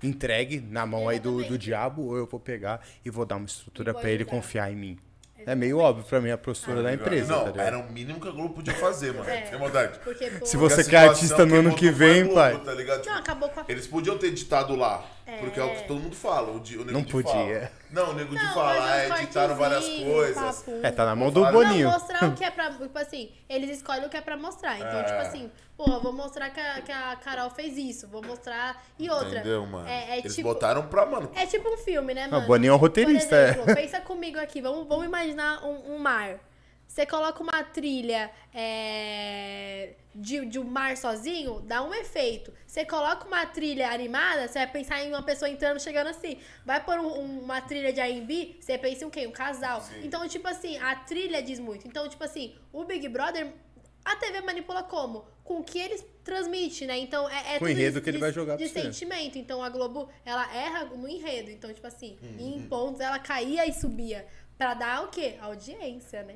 entregue na mão aí do diabo, ou eu vou pegar e vou dar uma estrutura pra ele confiar em mim. É meio óbvio pra mim a postura da empresa. Não, tá, era o mínimo que a Globo podia fazer, mano. É maldade. Se você quer artista no ano que vem, Globo, pai. Tá ligado? Não, acabou com a... Eles podiam ter ditado lá. Porque é o que todo mundo fala. O Nego Di podia. Não, o Nego Di fala, editaram várias coisas. Tá na mão do Boninho. Não, mostrar o que é pra... Tipo assim, eles escolhem o que é pra mostrar. Então, tipo assim, pô, vou mostrar que a Carol fez isso. Vou mostrar... E outra. Entendeu, mano? Eles tipo, botaram pra, mano... É tipo um filme, né, mano? O Boninho é um roteirista, exemplo, pensa comigo aqui. Vamos imaginar um mar. Você coloca uma trilha de um mar sozinho, dá um efeito. Você coloca uma trilha animada, você vai pensar em uma pessoa entrando, chegando assim. Vai pôr uma trilha de R&B, você pensa em o quê? Um casal. Sim. Então, tipo assim, a trilha diz muito. Então, tipo assim, o Big Brother, a TV manipula como? Com o que eles transmitem, né? Então, é com tudo enredo que ele vai jogar de sentimento. Então, a Globo, ela erra no enredo. Então, tipo assim, em pontos, ela caía e subia. Pra dar o quê? Audiência, né?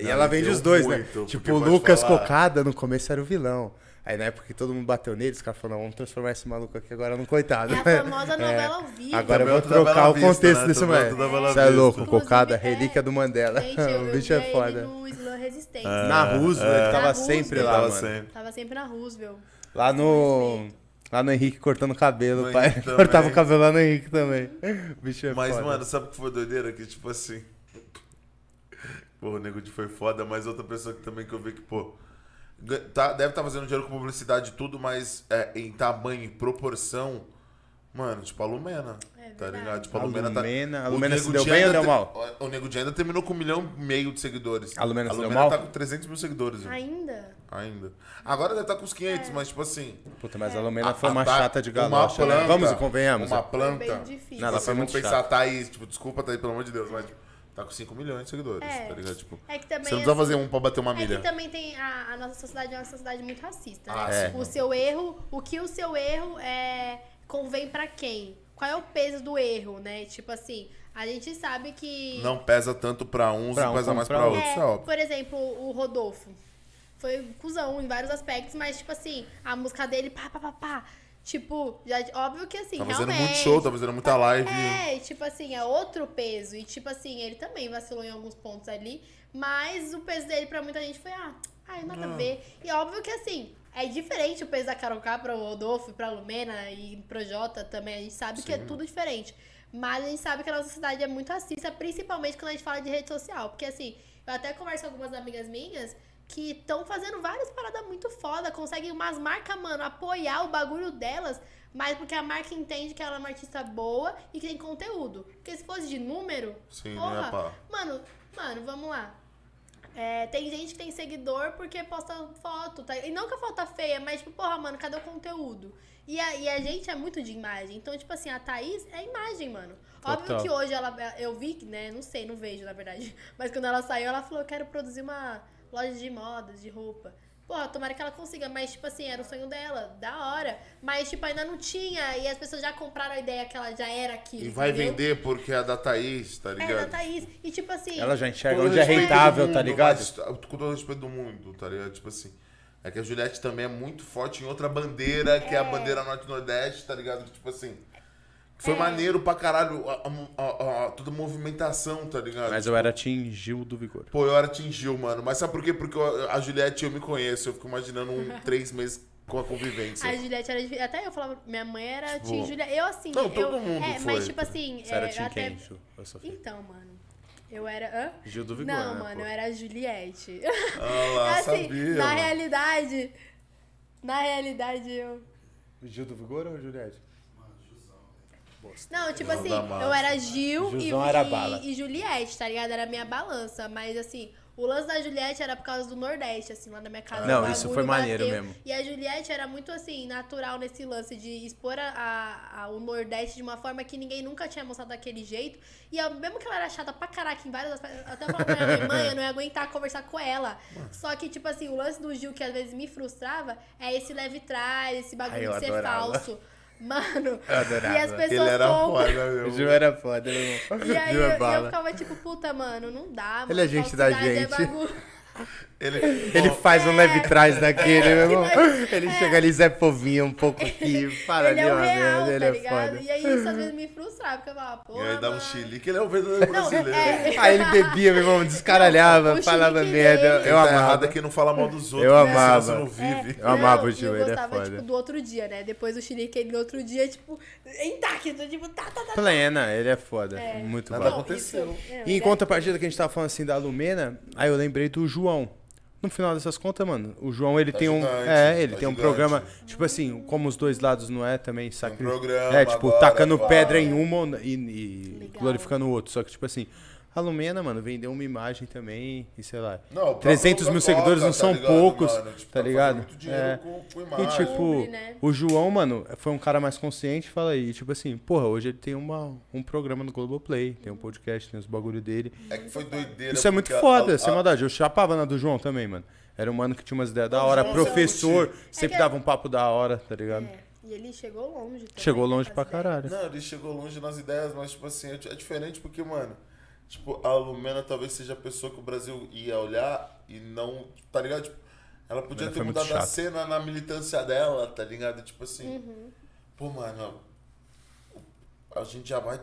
E ela vende os dois, muito, né? Tipo, o Lucas Cocada, no começo, era o vilão. Aí, na época que todo mundo bateu nele, os caras falaram, vamos transformar esse maluco aqui agora num coitado. É a famosa novela ao vivo. Agora eu vou trocar o contexto, né? Desse moleque. Você é louco, inclusive, Cocada, relíquia do Mandela. Gente, o bicho é foda. Ele no Islã Resistência. Na Roosevelt, ele tava sempre lá, mano. Tava sempre na Roosevelt. Lá no Henrique cortando cabelo, no pai. Henrique cortava o cabelo lá no Henrique também. O bicho é foda. Mano, sabe o que foi doideira? Que, tipo assim... Pô, o Nego Di foi foda, mas outra pessoa que também que eu vi que, pô, deve estar fazendo dinheiro com publicidade e tudo, mas em tamanho e proporção, mano, tipo a Lumena, tá ligado? Tipo, a Lumena se deu bem ou deu mal? O Nego Di ainda terminou com 1,5 milhão de seguidores. A Lumena tá com 300 mil seguidores. Viu? Ainda. Agora deve estar com uns 500, mas tipo assim... Puta, mas a Lumena foi uma chata de galocha. Vamos e convenhamos. Uma planta. Foi bem difícil. Nada, foi muito pensar, Thaís, tipo, desculpa, Thaís, pelo amor de Deus, mas... Tá com 5 milhões de seguidores, tá ligado? Tipo, que também, você não precisa fazer um pra bater uma milha. É que também tem... A nossa sociedade é uma sociedade muito racista, né? Tipo, o seu erro convém pra quem? Qual é o peso do erro, né? Tipo assim, a gente sabe que... Não pesa tanto pra uns, pesa mais pra outros, é óbvio. Por exemplo, o Rodolfo. Foi cuzão em vários aspectos, mas tipo assim, a música dele, pá, pá, pá, pá. Tipo, já, óbvio que assim, tá fazendo realmente... muito show, tá fazendo muita live. É, tipo assim, é outro peso. E tipo assim, ele também vacilou em alguns pontos ali. Mas o peso dele pra muita gente foi, nada a ver. E óbvio que assim... É diferente o peso da Karol K pra Rodolfo, pra Lumena e pro Jota também. A gente sabe que é tudo diferente. Mas a gente sabe que a nossa cidade é muito racista, principalmente quando a gente fala de rede social. Porque assim, eu até converso com algumas amigas minhas que estão fazendo várias paradas muito foda. Conseguem umas marcas, mano, apoiar o bagulho delas. Mas porque a marca entende que ela é uma artista boa e que tem conteúdo. Porque se fosse de número... Sim, porra, não é, mano, vamos lá. É, tem gente que tem seguidor porque posta foto, tá? E não que a foto tá feia, mas tipo, porra, mano, cadê o conteúdo? E a gente é muito de imagem. Então, tipo assim, a Thaís é imagem, mano. Total. Óbvio que hoje ela... Eu vi, né? Não sei, não vejo, na verdade. Mas quando ela saiu, ela falou, eu quero produzir uma loja de modas, de roupa. Porra, tomara que ela consiga. Mas, tipo assim, era o sonho dela. Da hora. Mas, tipo, ainda não tinha. E as pessoas já compraram a ideia que ela já era aqui. E vai vender porque é a da Thaís, tá ligado? É da Thaís. E, tipo assim... Ela já enxerga onde é rentável, tá ligado? Mas, com todo o respeito do mundo, tá ligado? Tipo assim... É que a Juliette também é muito forte em outra bandeira, que é a bandeira Norte-Nordeste, tá ligado? Tipo assim... Foi maneiro pra caralho toda a movimentação, tá ligado? Mas tipo, eu era Team Gil do Vigor. Pô, eu era Team Gil, mano. Mas sabe por quê? Porque a Juliette, eu me conheço. Eu fico imaginando 3 meses com a convivência. A Juliette era difícil. Até eu falava, minha mãe era tipo, Team Juliette. Eu assim... Não, todo mundo foi. Mas tipo assim... Você era Team quem, Gil? Então, mano. Eu era... Hã? Gil do Vigor. Não, né, mano. Pô. Eu era a Juliette. Ah, lá, assim, sabia. Na realidade... Na realidade, eu... Gil do Vigor ou Juliette? Não, tipo assim, eu era Gil e Juliette, tá ligado? Era a minha balança, mas assim, o lance da Juliette era por causa do Nordeste, assim, lá na minha casa. Não, isso foi maneiro mesmo. E a Juliette era muito, assim, natural nesse lance de expor o Nordeste de uma forma que ninguém nunca tinha mostrado daquele jeito. E eu, mesmo que ela era chata pra caraca em várias aspectos, até falando pra minha mãe, eu não ia aguentar conversar com ela. Só que, tipo assim, o lance do Gil que às vezes me frustrava é esse leve trás, esse bagulho de ser falso. Mano, eu adorava. E as pessoas ele era foda, meu. O Gil era foda, meu irmão. E aí eu ficava tipo, puta, mano, não dá. Mano, ele é gente da gente. Ele faz um leve trás daquele, meu irmão. Ele chega ali, Zé Povinho, um pouco aqui. Para ali, ó, meu. Ele é foda. E aí isso às vezes me frustrava, porque eu falava, pô. E aí dá um chilique, ele é o verdadeiro brasileiro. Aí ele bebia, meu irmão, descaralhava, falava merda. Eu amava. Que não fala mal dos outros. Eu amava. Não vive. Eu amava o Gil, ele é foda. Eu gostava, tipo, do outro dia, né? Depois o chilique, ele no outro dia, tipo, intacto, tipo, tá. Plena, ele é foda. Muito bom. Nada aconteceu. E em contrapartida que a gente tava falando assim da Lumena, aí eu lembrei do João. No final dessas contas, mano, o João, ele tá tem gigante, um programa, tipo assim, como os dois lados não é também, saca? Um programa, tipo, agora, tacando pedra em uma e glorificando o outro. Só que, tipo assim, a Lumena, mano, vendeu uma imagem também e sei lá. Não, 300 mil seguidores não são poucos, tá ligado? Poucos, tipo, tá ligado? Com imagem. E, tipo, né? O João, mano, foi um cara mais consciente, fala aí. E, tipo assim, porra, hoje ele tem um programa no Globoplay, tem um podcast, tem os bagulho dele. É que foi doideira. Isso é muito foda, sem maldade. Eu chapava na do João também, mano. Era um mano que tinha umas ideias da hora, professor, sempre dava um papo da hora, tá ligado? É. E ele chegou longe também. Chegou longe pra caralho. Não, ele chegou longe nas ideias, mas, tipo assim, é diferente porque, mano... Tipo, a Lumena talvez seja a pessoa que o Brasil ia olhar e não... Tá ligado? Tipo, ela podia ter mudado a cena na militância dela, tá ligado? Tipo assim... Uhum. Pô, mano... A gente já vai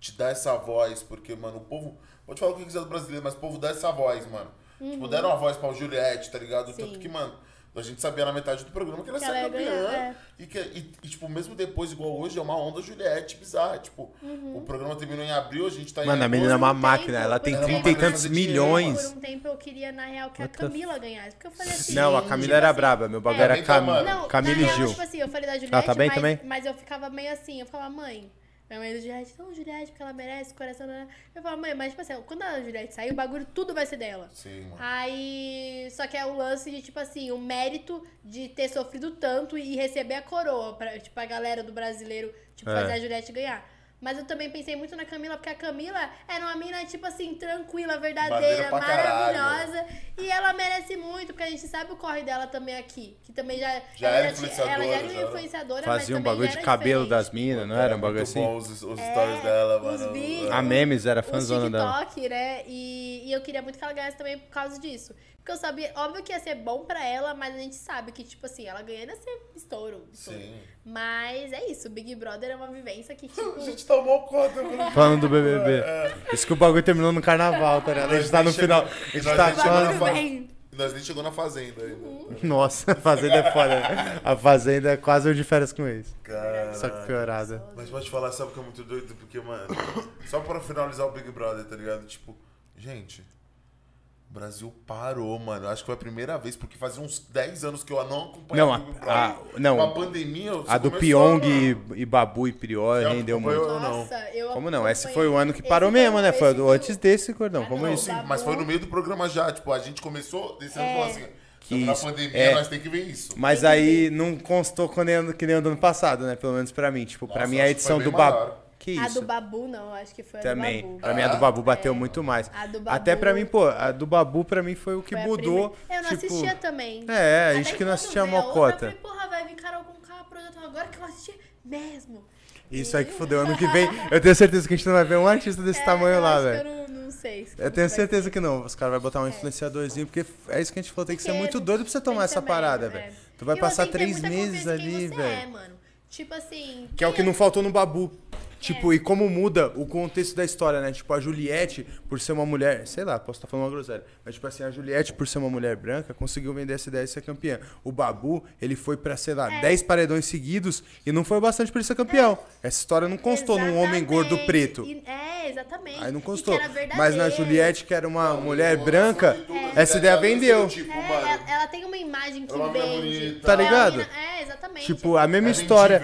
te dar essa voz, porque, mano, o povo... Pode falar o que quiser do brasileiro, mas o povo dá essa voz, mano. Uhum. Tipo, deram a voz pra Juliette, tá ligado? Sim. Tanto que, mano... A gente sabia na metade do programa que ela ia ser campeã. E, tipo, mesmo depois, igual hoje, é uma onda Juliette bizarra. Tipo, o programa terminou em abril, a gente tá em... Mano, a menina é uma máquina. Ela tem 30 e tantos milhões. Por um tempo eu queria, na real, que a Camila ganhasse. Porque eu falei assim... Não, a Camila era braba. Meu bagulho era Camila e Gil. Tipo assim, eu falei da Juliette, tá bem também? Mas eu ficava meio assim. Eu falava, mãe... Minha mãe do Juliette, não, Juliette, porque ela merece, coração... Não. Eu falo, mãe, mas tipo assim, quando a Juliette sair, o bagulho tudo vai ser dela. Sim, mano. Aí, só que é o lance de, tipo assim, o mérito de ter sofrido tanto e receber a coroa, pra, tipo, a galera do brasileiro, tipo, fazer a Juliette ganhar. Mas eu também pensei muito na Camila, porque a Camila era uma mina, tipo assim, tranquila, verdadeira, maravilhosa. Caralho. E ela merece muito, porque a gente sabe o corre dela também aqui. Que também já era influenciadora. Ela já era uma influenciadora, fazia um bagulho de cabelo diferente das minas, não era um bagulho assim? Bom, os stories dela, mano. Os vídeos, a memes era fãzona dela. TikTok, né? E eu queria muito que ela ganhasse também por causa disso. Porque eu sabia, óbvio que ia ser bom pra ela, mas a gente sabe que, tipo assim, ela ganhando ia ser estouro. Sim. Mas é isso, o Big Brother é uma vivência que, tipo... A gente tomou conta. Falando do BBB. Isso que o bagulho terminou no carnaval, tá ligado? A gente tá no final. A gente tá achando... Nós nem chegou na Fazenda ainda. Nossa, a Fazenda é foda. A Fazenda é quase o de férias com eles. Caraca. Só que piorada. Mas pode falar, sabe que é muito doido? Porque, mano, só pra finalizar o Big Brother, tá ligado? Tipo, gente, o Brasil parou, mano. Acho que foi a primeira vez, porque fazia uns 10 anos que eu não acompanhava o Big Brother. Não, a pandemia... A do Pyong e Babu e Prior rendeu muito. Nossa, eu como não? Esse foi o ano que parou mesmo, né? Foi antes desse, cordão. Como isso? Mas foi no meio do programa já. Tipo, a gente começou desse ano assim... Na pandemia, nós tem que ver isso. Mas aí não constou que nem o ano passado, né? Pelo menos pra mim. Tipo, pra mim a edição do Babu... Que isso? A do Babu não, acho que foi a também. Do Babu. Pra mim a do Babu bateu muito mais. A do Babu... Até pra mim, pô, a do Babu pra mim foi o que foi mudou. Eu não tipo... assistia também. É, acho que não assistia a mocota. Eu falei, porra, vai vir Carol com K, projeto agora que eu assisti mesmo. Isso aí que fudeu. Ano que vem, eu tenho certeza que a gente não vai ver um artista desse tamanho lá, velho. Eu não sei. Eu tenho certeza que não. Os caras vão botar um influenciadorzinho, porque é isso que a gente falou, tem que ser muito doido pra você tomar essa parada, velho. Tu vai passar 3 meses ali, velho. Tipo assim... Que é o que não faltou no Babu. Tipo, e como muda o contexto da história, né? Tipo, a Juliette, por ser uma mulher... Sei lá, posso estar falando uma groselha. Mas, tipo assim, a Juliette, por ser uma mulher branca, conseguiu vender essa ideia e ser campeã. O Babu, ele foi pra, sei lá, 10 paredões seguidos e não foi bastante pra ele ser campeão. Essa história não constou num homem gordo preto. Exatamente. Aí não constou. Mas na Juliette, que era uma mulher branca, essa ideia vendeu. Ela tem uma imagem que vende. Tá ligado? Exatamente. Tipo, a mesma história.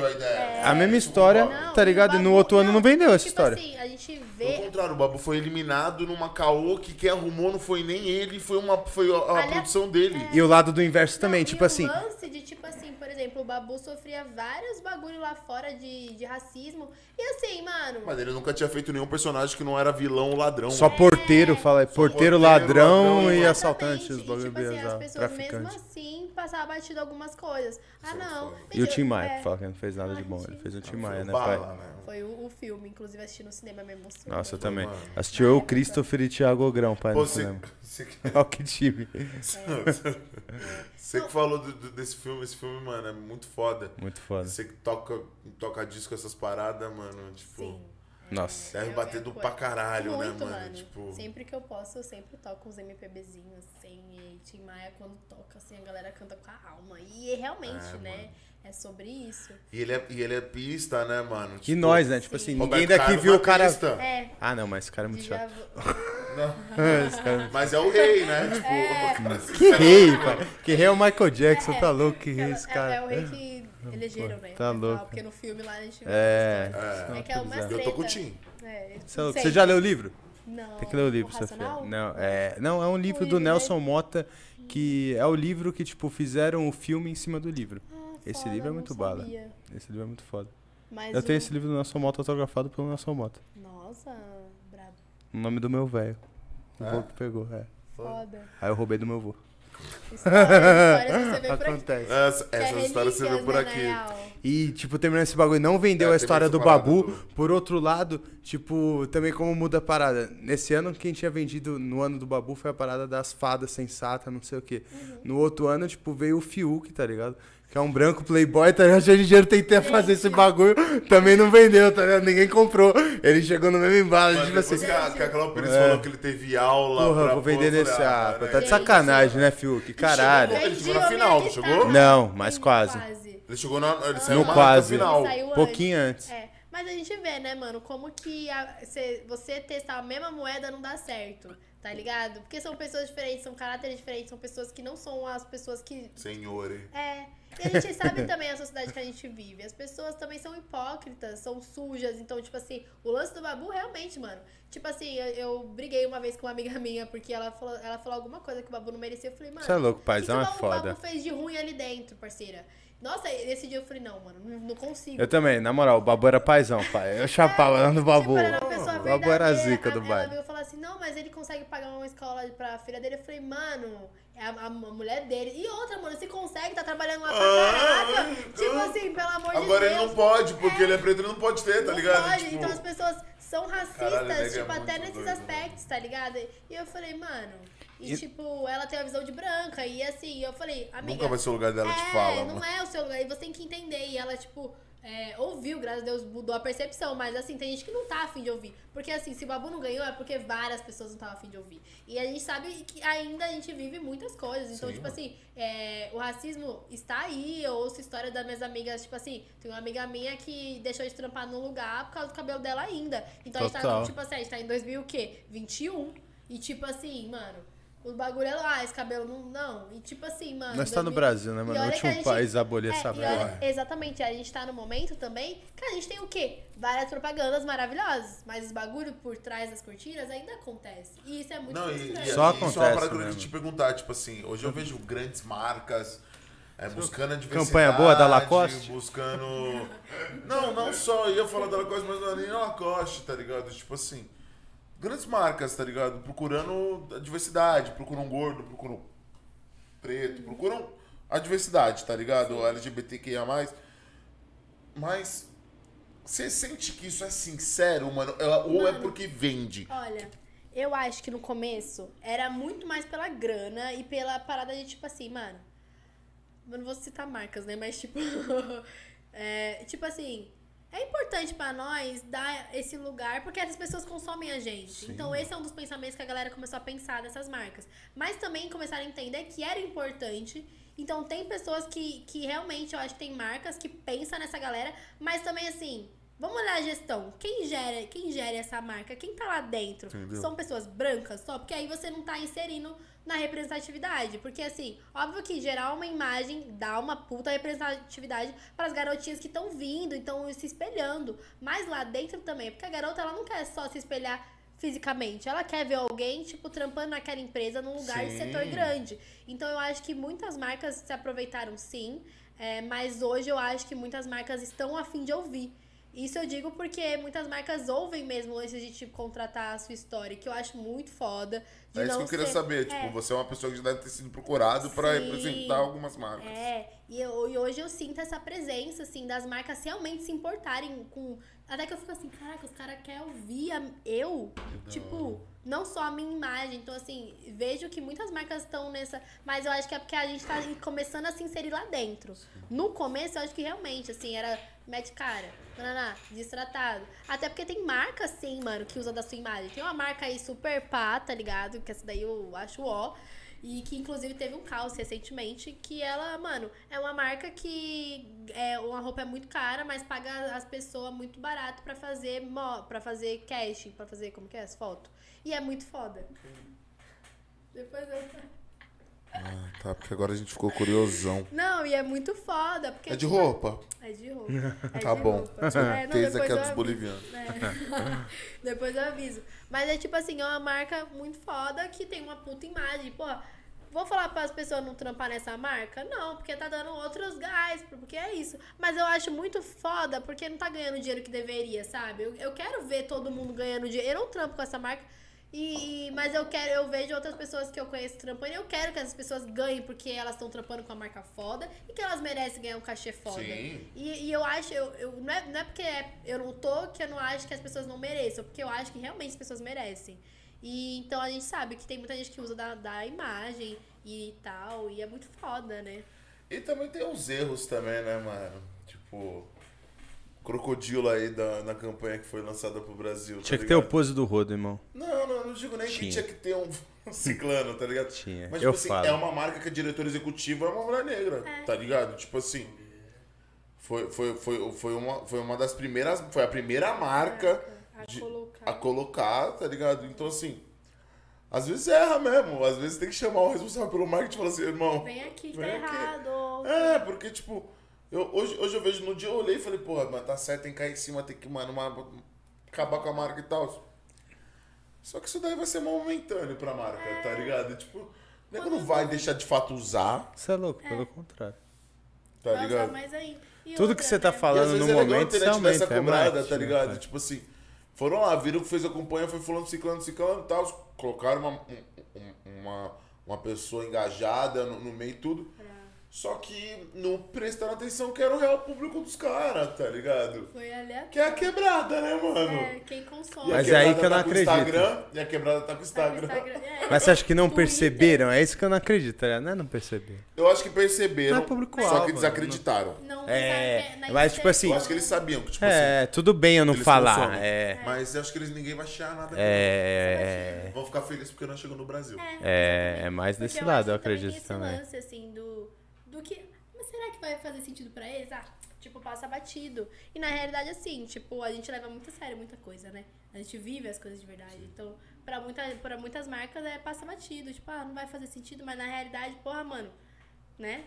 A mesma história, tá ligado? E no outro ano não vendeu essa história. Assim, a gente vê... Ao contrário, o Babu foi eliminado numa caô que quem arrumou não foi nem ele, foi a produção dele. E o lado do inverso também, tipo assim... O lance de, tipo assim, por exemplo, o Babu sofria vários bagulho lá fora de racismo. E assim, mano... Mas ele nunca tinha feito nenhum personagem que não era vilão ou ladrão. Só porteiro, fala aí. Porteiro, ladrão e assaltante. Os bagulho tipo assim, as pessoas mesmo assim passavam batido algumas coisas. Ah, não. E o Tim Maia, que fala que não fez nada de bom. Ele fez o Tim Maia, né, pai? Foi o filme, inclusive assisti no cinema, me emocionou. Nossa, eu também. Assisti eu, Christopher e Thiago Ogrão, pai, no cinema. Olha que time. Você que falou desse filme, mano, é muito foda. Muito foda. Você que toca disco, essas paradas, mano, tipo... Sim. Nossa. Deve bater do pra caralho, né, mano? Tipo... Sempre que eu posso, eu sempre toco uns MPBzinhos, assim, e Tim Maia, quando toca, assim, a galera canta com a alma. E realmente, né... É sobre isso. E ele é pista, né, mano? Tipo, e nós, né? Tipo assim, ninguém daqui viu o cara... Ah, não, mas esse cara é muito chato. Mas é o rei, né? Tipo, que rei, pai. Que rei é o Michael Jackson, tá louco que rei esse cara. É o rei que elegeram, né? Tá louco. Porque no filme lá a gente... É que é uma treta. Eu tô com o Tim. Você já leu o livro? Não. Tem que ler o livro, Sofia. Não, é um livro do Nelson Motta, que é o livro que, tipo, fizeram o filme em cima do livro. Esse livro é muito bala. Esse livro é muito foda. Mas eu tenho esse livro do Nelson Motta autografado pelo Nelson Motta. Nossa, brabo. O nome do meu velho. O vô que pegou, Foda. Aí eu roubei do meu vô. Histórias que você vê por aqui. Essa história você vê por aqui. E, tipo, terminando esse bagulho, não vendeu a história do Babu. Por outro lado, tipo, também como muda a parada. Nesse ano, quem tinha vendido no ano do Babu foi a parada das fadas sensatas, não sei o quê. No outro ano, tipo, veio o Fiuk, tá ligado? Que é um branco playboy, tá ligado? A gente tentei fazer esse bagulho, também não vendeu, tá ligado? Ninguém comprou. Ele chegou no mesmo embalo, tipo assim... Que a Cláudia Pires falou que ele teve aula... Porra, vou vender nesse app. Tá de sacanagem, né, Fiuk? Caralho. Ele chegou na final, não chegou? Não, mas quase. Ele chegou na... Ele saiu na final. Pouquinho antes. Mas a gente vê, né, mano, como que você testar a mesma moeda não dá certo. Tá ligado? Porque são pessoas diferentes, são caráteres diferentes, são pessoas que não são as pessoas que... Senhores. E a gente sabe também a sociedade que a gente vive. As pessoas também são hipócritas, são sujas. Então, tipo assim, o lance do Babu realmente, mano. Tipo assim, eu briguei uma vez com uma amiga minha porque ela falou alguma coisa que o Babu não merecia. Eu falei, mano... Você é louco, paizão é foda. O Babu fez de ruim ali dentro, parceira. Nossa, esse dia eu falei, não, mano, não consigo. Eu também, na moral, o Babu era paizão, pai. Eu chapava lá no Babu. O Babu era a zica do bairro. Eu falava assim, não, mas ele consegue pagar uma escola pra filha dele. Eu falei, mano, é a mulher dele. E outra, mano, se consegue, tá trabalhando lá pra caralho. Tipo assim, pelo amor de Deus. Agora ele não pode, porque ele é preto, ele não pode ter, tá ligado? Não pode, então as pessoas são racistas, tipo, até nesses aspectos, tá ligado? E eu falei, mano... E, tipo, ela tem a visão de branca. E assim, eu falei, amiga... Nunca vai ser o lugar dela te fala. Não é o seu lugar. E você tem que entender. E ela, tipo... É, ouviu, graças a Deus, mudou a percepção. Mas assim, tem gente que não tá afim de ouvir. Porque assim, se o Babu não ganhou, é porque várias pessoas não estavam afim de ouvir. E a gente sabe que ainda a gente vive muitas coisas. Então, sim, tipo assim, o racismo está aí. Eu ouço história das minhas amigas. Tipo assim, tem uma amiga minha que deixou de trampar num lugar por causa do cabelo dela ainda. Então total. A gente tá, tipo assim, a gente tá em 2021. E tipo assim, mano, o bagulho é lá, esse cabelo não... E tipo assim, mano... Nós tá no Brasil, né, mano? O último país a abolir essa merda. Exatamente. A gente tá no momento também que a gente tem o quê? Várias propagandas maravilhosas. Mas os bagulho por trás das cortinas ainda acontece. E isso é muito frustrante. Só acontece, só uma parada que eu te perguntar. Tipo assim, hoje eu vejo grandes marcas buscando a diversidade. Campanha boa da Lacoste? Buscando... não só. Eu ia falar da Lacoste, mas não era nem a Lacoste, tá ligado? Tipo assim... Grandes marcas, tá ligado? Procurando a diversidade, procuram gordo, procuram preto, procuram a diversidade, tá ligado? LGBTQIA+. Mas você sente que isso é sincero, mano? Ou é porque vende? Olha, eu acho que no começo era muito mais pela grana e pela parada de tipo assim, mano... Eu não vou citar marcas, né? Mas tipo... tipo assim... É importante pra nós dar esse lugar, porque essas pessoas consomem a gente. Sim. Então esse é um dos pensamentos que a galera começou a pensar dessas marcas. Mas também começaram a entender que era importante. Então tem pessoas que realmente, eu acho que tem marcas que pensam nessa galera. Mas também assim, vamos olhar a gestão. Quem gera essa marca? Quem tá lá dentro? Entendeu? São pessoas brancas só? Porque aí você não tá inserindo na representatividade, porque assim, óbvio que gerar uma imagem dá uma puta representatividade para as garotinhas que estão vindo, então se espelhando, mas lá dentro também, porque a garota ela não quer só se espelhar fisicamente, ela quer ver alguém, tipo, trampando naquela empresa num lugar de setor grande. Então eu acho que muitas marcas se aproveitaram sim, mas hoje eu acho que muitas marcas estão a fim de ouvir. Isso eu digo porque muitas marcas ouvem mesmo antes de, tipo, contratar a sua história, que eu acho muito foda. É isso que eu queria saber, tipo, você é uma pessoa que já deve ter sido procurado pra representar algumas marcas. E hoje eu sinto essa presença, assim, das marcas realmente se importarem com... Até que eu fico assim, caraca, os caras querem ouvir eu, tipo, não só a minha imagem. Então, assim, vejo que muitas marcas estão nessa... Mas eu acho que é porque a gente tá começando a se inserir lá dentro. No começo, eu acho que realmente, assim, era... Mete cara, destratado. Até porque tem marca, assim, mano, que usa da sua imagem. Tem uma marca aí super pá, tá ligado? Que essa daí eu acho ó. E que, inclusive, teve um caos recentemente que ela, mano, é uma marca que uma roupa é muito cara, mas paga as pessoas muito barato pra fazer casting, pra fazer, como que é? As fotos. E é muito foda. Depois eu... tá, porque agora a gente ficou curiosão. Não, e é muito foda. Porque é de roupa? É de roupa. Tá bom. Certeza que é dos bolivianos. Depois eu aviso. Mas é tipo assim, é uma marca muito foda que tem uma puta imagem. Pô, vou falar para as pessoas não trampar nessa marca? Não, porque tá dando outros gás, porque é isso. Mas eu acho muito foda porque não tá ganhando o dinheiro que deveria, sabe? Eu quero ver todo mundo ganhando dinheiro. Eu não trampo com essa marca. Mas eu vejo outras pessoas que eu conheço trampando e eu quero que essas pessoas ganhem porque elas estão trampando com a marca foda e que elas merecem ganhar um cachê foda. Sim. E eu acho, não é porque eu não tô que eu não acho que as pessoas não mereçam, porque eu acho que realmente as pessoas merecem. E então a gente sabe que tem muita gente que usa da imagem e tal, e é muito foda, né? E também tem uns erros também, né, mano? Tipo... Crocodilo aí na campanha que foi lançada pro Brasil. Tinha que ter o pose do Rodo, irmão. Não digo nem que tinha que ter um ciclano, tá ligado? Tinha. Mas, tipo assim, é uma marca que a diretora executiva é uma mulher negra, tá ligado? Tipo assim. Foi uma das primeiras. Foi a primeira marca a colocar, tá ligado? Então, assim. Às vezes erra mesmo. Às vezes tem que chamar o responsável pelo marketing e falar assim, irmão. Vem aqui, tá errado. É, porque, tipo. Hoje eu vejo, no dia eu olhei e falei, porra, mano, tá certo, tem que cair em cima, tem que, mano, acabar com a marca e tal. Só que isso daí vai ser momentâneo pra marca, tá ligado? Tipo, o nego não vai deixar de fato usar. Você é louco, pelo contrário. Tá ligado? Mas aí, tudo que você tá falando no momento, você aumenta, cobrada, tá ligado? Tipo assim, foram lá, viram que fez a campanha, foi fulano, ciclano e tal. Colocaram uma pessoa engajada no meio e tudo. Só que não prestaram atenção que era o real público dos caras, tá ligado? Foi aleatório. Que é a quebrada, né, mano? É, quem consome. Mas é aí que eu não acredito. E a quebrada tá com o Instagram. É. Mas você acha que não perceberam? É isso que eu não acredito, né? Não é não perceber. Eu acho que perceberam, não é público só alvo, que desacreditaram. Não, é, mas tipo assim... Eu acho que eles sabiam que, tipo assim... É, tudo bem eu não falar. É. Mas eu acho que eles ninguém vai achar nada. É. Vão ficar felizes porque não chegou no Brasil. É mais desse lado, eu acredito também. Esse lance, assim, do que, mas será que vai fazer sentido pra eles? Ah, tipo, passa batido. E na realidade, assim, tipo, a gente leva muito a sério muita coisa, né? A gente vive as coisas de verdade. Sim. Então, pra muitas marcas, é passa batido. Tipo, ah, não vai fazer sentido, mas na realidade, porra, mano, né?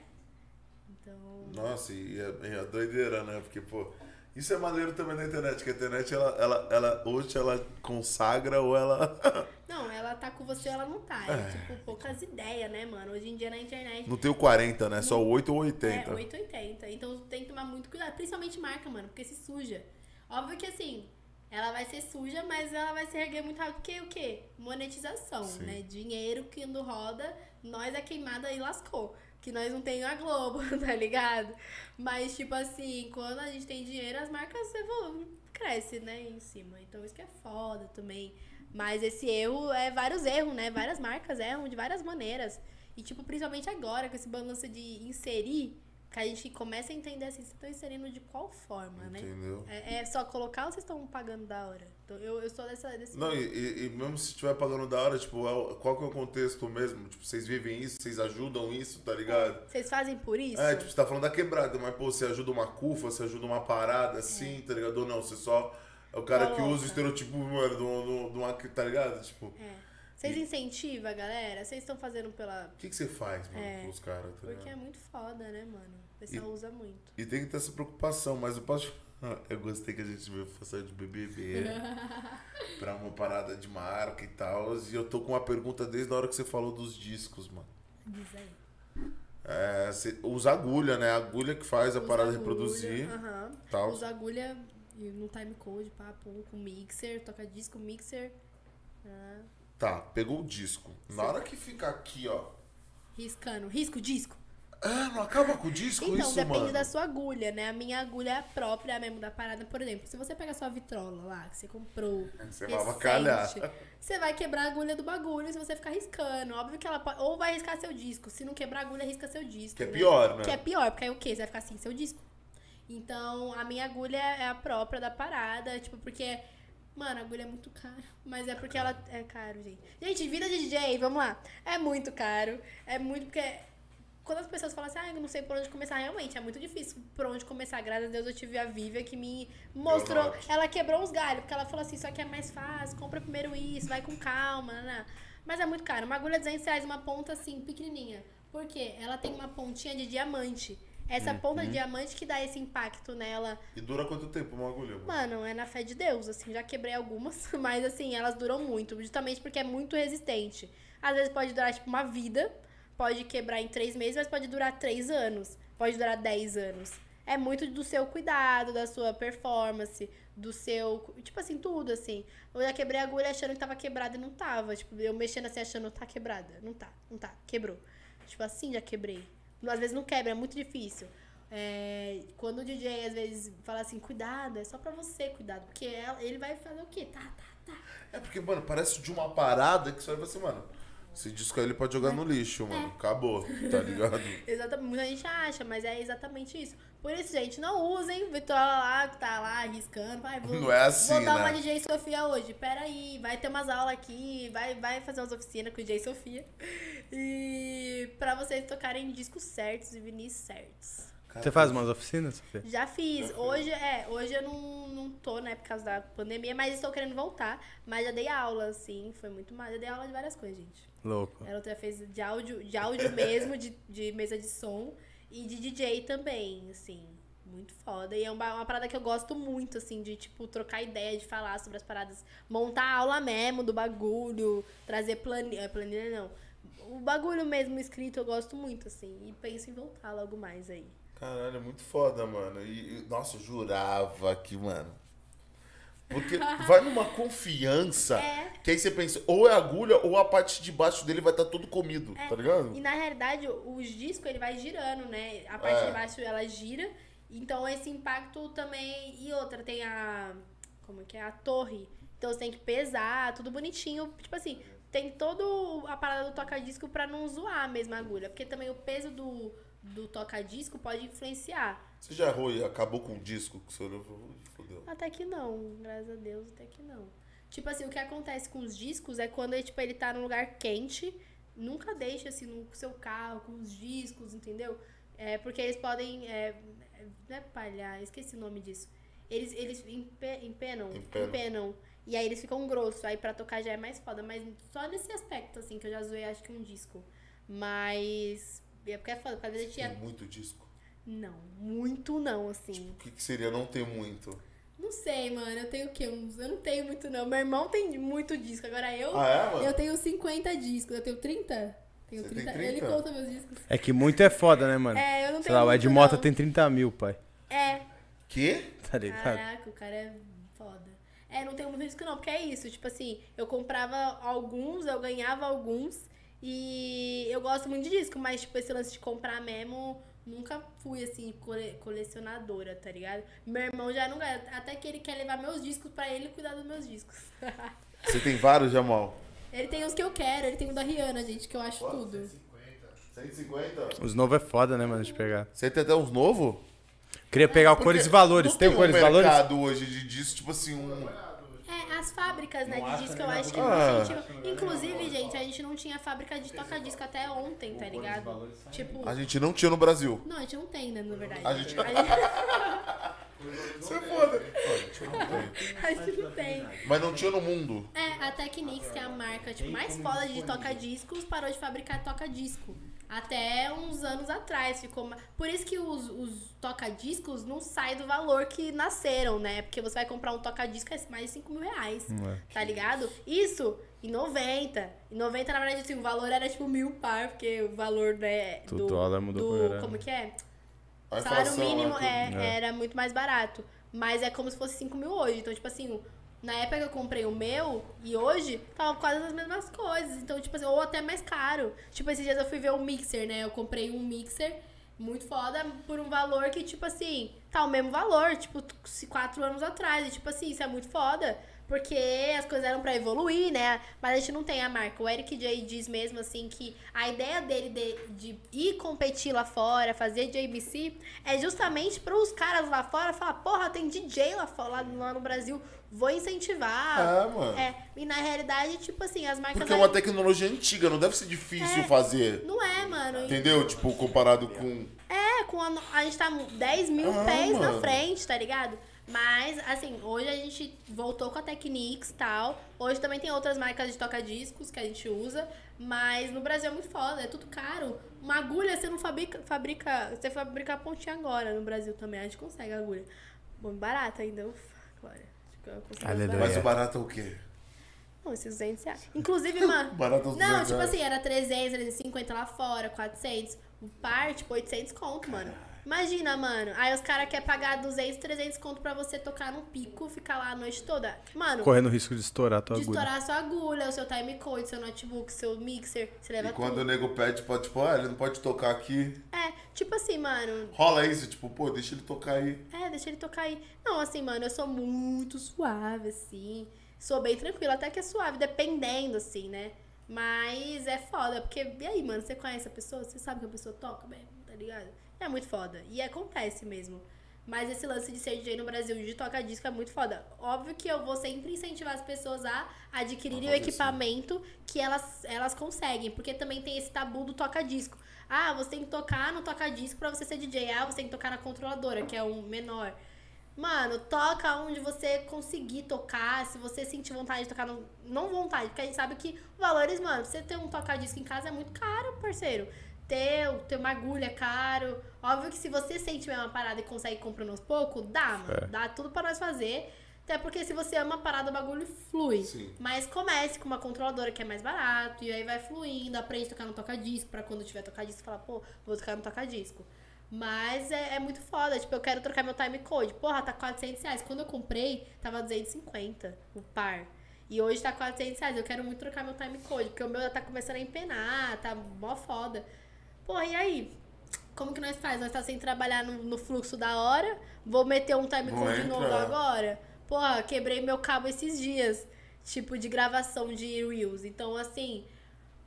Então... Nossa, e é doideira, né? Porque, pô, isso é maneiro também na internet, que a internet, ela hoje, ela consagra ou ela... Não, ela tá com você ou ela não tá. É, tipo, poucas ideias, né, mano? Hoje em dia na internet... Não tem o 40, né? Não, só o 8 ou 80. É, 8 ou 80. Então tem que tomar muito cuidado, principalmente marca, mano, porque se suja. Óbvio que, assim, ela vai ser suja, mas ela vai se erguer muito rápido, porque o quê? Monetização, sim, né? Dinheiro que ando roda, nós a queimada e lascou. Que nós não tem a Globo, tá ligado? Mas, tipo assim, quando a gente tem dinheiro, as marcas evoluem, crescem, né, em cima. Então isso que é foda também. Mas esse erro é vários erros, né? Várias marcas erram de várias maneiras. E, tipo, principalmente agora, com esse balanço de inserir, que a gente começa a entender assim, vocês estão inserindo de qual forma, entendeu, né? É só colocar ou vocês estão pagando da hora? Então, eu sou desse não, e mesmo se estiver pagando da hora, tipo, qual que é o contexto mesmo? Tipo, vocês vivem isso, vocês ajudam isso, tá ligado? Vocês fazem por isso? É, tipo, você tá falando da quebrada, mas, pô, você ajuda uma cufa, você ajuda uma parada, assim, tá ligado? Ou não, você só é o cara coloca, que usa o estereotipo, mano, de uma, tá ligado? Tipo... É. Vocês incentivam a galera? Vocês estão fazendo pela... O que você faz, mano, com os caras? Tá, porque é muito foda, né, mano? O pessoal usa muito. E tem que ter essa preocupação, mas eu posso... Eu gostei que a gente veio passar de BBB pra uma parada de marca e tal. E eu tô com uma pergunta desde a hora que você falou dos discos, mano. Diz aí. É, usa agulha, né? A agulha que faz a parada reproduzir. Tal. Usa agulha no time code, papo, com mixer, toca disco, mixer. Ah. Tá, pegou o disco. Sim. Na hora que fica aqui, ó... Riscando. Risco, disco. Ah, não acaba com o disco então, isso, mano? Então, depende da sua agulha, né? A minha agulha é a própria mesmo da parada. Por exemplo, se você pega a sua vitrola lá, que você comprou, você recente, vai bacalhar. Você vai quebrar a agulha do bagulho se você ficar riscando. Óbvio que ela pode... Ou vai riscar seu disco. Se não quebrar a agulha, risca seu disco. Que, né? É pior, né? Que é pior, porque aí o quê? Você vai ficar assim, seu disco. Então, a minha agulha é a própria da parada, tipo, porque... Mano, a agulha é muito cara, mas é porque ela é caro, gente. Gente, vida de DJ, vamos lá. É muito caro, é muito porque... Quando as pessoas falam assim, ah, eu não sei por onde começar, realmente, é muito difícil por onde começar. Graças a Deus eu tive a Vivian que me mostrou, ela quebrou uns galhos, porque ela falou assim, isso aqui é mais fácil, compra primeiro isso, vai com calma, né? Mas é muito caro, uma agulha é R$200, uma ponta assim, pequenininha. Por quê? Ela tem uma pontinha de diamante. Essa ponta de diamante que dá esse impacto nela. E dura quanto tempo uma agulha? Mano, é na fé de Deus, assim, já quebrei algumas, mas assim, elas duram muito, justamente porque é muito resistente. Às vezes pode durar, tipo, uma vida, pode quebrar em 3 meses, mas pode durar 3 anos, pode durar 10 anos. É muito do seu cuidado, da sua performance, do seu... Tipo assim, tudo, assim. Eu já quebrei a agulha achando que tava quebrada e não tava. Tipo, eu mexendo assim, achando, tá quebrada, não tá, quebrou. Tipo assim, já quebrei. Às vezes não quebra, é muito difícil. É, quando o DJ às vezes fala assim, cuidado, é só pra você, cuidado. Porque ele vai fazer o quê? Tá. É porque, mano, parece de uma parada que só vai assim, mano, esse disco aí ele pode jogar no lixo, mano. Acabou, tá ligado? Exatamente, muita gente acha, mas é exatamente isso. Por isso, gente, não usem vitrola lá, que tá lá arriscando. Vai, não é assim, vou dar uma DJ Sofia hoje. Peraí, vai ter umas aulas aqui, vai fazer umas oficinas com o DJ Sofia. E pra vocês tocarem discos certos e vinis certos. Você faz umas oficinas, Sofia? Já fiz. Hoje eu não tô, né, por causa da pandemia, mas estou querendo voltar. Mas já dei aula, assim, foi muito mal. Já dei aula de várias coisas, gente. Louco. Ela outra fez de áudio mesmo, de mesa de som e de DJ também, assim. Muito foda. E é uma parada que eu gosto muito, assim, de, tipo, trocar ideia, de falar sobre as paradas. Montar a aula mesmo do bagulho, trazer planilha não. O bagulho mesmo escrito eu gosto muito, assim. E penso em voltar logo mais aí. Caralho, é muito foda, mano. E, nossa, eu jurava que, mano, Porque vai numa confiança que aí você pensa, ou é agulha ou a parte de baixo dele vai estar todo comido, tá ligado? E na realidade, os discos ele vai girando, né? A parte de baixo ela gira, então esse impacto também... E outra, tem a... Como é que é? A torre. Então você tem que pesar, tudo bonitinho, tipo assim... Tem toda a parada do toca-disco pra não zoar a mesma agulha. Porque também o peso do toca-disco pode influenciar. Você já errou e acabou com o disco? Que você levou e fodeu? Até que não. Graças a Deus, até que não. Tipo assim, o que acontece com os discos é quando tipo, ele tá num lugar quente. Nunca deixa, assim, no seu carro, com os discos, entendeu? É, porque eles podem... não é palhar, esqueci o nome disso. Eles empenam. E aí eles ficam grossos, aí pra tocar já é mais foda. Mas só nesse aspecto, assim, que eu já zoei, acho que um disco. Mas... É porque é foda, porque às vezes tinha... Tem muito disco? Não, muito não, assim. Tipo, o que seria não ter muito? Não sei, mano, eu tenho o quê? Eu não tenho muito, não. Meu irmão tem muito disco, agora eu... Ah, é, mano? Eu tenho 50 discos, eu tenho 30. Tenho 30? Tem 30? Ele conta meus discos. É que muito é foda, né, mano? É, eu não tenho. Sei lá, o Ed Mota tem 30 mil, pai. É. Quê? Tá ligado? Caraca, o cara é foda. É, não tenho muito disco não, porque é isso, tipo assim, eu comprava alguns, eu ganhava alguns e eu gosto muito de disco, mas tipo, esse lance de comprar mesmo, nunca fui assim, colecionadora, tá ligado? Meu irmão já não ganha, até que ele quer levar meus discos pra ele cuidar dos meus discos. Você tem vários, Jamal? Ele tem os que eu quero, ele tem o da Rihanna, gente, que eu acho nossa, tudo. 150? Os novos é foda, né, mano, de pegar. Você tem até uns novos? Queria pegar o Cores e Valores. Tem o Cores e Valores? Tem um mercado hoje de disco, tipo assim, as fábricas, né, de disco, eu acho que... Inclusive, gente, a gente não tinha fábrica de toca-disco até ontem, tá ligado? Tipo... A gente não tinha no Brasil. Não, a gente não tem, né, na verdade. Isso é foda. A gente não tem. Mas não tinha no mundo. É, a Technics, que é a marca tipo, mais foda de toca-discos, parou de fabricar toca-disco. Até uns anos atrás ficou... Por isso que os toca-discos não saem do valor que nasceram, né? Porque você vai comprar um toca-disco é mais de 5 mil reais, tá ligado? Isso em 90. Em 90, na verdade, assim, o valor era tipo 1000 par, porque o valor né, do dólar mudou do... Como que é? O salário mínimo era muito mais barato. Mas é como se fosse 5 mil hoje. Então, tipo assim... Na época que eu comprei o meu, e hoje, tava quase as mesmas coisas. Então, tipo assim, ou até mais caro. Tipo, esses dias eu fui ver um mixer, né? Eu comprei um mixer muito foda por um valor que, tipo assim, tá o mesmo valor, tipo, 4 anos atrás. E, tipo assim, isso é muito foda. Porque as coisas eram pra evoluir, né? Mas a gente não tem a marca. O Eric J diz mesmo, assim, que a ideia dele de ir competir lá fora, fazer JBC, é justamente pros caras lá fora falar, porra, tem DJ lá no Brasil, vou incentivar. Ah, mano. É, e na realidade, tipo assim, as marcas... Porque é uma tecnologia antiga, não deve ser difícil fazer. Não é, mano. Entendeu? Tipo, comparado com... É, com a gente tá 10 mil pés mano. Na frente, tá ligado? Mas, assim, hoje a gente voltou com a Technics e tal. Hoje também tem outras marcas de toca-discos que a gente usa. Mas no Brasil é muito foda, é tudo caro. Uma agulha, você não fabrica... Você fabrica a pontinha agora no Brasil também. A gente consegue a agulha. Bom, barato ainda. Ufa, agora. Aleluia. Mas o barato é o quê? Não, esses 200 reais. Inclusive, mano... barato é não, tipo assim, era 300, 350 lá fora, 400. O par, tipo, 800 conto, mano. Imagina, mano. Aí os caras querem pagar 200, 300 conto pra você tocar no pico, ficar lá a noite toda. Mano... Correndo o risco de estourar a tua agulha. De estourar a sua agulha, o seu timecode, seu notebook, seu mixer. Você leva tudo. E quando o nego pede, tipo, ele não pode tocar aqui. É, tipo assim, mano... Rola isso, tipo, pô, deixa ele tocar aí. É, deixa ele tocar aí. Não, assim, mano, eu sou muito suave, assim. Sou bem tranquila, até que é suave, dependendo, assim, né? Mas é foda, porque... E aí, mano, você conhece a pessoa? Você sabe que a pessoa toca bem, tá ligado? É muito foda. E acontece mesmo. Mas esse lance de ser DJ no Brasil, de tocar disco, é muito foda. Óbvio que eu vou sempre incentivar as pessoas a adquirirem o equipamento que elas conseguem. Porque também tem esse tabu do toca-disco. Ah, você tem que tocar no toca-disco pra você ser DJ. Ah, você tem que tocar na controladora, que é um menor. Mano, toca onde você conseguir tocar. Se você sentir vontade de tocar, não vontade. Porque a gente sabe que valores, mano, você ter um toca-disco em casa é muito caro, parceiro. Ter uma agulha é caro. Óbvio que se você sente mesmo uma parada e consegue comprando aos poucos, dá, mano. Dá tudo pra nós fazer. Até porque se você ama a parada, o bagulho flui. Sim. Mas comece com uma controladora que é mais barato. E aí vai fluindo, aprende a tocar no toca-disco. Pra quando tiver toca-disco, falar, pô, vou tocar no toca-disco. Mas é muito foda, tipo, eu quero trocar meu time code. Porra, tá R$400. Quando eu comprei, tava 250 o par. E hoje tá R$400. Eu quero muito trocar meu time code, porque o meu já tá começando a empenar, tá mó foda. Porra, e aí? Como que nós faz? Nós tá sem trabalhar no fluxo da hora, vou meter um time code novo agora? Porra, quebrei meu cabo esses dias, tipo, de gravação de Reels. Então, assim...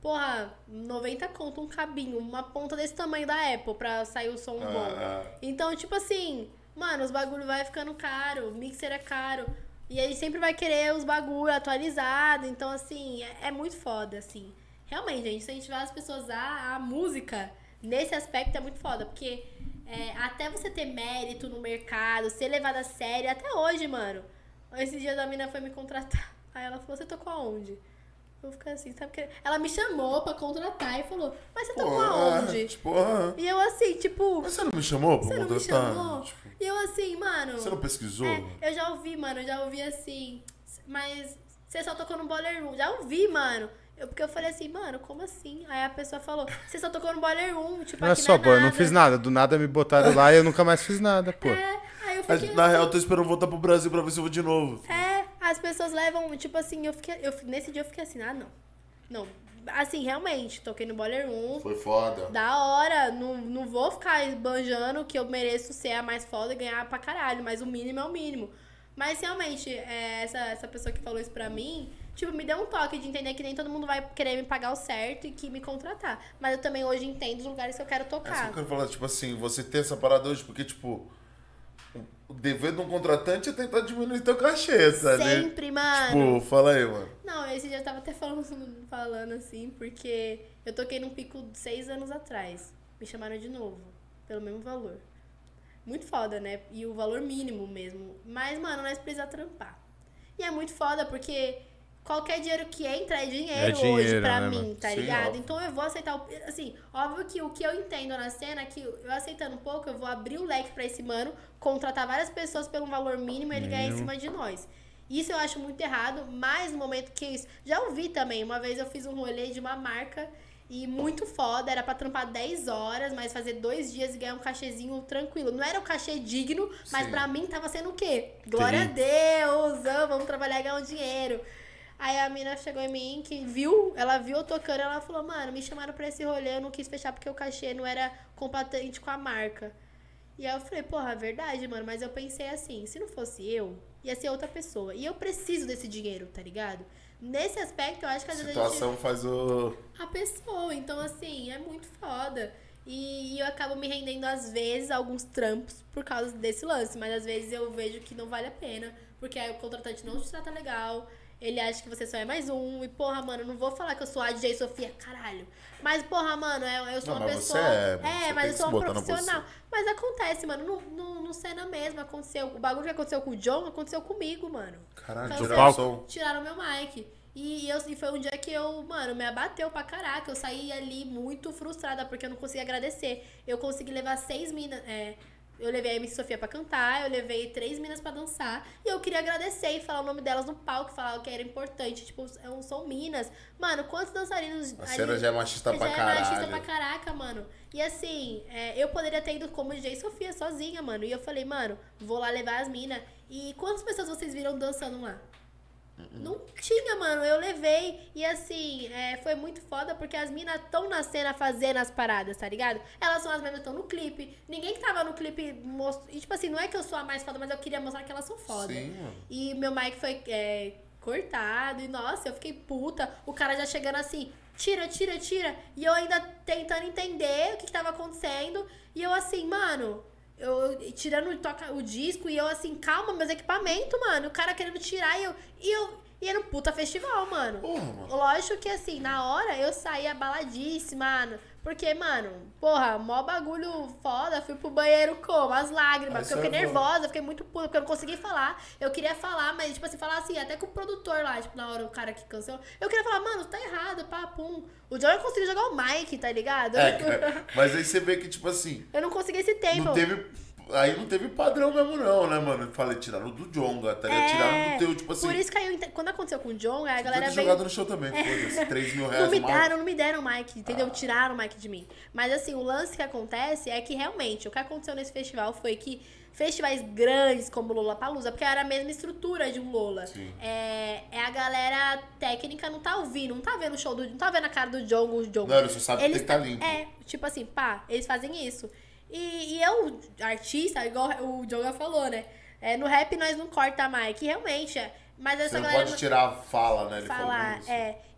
Porra, 90 conto um cabinho, uma ponta desse tamanho da Apple pra sair o som bom. Então, tipo assim, mano, os bagulho vai ficando caro, o mixer é caro. E aí sempre vai querer os bagulho atualizado. Então, assim, é muito foda, assim. Realmente, gente, se a gente tiver as pessoas a música, nesse aspecto é muito foda. Porque até você ter mérito no mercado, ser levada a sério, até hoje, mano. Esse dia a mina foi me contratar. Aí ela falou, você tocou aonde? Eu ficar assim, sabe? Porque ela me chamou pra contratar e falou, mas você tocou aonde? Tipo, e eu assim, tipo... Mas você não me chamou pra contratar? Você não me chamou? Tipo, e eu assim, mano... Você não pesquisou? É, eu já ouvi, mano, eu já ouvi assim, mas você só tocou no Boiler Room. Já ouvi, mano. Porque eu falei assim, mano, como assim? Aí a pessoa falou, você só tocou no Boiler Room, tipo, não aqui é só, não é nada. Eu não fiz nada, do nada me botaram lá e eu nunca mais fiz nada, pô. É, aí eu fiquei... Na real, eu tô esperando voltar pro Brasil pra ver se eu vou de novo. É. As pessoas levam, tipo assim, nesse dia eu fiquei assim, não. Assim, realmente, toquei no Boiler Room. Foi foda. Da hora, não vou ficar esbanjando que eu mereço ser a mais foda e ganhar pra caralho, mas o mínimo é o mínimo. Mas realmente, essa pessoa que falou isso pra mim, tipo, me deu um toque de entender que nem todo mundo vai querer me pagar o certo e que me contratar. Mas eu também hoje entendo os lugares que eu quero tocar. É isso que eu quero falar, tipo assim, você ter essa parada hoje, porque, tipo... O dever de um contratante é tentar diminuir teu cachê, sabe? Sempre, mano. Tipo, fala aí, mano. Não, esse dia eu tava até falando assim, porque eu toquei num pico 6 anos atrás. Me chamaram de novo, pelo mesmo valor. Muito foda, né? E o valor mínimo mesmo. Mas, mano, nós precisamos trampar. E é muito foda, porque qualquer dinheiro que entra é dinheiro hoje pra mim, mano? Tá ligado? Sim, então eu vou aceitar, assim, óbvio que o que eu entendo na cena é que eu aceitando um pouco, eu vou abrir o leque pra esse mano, contratar várias pessoas pelo valor mínimo e ele ganhar em cima de nós. Isso eu acho muito errado, mas no momento que isso... Já ouvi também, uma vez eu fiz um rolê de uma marca e muito foda, era pra trampar 10 horas, mas fazer 2 dias e ganhar um cachezinho tranquilo. Não era um cachê digno, mas pra mim tava sendo o quê? Glória a Deus, vamos trabalhar e ganhar um dinheiro. Aí a mina chegou em mim, que ela viu eu tocando, ela falou, mano, me chamaram pra esse rolê, eu não quis fechar porque o cachê não era compatível com a marca. E aí eu falei, porra, é verdade, mano, mas eu pensei assim, se não fosse eu, ia ser outra pessoa. E eu preciso desse dinheiro, tá ligado? Nesse aspecto, eu acho que às vezes a pessoa, então assim, é muito foda. E eu acabo me rendendo, às vezes, a alguns trampos por causa desse lance, mas às vezes eu vejo que não vale a pena, porque aí o contratante não te trata legal... Ele acha que você só é mais um. E, porra, mano, não vou falar que eu sou a DJ Sofia, caralho. Mas, porra, mano, eu sou uma pessoa... mas eu sou uma profissional. Mas acontece, mano, no Senna mesmo aconteceu. O bagulho que aconteceu com o John, aconteceu comigo, mano. Caralho, tiraram meu mic. E foi um dia que eu, mano, me abateu pra caraca. Eu saí ali muito frustrada, porque eu não consegui agradecer. Eu consegui levar 6 minas... Eu levei a MC Sofia pra cantar, eu levei 3 minas pra dançar. E eu queria agradecer e falar o nome delas no palco, falar que era importante. Tipo, são minas. Mano, quantos dançarinos... A cena já é machista pra caralho. Já é machista pra caraca, mano. E assim, eu poderia ter ido como DJ Sofia sozinha, mano. E eu falei, mano, vou lá levar as minas. E quantas pessoas vocês viram dançando lá? Não tinha, mano, eu levei. E assim, foi muito foda, porque as minas tão na cena fazendo as paradas, tá ligado? Elas são as mesmas que estão no clipe. Ninguém que tava no clipe mostrou. E tipo assim, não é que eu sou a mais foda, mas eu queria mostrar que elas são foda. Sim, mano. E meu mic foi cortado. E nossa, eu fiquei puta. O cara já chegando assim, tira. E eu ainda tentando entender o que tava acontecendo. E eu assim, mano... Eu tirando o disco e eu assim, calma, meus equipamentos, mano. O cara querendo tirar e era um puta festival, mano. Porra, mano. Lógico que assim, na hora eu saí abaladíssima, mano. Porque, mano, porra, mó bagulho foda. Fui pro banheiro como? As lágrimas. Porque eu fiquei nervosa, fiquei muito puta, porque eu não consegui falar. Eu queria falar, mas, tipo assim, falar assim, até com o produtor lá, tipo, na hora o cara que cancelou. Eu queria falar, mano, tá errado, papum. O John não conseguiu jogar o mic, tá ligado? Mas aí você vê que, tipo assim... Eu não consegui esse tempo. Não teve... Aí não teve padrão mesmo não, né, mano? Eu falei, tiraram do Djonga, tá ligado? Tiraram do teu, tipo assim... Por isso que aí, quando aconteceu com o Djonga, a galera veio... jogado no show também, coisa, 3 mil reais. Não me deram o mic, entendeu? Tiraram o mic de mim. Mas assim, o lance que acontece é que realmente, o que aconteceu nesse festival foi que festivais grandes como o Lollapalooza, porque era a mesma estrutura de um Lolla. É a galera técnica não tá ouvindo, não tá vendo o show do... Não tá vendo a cara do Djonga, o Djonga. Não, você sabe que ele tá limpo. Tipo assim, pá, eles fazem isso. E eu, artista, igual o Djonga falou, né? No rap nós não corta mic, realmente. Mas essa você não pode tirar a fala, né? Ele falar,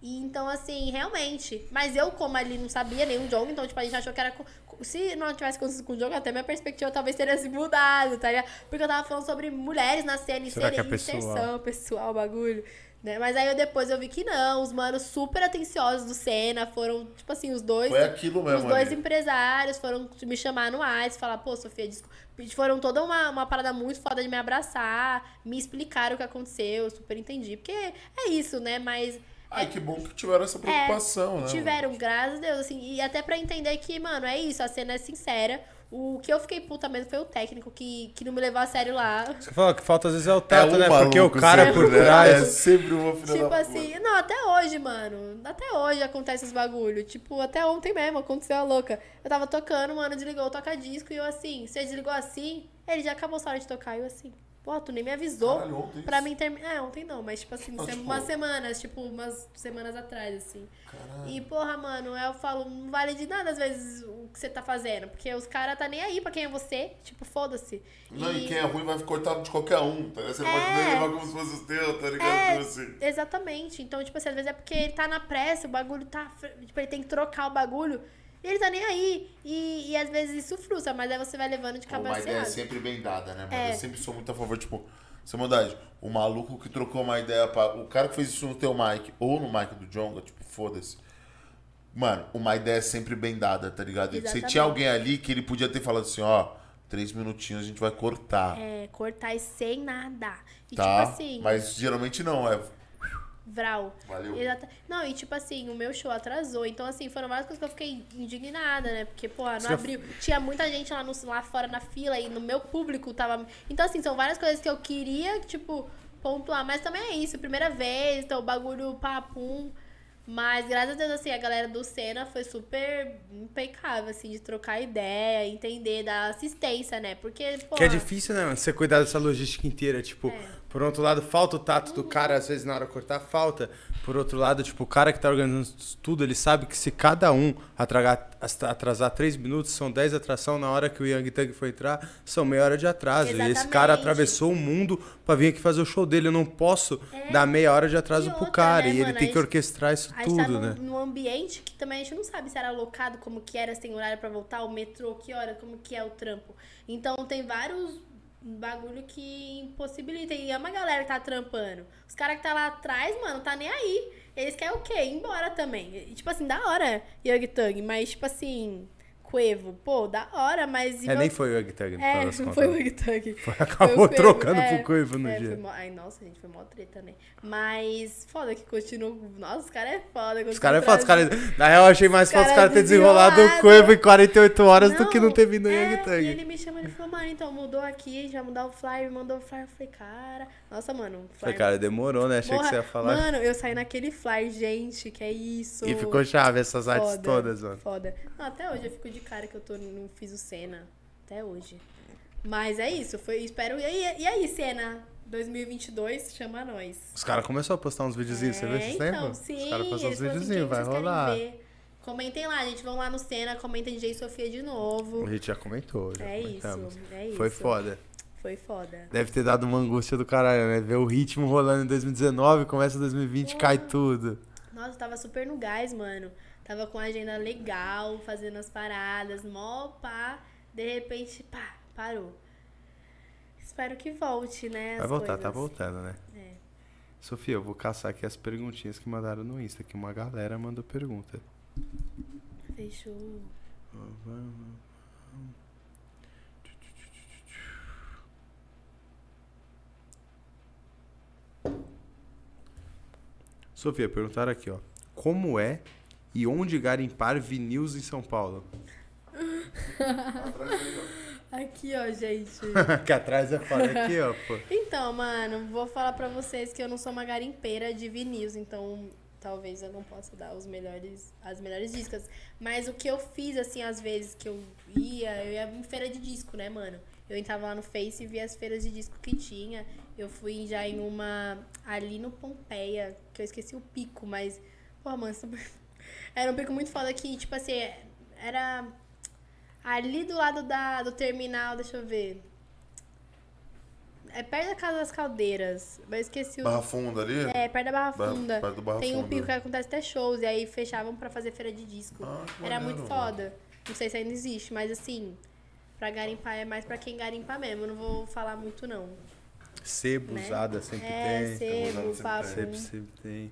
E, então, assim, realmente. Mas eu, como ali não sabia nenhum Djonga, então, tipo, a gente achou que era... Se não tivesse acontecido com o Djonga, até minha perspectiva talvez teria se mudado, tá ligado? Porque eu tava falando sobre mulheres na cena, inserção pessoal, bagulho. Né? Mas aí depois eu vi que não, os manos super atenciosos do Senna foram, tipo assim, os dois... Foi aquilo mesmo. Os dois empresários foram me chamar no ar e falar, pô, Sofia, desculpa. Foram toda uma parada muito foda de me abraçar, me explicaram o que aconteceu, eu super entendi. Porque é isso, né? Mas... Ai, que bom que tiveram essa preocupação, né? Tiveram, graças a Deus, assim. E até pra entender que, mano, é isso, a cena é sincera. O que eu fiquei puta mesmo foi o técnico que não me levou a sério lá. Você falou que falta às vezes é o tato, né? Porque o cara sempre, por trás... É sempre uma filha tipo da assim, porra. Não, até hoje, mano. Até hoje acontece esses bagulho. Tipo, até ontem mesmo aconteceu a louca. Eu tava tocando, mano, desligou o toca-disco e eu assim... Você desligou assim, ele já acabou a hora de tocar e eu assim... Pô, tu nem me avisou. Caralho, pra mim terminar. Ontem não, mas tipo assim, umas semanas atrás, assim. Caralho. E porra, mano, eu falo, não vale de nada às vezes o que você tá fazendo, porque os caras tá nem aí pra quem é você, tipo, foda-se. Não, e quem é ruim vai cortado de qualquer um, tá ligado? Você pode levar como se fosse o teu, tá ligado? Assim. Exatamente, então tipo assim, às vezes é porque ele tá na pressa, o bagulho tá, tipo, ele tem que trocar o bagulho. E ele tá nem aí. E às vezes isso frustra, mas aí você vai levando de cabeça. Uma ideia é sempre bem dada, né? Mas eu sempre sou muito a favor, tipo, sem maldade, o maluco que trocou uma ideia pra... O cara que fez isso no teu mic ou no mic do Djonga, tipo, foda-se. Mano, uma ideia é sempre bem dada, tá ligado? Você tinha alguém ali que ele podia ter falado assim, ó, 3 minutinhos a gente vai cortar. Cortar e sem nada. E tá, tipo assim... Mas geralmente não, Vral. Valeu. Não, e tipo assim, o meu show atrasou. Então, assim, foram várias coisas que eu fiquei indignada, né? Porque, pô, não abriu. Tinha muita gente lá fora na fila e no meu público tava. Então, assim, são várias coisas que eu queria, tipo, pontuar. Mas também é isso, primeira vez, então o bagulho papum. Mas, graças a Deus, assim, a galera do Senna foi super impecável, assim, de trocar ideia, entender, dar assistência, né? Porque, pô... Que é difícil, né, mano? Você cuidar dessa logística inteira, tipo... Por outro lado, falta o tato do cara, às vezes, na hora de cortar, falta. Por outro lado, tipo, o cara que tá organizando tudo, ele sabe que se cada um atrasar 3 minutos, são 10 atração na hora que o Yang Tang foi entrar, são meia hora de atraso. Exatamente. E esse cara atravessou o mundo pra vir aqui fazer o show dele. Eu não posso dar meia hora de atraso pro cara. Né, e ele mano, tem que orquestrar isso a gente tudo, tá num ambiente que também a gente não sabe se era alocado, como que era, se tem horário pra voltar, o metrô, que hora, como que é o trampo. Então, tem vários... Um bagulho que impossibilita. E é uma galera que tá trampando. Os caras que tá lá atrás, mano, tá nem aí. Eles querem o quê? Ir embora também. E, tipo assim, da hora, Yang Tang. Mas, tipo assim, Cuevo, pô, da hora, mas... Nem foi o Yang Tang. Não foi o Yang Tang. Acabou trocando pro Cuevo no dia. Ai, nossa, gente, foi mó treta, né? Mas, foda que continua... Nossa, os caras é foda. Os caras é foda. Na real, eu achei mais foda os caras ter desenrolado o Cuevo em 48 horas do que não ter vindo no Yang Tang. E ele me chamou, ele falou, mano, então, mudou aqui, já mudou o flyer, me mandou o flyer. Eu falei, cara... Nossa, mano, o flyer... Cara, demorou, né? Achei que você ia falar. Mano, eu saí naquele flyer, gente, que é isso. E ficou chave essas artes todas, mano. Foda. Não, até hoje eu fico de cara que eu não fiz o Senna até hoje. Mas é isso, espero... E aí, Senna? 2022, chama nós. Os caras começaram a postar uns videozinhos, você viu esse tempo? Então, sim. Os caras postaram uns videozinhos, vai rolar. Comentem lá, gente. Vão lá no Senna, comentem DJ Sofia de novo. A gente já comentou, já comentamos. É isso. Foi foda. Foi foda. Deve ter dado uma angústia do caralho, né? Ver o ritmo rolando em 2019, começa 2020, cai tudo. Nossa, eu tava super no gás, mano. Tava com a agenda legal, fazendo as paradas, mó pá. De repente, pá, parou. Espero que volte, né? Vai voltar, coisas. Tá voltando, né? Sofia, eu vou caçar aqui as perguntinhas que mandaram no Insta, que uma galera mandou pergunta. Fechou. Sofia, perguntaram aqui, ó. Como é... E onde garimpar vinis em São Paulo? Aqui, ó, gente. Que atrás é foda aqui, ó, pô. Então, mano, vou falar pra vocês que eu não sou uma garimpeira de vinis, então talvez eu não possa dar os melhores, as melhores dicas. Mas o que eu fiz, assim, às vezes que eu ia em feira de disco, né, mano? Eu entrava lá no Face e via as feiras de disco que tinha. Eu fui já em uma ali no Pompeia, que eu esqueci o pico, mas... Pô, mano, era um pico muito foda que, tipo assim, era... Ali do lado do terminal, deixa eu ver. É perto da Casa das Caldeiras. Mas eu esqueci o... Barra Funda ali? É, perto da Barra Funda. Perto do Barra Funda. Tem um pico que acontece até shows. E aí fechavam pra fazer feira de disco. Ah, era maneiro, muito foda. Mano. Não sei se ainda existe, mas assim... Pra garimpar é mais pra quem garimpa mesmo. Eu não vou falar muito, não. Sebo, né? Usada sempre tem. É, sebo, papo. Sebo sempre tem.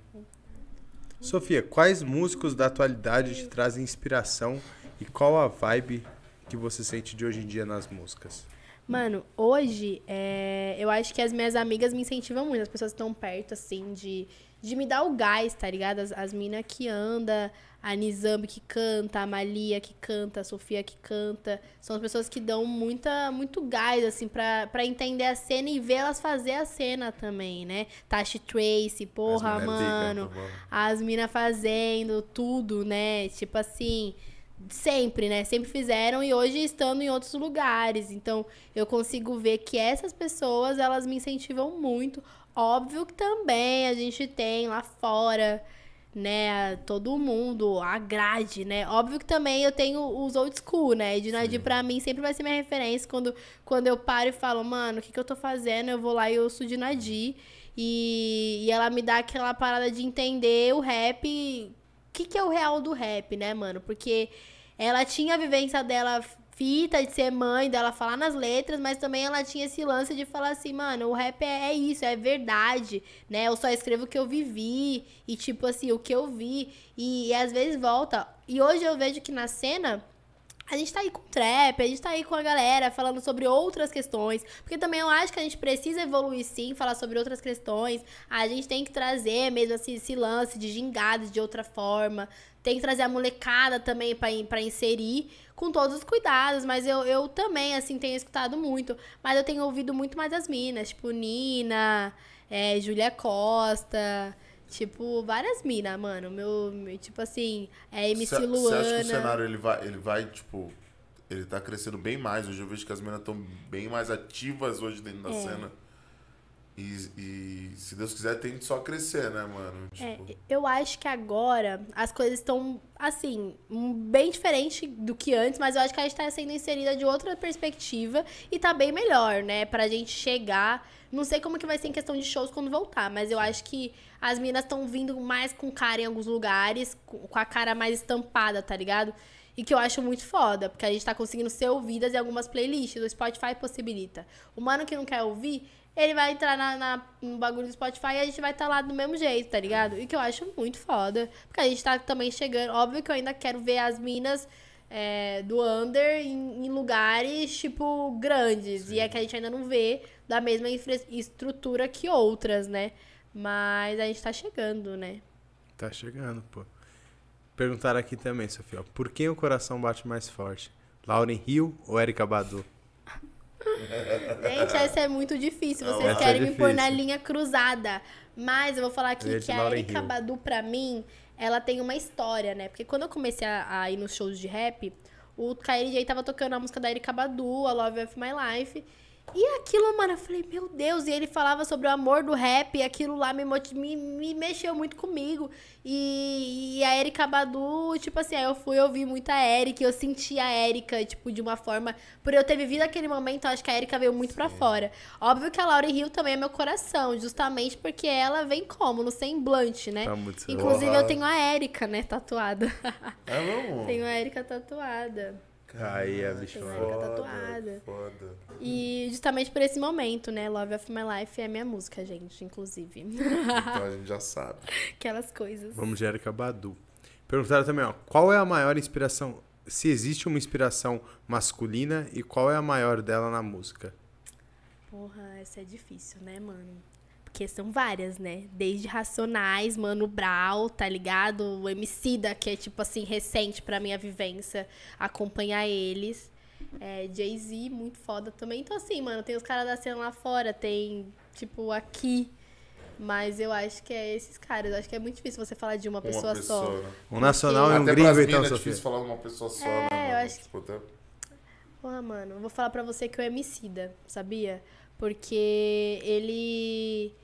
Sofia, quais músicos da atualidade te trazem inspiração? E qual a vibe que você sente de hoje em dia nas músicas? Mano, hoje, eu acho que as minhas amigas me incentivam muito. As pessoas estão perto, assim, de me dar o gás, tá ligado? As minas que andam, a Nizambi que canta, a Malia que canta, a Sofia que canta. São as pessoas que dão muito gás, assim, pra entender a cena e vê-las fazer a cena também, né? Tashi Tracy, porra, as mano. Dica, as minas fazendo tudo, né? Tipo assim... Sempre, né? Sempre fizeram e hoje estando em outros lugares. Então, eu consigo ver que essas pessoas, elas me incentivam muito. Óbvio que também a gente tem lá fora, né? Todo mundo, a grade, né? Óbvio que também eu tenho os old school, né? E Dinadi, pra mim, sempre vai ser minha referência. Quando eu paro e falo, mano, o que eu tô fazendo? Eu vou lá e ouço Dinadi. E ela me dá aquela parada de entender o rap... O que é o real do rap, né, mano? Porque ela tinha a vivência dela fita, de ser mãe, dela falar nas letras, mas também ela tinha esse lance de falar assim, mano, o rap é isso, é verdade, né? Eu só escrevo o que eu vivi e, tipo assim, o que eu vi. E às vezes volta. E hoje eu vejo que na cena... A gente tá aí com trap, a gente tá aí com a galera falando sobre outras questões. Porque também eu acho que a gente precisa evoluir sim, falar sobre outras questões. A gente tem que trazer mesmo assim, esse lance de gingadas de outra forma. Tem que trazer a molecada também pra inserir com todos os cuidados. Mas eu também, assim, tenho escutado muito. Mas eu tenho ouvido muito mais as minas, tipo Nina, Júlia Costa... Tipo, várias minas, mano. Tipo assim, MC Luana. Você acha que o cenário, ele vai, tipo... Ele tá crescendo bem mais. Hoje eu vejo que as minas estão bem mais ativas hoje dentro da cena. E se Deus quiser, tem só crescer, né, mano? Tipo... eu acho que agora as coisas estão, assim, bem diferente do que antes. Mas eu acho que a gente tá sendo inserida de outra perspectiva. E tá bem melhor, né? Pra gente chegar... Não sei como que vai ser em questão de shows quando voltar, mas eu acho que as meninas estão vindo mais com cara em alguns lugares, com a cara mais estampada, tá ligado? E que eu acho muito foda, porque a gente tá conseguindo ser ouvidas em algumas playlists, o Spotify possibilita. O mano que não quer ouvir, ele vai entrar no bagulho do Spotify e a gente vai estar lá do mesmo jeito, tá ligado? E que eu acho muito foda, porque a gente tá também chegando... Óbvio que eu ainda quero ver as minas... do under em lugares, tipo, grandes. Sim. E é que a gente ainda não vê da mesma estrutura que outras, né? Mas a gente tá chegando, né? Tá chegando, pô. Perguntaram aqui também, Sofia. Por quem o coração bate mais forte? Lauryn Hill ou Erykah Badu? Gente, essa é muito difícil. Vocês querem me pôr na linha cruzada. Mas eu vou falar aqui que a Erykah Badu, pra mim... Ela tem uma história, né? Porque quando eu comecei a ir nos shows de rap, o KLJ tava tocando a música da Erykah Badu, a Love of My Life. E aquilo, mano, eu falei, meu Deus. E ele falava sobre o amor do rap. E aquilo lá me mexeu muito comigo. E a Erykah Badu, tipo assim, aí eu fui ouvir muito a Erika. Eu senti a Erika, tipo, de uma forma... Por eu ter vivido aquele momento, eu acho que a Erika veio muito pra fora. Óbvio que a Lauryn Hill também é meu coração. Justamente porque ela vem como? No semblante, né? Tá muito Inclusive, eu tenho a Erika, né? Tatuada. É bom. Tenho a Erika tatuada. Aí a bicha tatuada. Foda. E justamente por esse momento, né? Love of My Life é minha música, gente, inclusive. Então a gente já sabe. Aquelas coisas. Vamos de Erykah Badu. Perguntaram também, ó, qual é a maior inspiração? Se existe uma inspiração masculina e qual é a maior dela na música? Porra, essa é difícil, né, mano? Porque são várias, né? Desde Racionais, Mano Brown, tá ligado? O Emicida, que é, tipo assim, recente pra minha vivência, acompanhar eles. Jay-Z, muito foda também. Então, assim, mano, tem os caras da cena lá fora, tem, tipo, aqui. Mas eu acho que é esses caras. Eu acho que é muito difícil você falar de uma pessoa, só. Né? Um nacional e um gringo, então, Sofia. É difícil falar de uma pessoa só, né? Mano? Eu acho que... Porra, mano, eu vou falar pra você que o Emicida, sabia? Porque ele...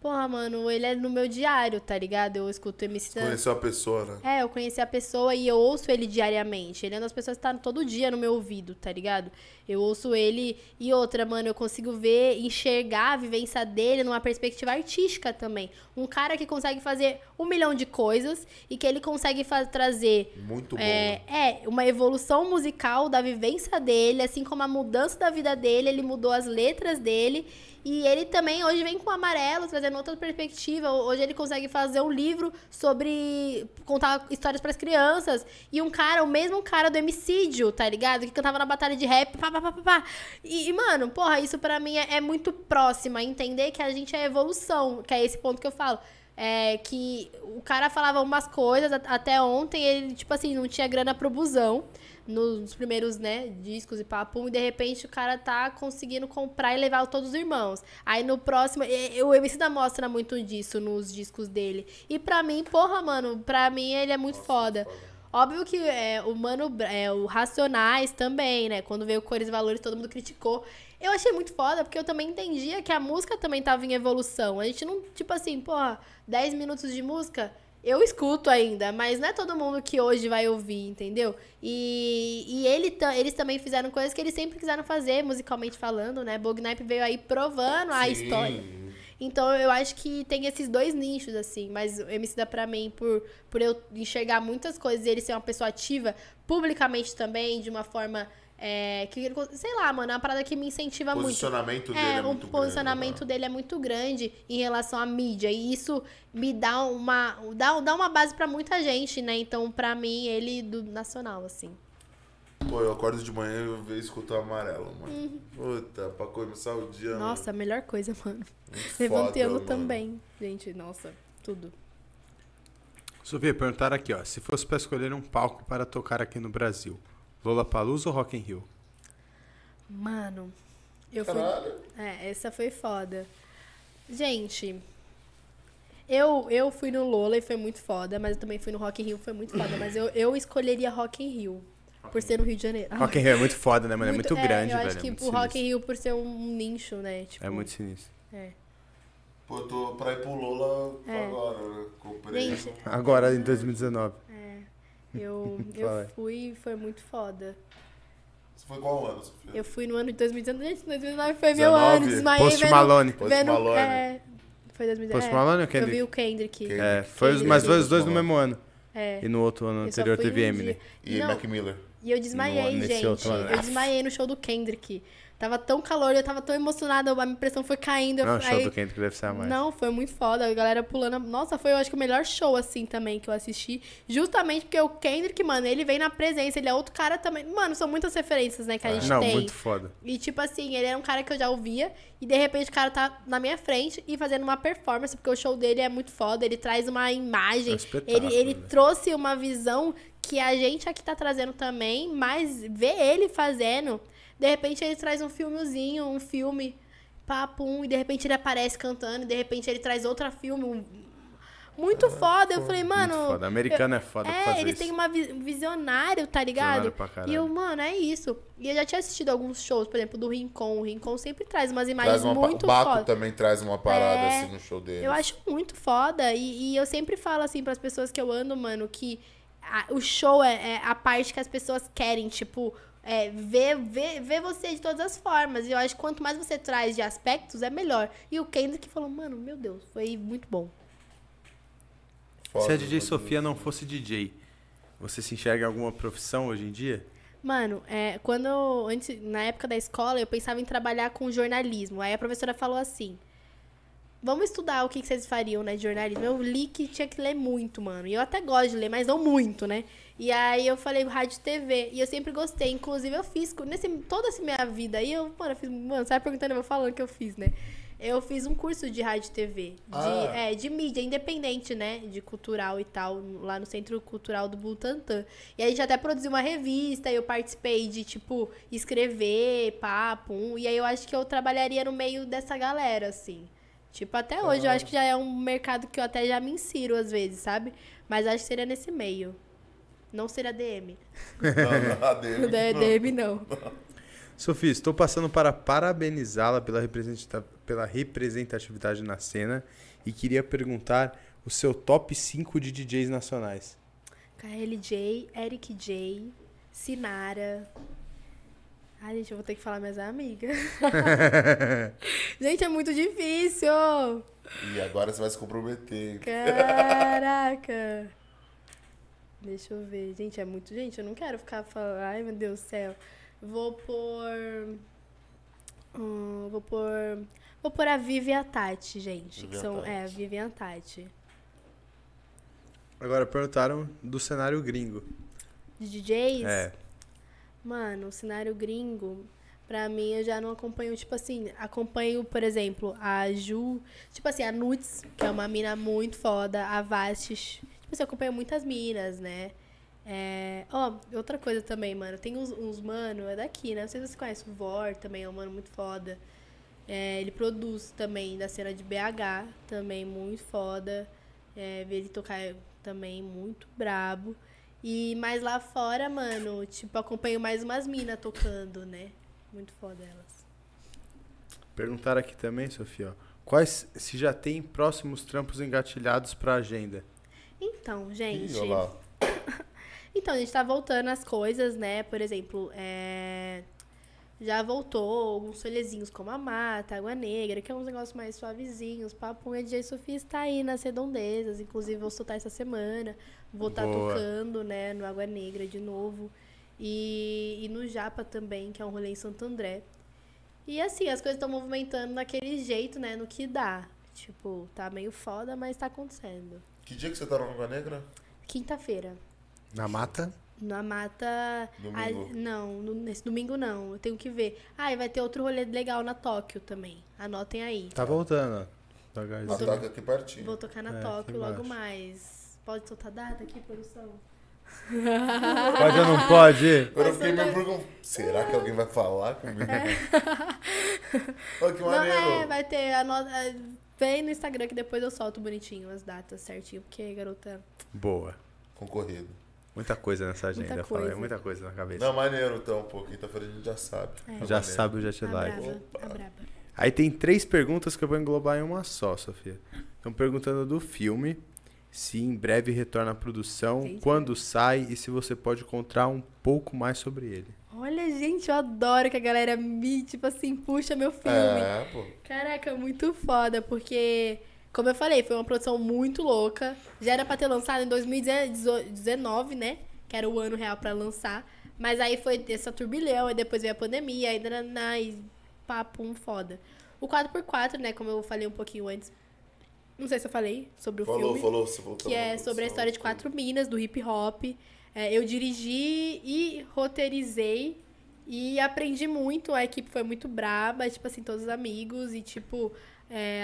Porra, mano, ele é no meu diário, tá ligado? Eu escuto o Emicida... Você conheceu a pessoa, né? Eu conheci a pessoa e eu ouço ele diariamente. Ele é uma das pessoas que tá todo dia no meu ouvido, tá ligado? Eu ouço ele e outra, mano, eu consigo ver, enxergar a vivência dele numa perspectiva artística também. Um cara que consegue fazer 1 milhão de coisas e que ele consegue trazer... Muito bom. Uma evolução musical da vivência dele, assim como a mudança da vida dele, ele mudou as letras dele. E ele também hoje vem com o Amarelo, trazendo outra perspectiva. Hoje ele consegue fazer um livro sobre contar histórias pras crianças. E um cara, o mesmo cara do Emicídio, tá ligado? Que cantava na batalha de rap, pá, pá, pá, pá, pá. E, mano, porra, isso pra mim é muito próximo. A entender que a gente é evolução, que é esse ponto que eu falo. Que o cara falava umas coisas, até ontem ele, tipo assim, não tinha grana pro busão. Nos primeiros, né, discos e papo, e de repente o cara tá conseguindo comprar e levar todos os irmãos. Aí no próximo, o Emicida mostra muito disso nos discos dele. E pra mim, porra, mano, pra mim ele é muito foda. Óbvio que o Mano, o Racionais também, né, quando veio Cores e Valores todo mundo criticou. Eu achei muito foda, porque eu também entendia que a música também tava em evolução. A gente não, tipo assim, porra, 10 minutos de música... Eu escuto ainda, mas não é todo mundo que hoje vai ouvir, entendeu? E eles também fizeram coisas que eles sempre quiseram fazer, musicalmente falando, né? Bognaip veio aí provando a história. Então, eu acho que tem esses dois nichos, assim. Mas o Emicida, pra mim, por eu enxergar muitas coisas e ele ser uma pessoa ativa, publicamente também, de uma forma... que, sei lá, mano, é uma parada que me incentiva muito. O posicionamento dele é muito grande. O posicionamento dele é muito grande em relação à mídia. E isso me dá uma base pra muita gente, né? Então, pra mim, ele do nacional, assim. Pô, eu acordo de manhã e eu vejo escutar o Amarelo, mano. Puta, pra começar o dia... Nossa, mano. A melhor coisa, mano. Levantando também. Gente, nossa, tudo. Sofia, perguntaram aqui, ó. Se fosse pra escolher um palco para tocar aqui no Brasil... Lollapalooza ou Rock in Rio? Mano, eu fui... essa foi foda. Gente, eu fui no Lola e foi muito foda, mas eu também fui no Rock in Rio, foi muito foda, mas eu escolheria Rock in Rio, por ser no Rio de Janeiro. Rock in Rio é muito foda, né, mano? É muito grande, velho. Eu acho que o Rock in Rio, por ser um nicho, né? Tipo, é muito sinistro. Pô, eu tô pra ir pro Lola agora, né? Comprei. Gente, agora, em 2019. Eu fui, foi muito foda. Você foi qual ano, Sofia? Eu fui no ano de 2019. Gente, 2019 foi meu ano. Desmaiei Post Malone. Foi 2019. Post Malone ou Kendrick? Eu vi o Kendrick. Mas foi os dois no mesmo ano. E no outro ano anterior teve Eminem. E Mac Miller. E eu desmaiei, gente. Eu desmaiei no show do Kendrick. Tava tão calor, eu tava tão emocionada, a minha pressão foi caindo. Não, o show do Kendrick deve ser a mais. Não, foi muito foda, a galera pulando. Nossa, foi, eu acho que o melhor show, assim, também, que eu assisti. Justamente porque o Kendrick, mano, ele vem na presença, ele é outro cara também. Mano, são muitas referências, né, que a gente tem. Não, muito foda. E, tipo assim, ele era um cara que eu já ouvia, e de repente o cara tá na minha frente e fazendo uma performance, porque o show dele é muito foda, ele traz uma imagem. É um espetáculo, ele trouxe uma visão que a gente aqui tá trazendo também, mas ver ele fazendo... De repente ele traz um filmezinho, um filme, papum, e de repente ele aparece cantando, e de repente ele traz outro filme, muito foda. Eu falei, mano... Muito foda, americano é foda pra fazer ele isso. Tem uma visionário, tá ligado? Pra caralho. E eu, mano, é isso. E eu já tinha assistido alguns shows, por exemplo, do Rincón. O Rincón sempre traz umas imagens muito foda. O Baco também traz uma parada, assim, no show dele. Eu acho muito foda, e eu sempre falo, assim, pras pessoas que eu ando, mano, que o show é a parte que as pessoas querem, tipo... ver você de todas as formas. E eu acho que quanto mais você traz de aspectos, é melhor. E o Kendrick falou, mano, meu Deus, foi muito bom. Foda. Se a DJ Sofia não fosse DJ, você se enxerga em alguma profissão hoje em dia? Mano, na época da escola, eu pensava em trabalhar com jornalismo. Aí a professora falou assim, vamos estudar o que vocês fariam, né, de jornalismo. Eu li que tinha que ler muito, mano. E eu até gosto de ler, mas não muito, né? E aí eu falei rádio e TV. E eu sempre gostei. Inclusive, eu fiz toda essa minha vida aí. Eu fiz... Mano, sai perguntando, eu vou falando que eu fiz, né? Eu fiz um curso de rádio e TV, de mídia independente, né? De cultural e tal, lá no Centro Cultural do Butantã. E aí a gente até produziu uma revista, eu participei de, tipo, escrever, papo. E aí eu acho que eu trabalharia no meio dessa galera, assim. Tipo, até hoje eu acho que já é um mercado que eu até já me insiro às vezes, sabe? Mas acho que seria nesse meio. Não seria DM. Não, ADM, não é DM, não. Sofia, estou passando para parabenizá-la pela representatividade na cena e queria perguntar o seu top 5 de DJs nacionais. KLJ, Eric J, Sinara... Ai, gente, eu vou ter que falar minhas amigas. Gente, é muito difícil. E agora você vai se comprometer. Caraca. Deixa eu ver. Gente, é muito... Gente, eu não quero ficar falando... Ai, meu Deus do céu. Vou pôr a Vivi e a Tati, gente. Que são... É, a Vivi e a Tati. Agora, perguntaram do cenário gringo. De DJs? É. Mano, o cenário gringo, pra mim, eu já não acompanho, tipo assim... Acompanho, por exemplo, a Ju... Tipo assim, a Nuts, que é uma mina muito foda. A Vastes... Tipo assim, eu acompanho muitas minas, né? Outra coisa também, mano. Tem uns mano, é daqui, né? Não sei se você conhece. O Vor também é um mano muito foda. Ele produz também, da cena de BH. Também muito foda. Ver ele tocar também muito brabo. E mais lá fora, mano, tipo, acompanho mais umas minas tocando, né? Muito foda elas. Perguntaram aqui também, Sofia, ó, quais se já tem próximos trampos engatilhados pra agenda? Então, gente... Olá. Então, a gente tá voltando as coisas, né? Por exemplo, já voltou alguns solezinhos como a Mata, Água Negra, que é uns negócios mais suavezinhos. Papo, a DJ Sofia está aí nas redondezas. Inclusive, vou soltar essa semana. Vou estar tocando, né, no Água Negra de novo. E no Japa também, que é um rolê em Santo André. E assim, as coisas estão movimentando naquele jeito, né, no que dá. Tipo, tá meio foda, mas tá acontecendo. Que dia que você tá no Água Negra? Quinta-feira. Na Mata? Na Mata... Domingo. Nesse domingo não. Eu tenho que ver. E vai ter outro rolê legal na Tóquio também. Anotem aí. Tá voltando. Na Tóquio aqui pertinho. Vou tocar na Tóquio logo mais. Pode soltar data aqui, produção? Pode ou não pode? Eu fiquei meio perguntando. Será que alguém vai falar comigo? Olha que maneiro. Não, vai ter... Vem no Instagram que depois eu solto bonitinho as datas certinho. Porque, garota... Boa. Concorrido. Muita coisa nessa agenda, eu falei. Muita coisa na cabeça. Não, maneiro, então, pô. Quinta-feira a gente já sabe. Já sabe o Jet Live. Aí tem 3 perguntas que eu vou englobar em uma só, Sofia. Estão perguntando do filme, se em breve retorna à produção, entendi, quando sai e se você pode contar um pouco mais sobre ele. Olha, gente, eu adoro que a galera me, tipo assim, puxa meu filme. Pô. Caraca, muito foda, porque... Como eu falei, foi uma produção muito louca. Já era pra ter lançado em 2019, né? Que era o ano real pra lançar. Mas aí foi essa turbilhão, e depois veio a pandemia, aí e papum foda. O 4x4, né? Como eu falei um pouquinho antes. Não sei se eu falei sobre o filme. Falou. Que é sobre a história de 4 minas, do hip hop. Eu dirigi e roteirizei. E aprendi muito. A equipe foi muito braba. Tipo assim, todos os amigos. E tipo...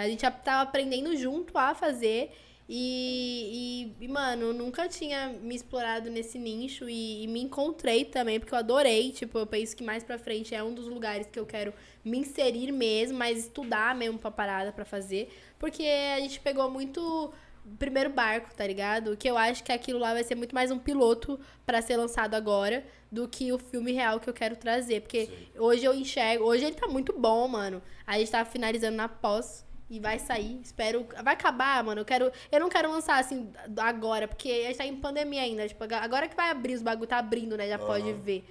a gente tava aprendendo junto a fazer e mano, nunca tinha me explorado nesse nicho e me encontrei também, porque eu adorei, tipo, eu penso que mais pra frente é um dos lugares que eu quero me inserir mesmo, mas estudar mesmo pra parada pra fazer, porque a gente pegou muito primeiro barco, tá ligado? Que eu acho que aquilo lá vai ser muito mais um piloto pra ser lançado agora, do que o filme real que eu quero trazer. Porque hoje eu enxergo... Hoje ele tá muito bom, mano. A gente tá finalizando na pós e vai sair. Espero... Vai acabar, mano. Eu não quero lançar, assim, agora. Porque a gente tá em pandemia ainda. Tipo, agora que vai abrir, os bagulho tá abrindo, né? Já pode ver.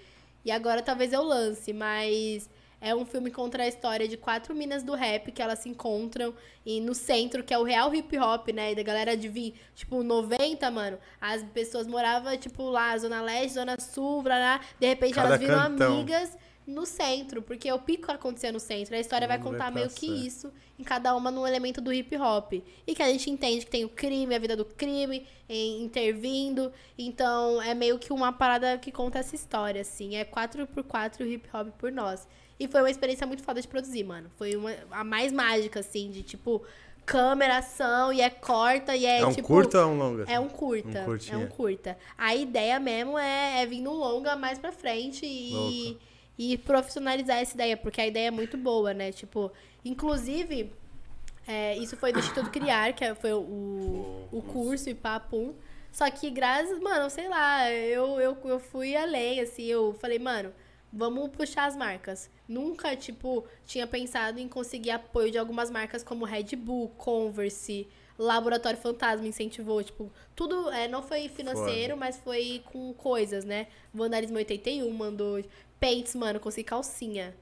E agora talvez eu lance, mas... É um filme contra a história de 4 minas do rap que elas se encontram e no centro, que é o real hip hop, né? E da galera de vir, tipo, 90, mano. As pessoas moravam, tipo, lá, Zona Leste, Zona Sul, lá. De repente cada elas viram cantão. Amigas no centro, porque o pico acontecia no centro. A história vai contar meio que isso, em cada uma num elemento do hip hop. E que a gente entende que tem o crime, a vida do crime, intervindo. Então, é meio que uma parada que conta essa história, assim. É 4x4 hip hop por nós. E foi uma experiência muito foda de produzir, mano. Foi uma, a mais mágica, assim, de tipo... Câmera, ação, e é corta, e é tipo... É um tipo, curta ou um longa? Assim? É um curta, é um curta. A ideia mesmo é vir no longa mais pra frente e profissionalizar essa ideia, porque a ideia é muito boa, né? Tipo, inclusive, isso foi do Instituto Criar, que foi o curso e papum. Só que graças, mano, sei lá, eu fui além, assim, eu falei, mano... Vamos puxar as marcas. Nunca, tipo, tinha pensado em conseguir apoio de algumas marcas como Red Bull, Converse, Laboratório Fantasma incentivou, tipo... Tudo não foi financeiro, mas foi com coisas, né? Vandalismo 81 mandou... Pentes, mano, consegui calcinha.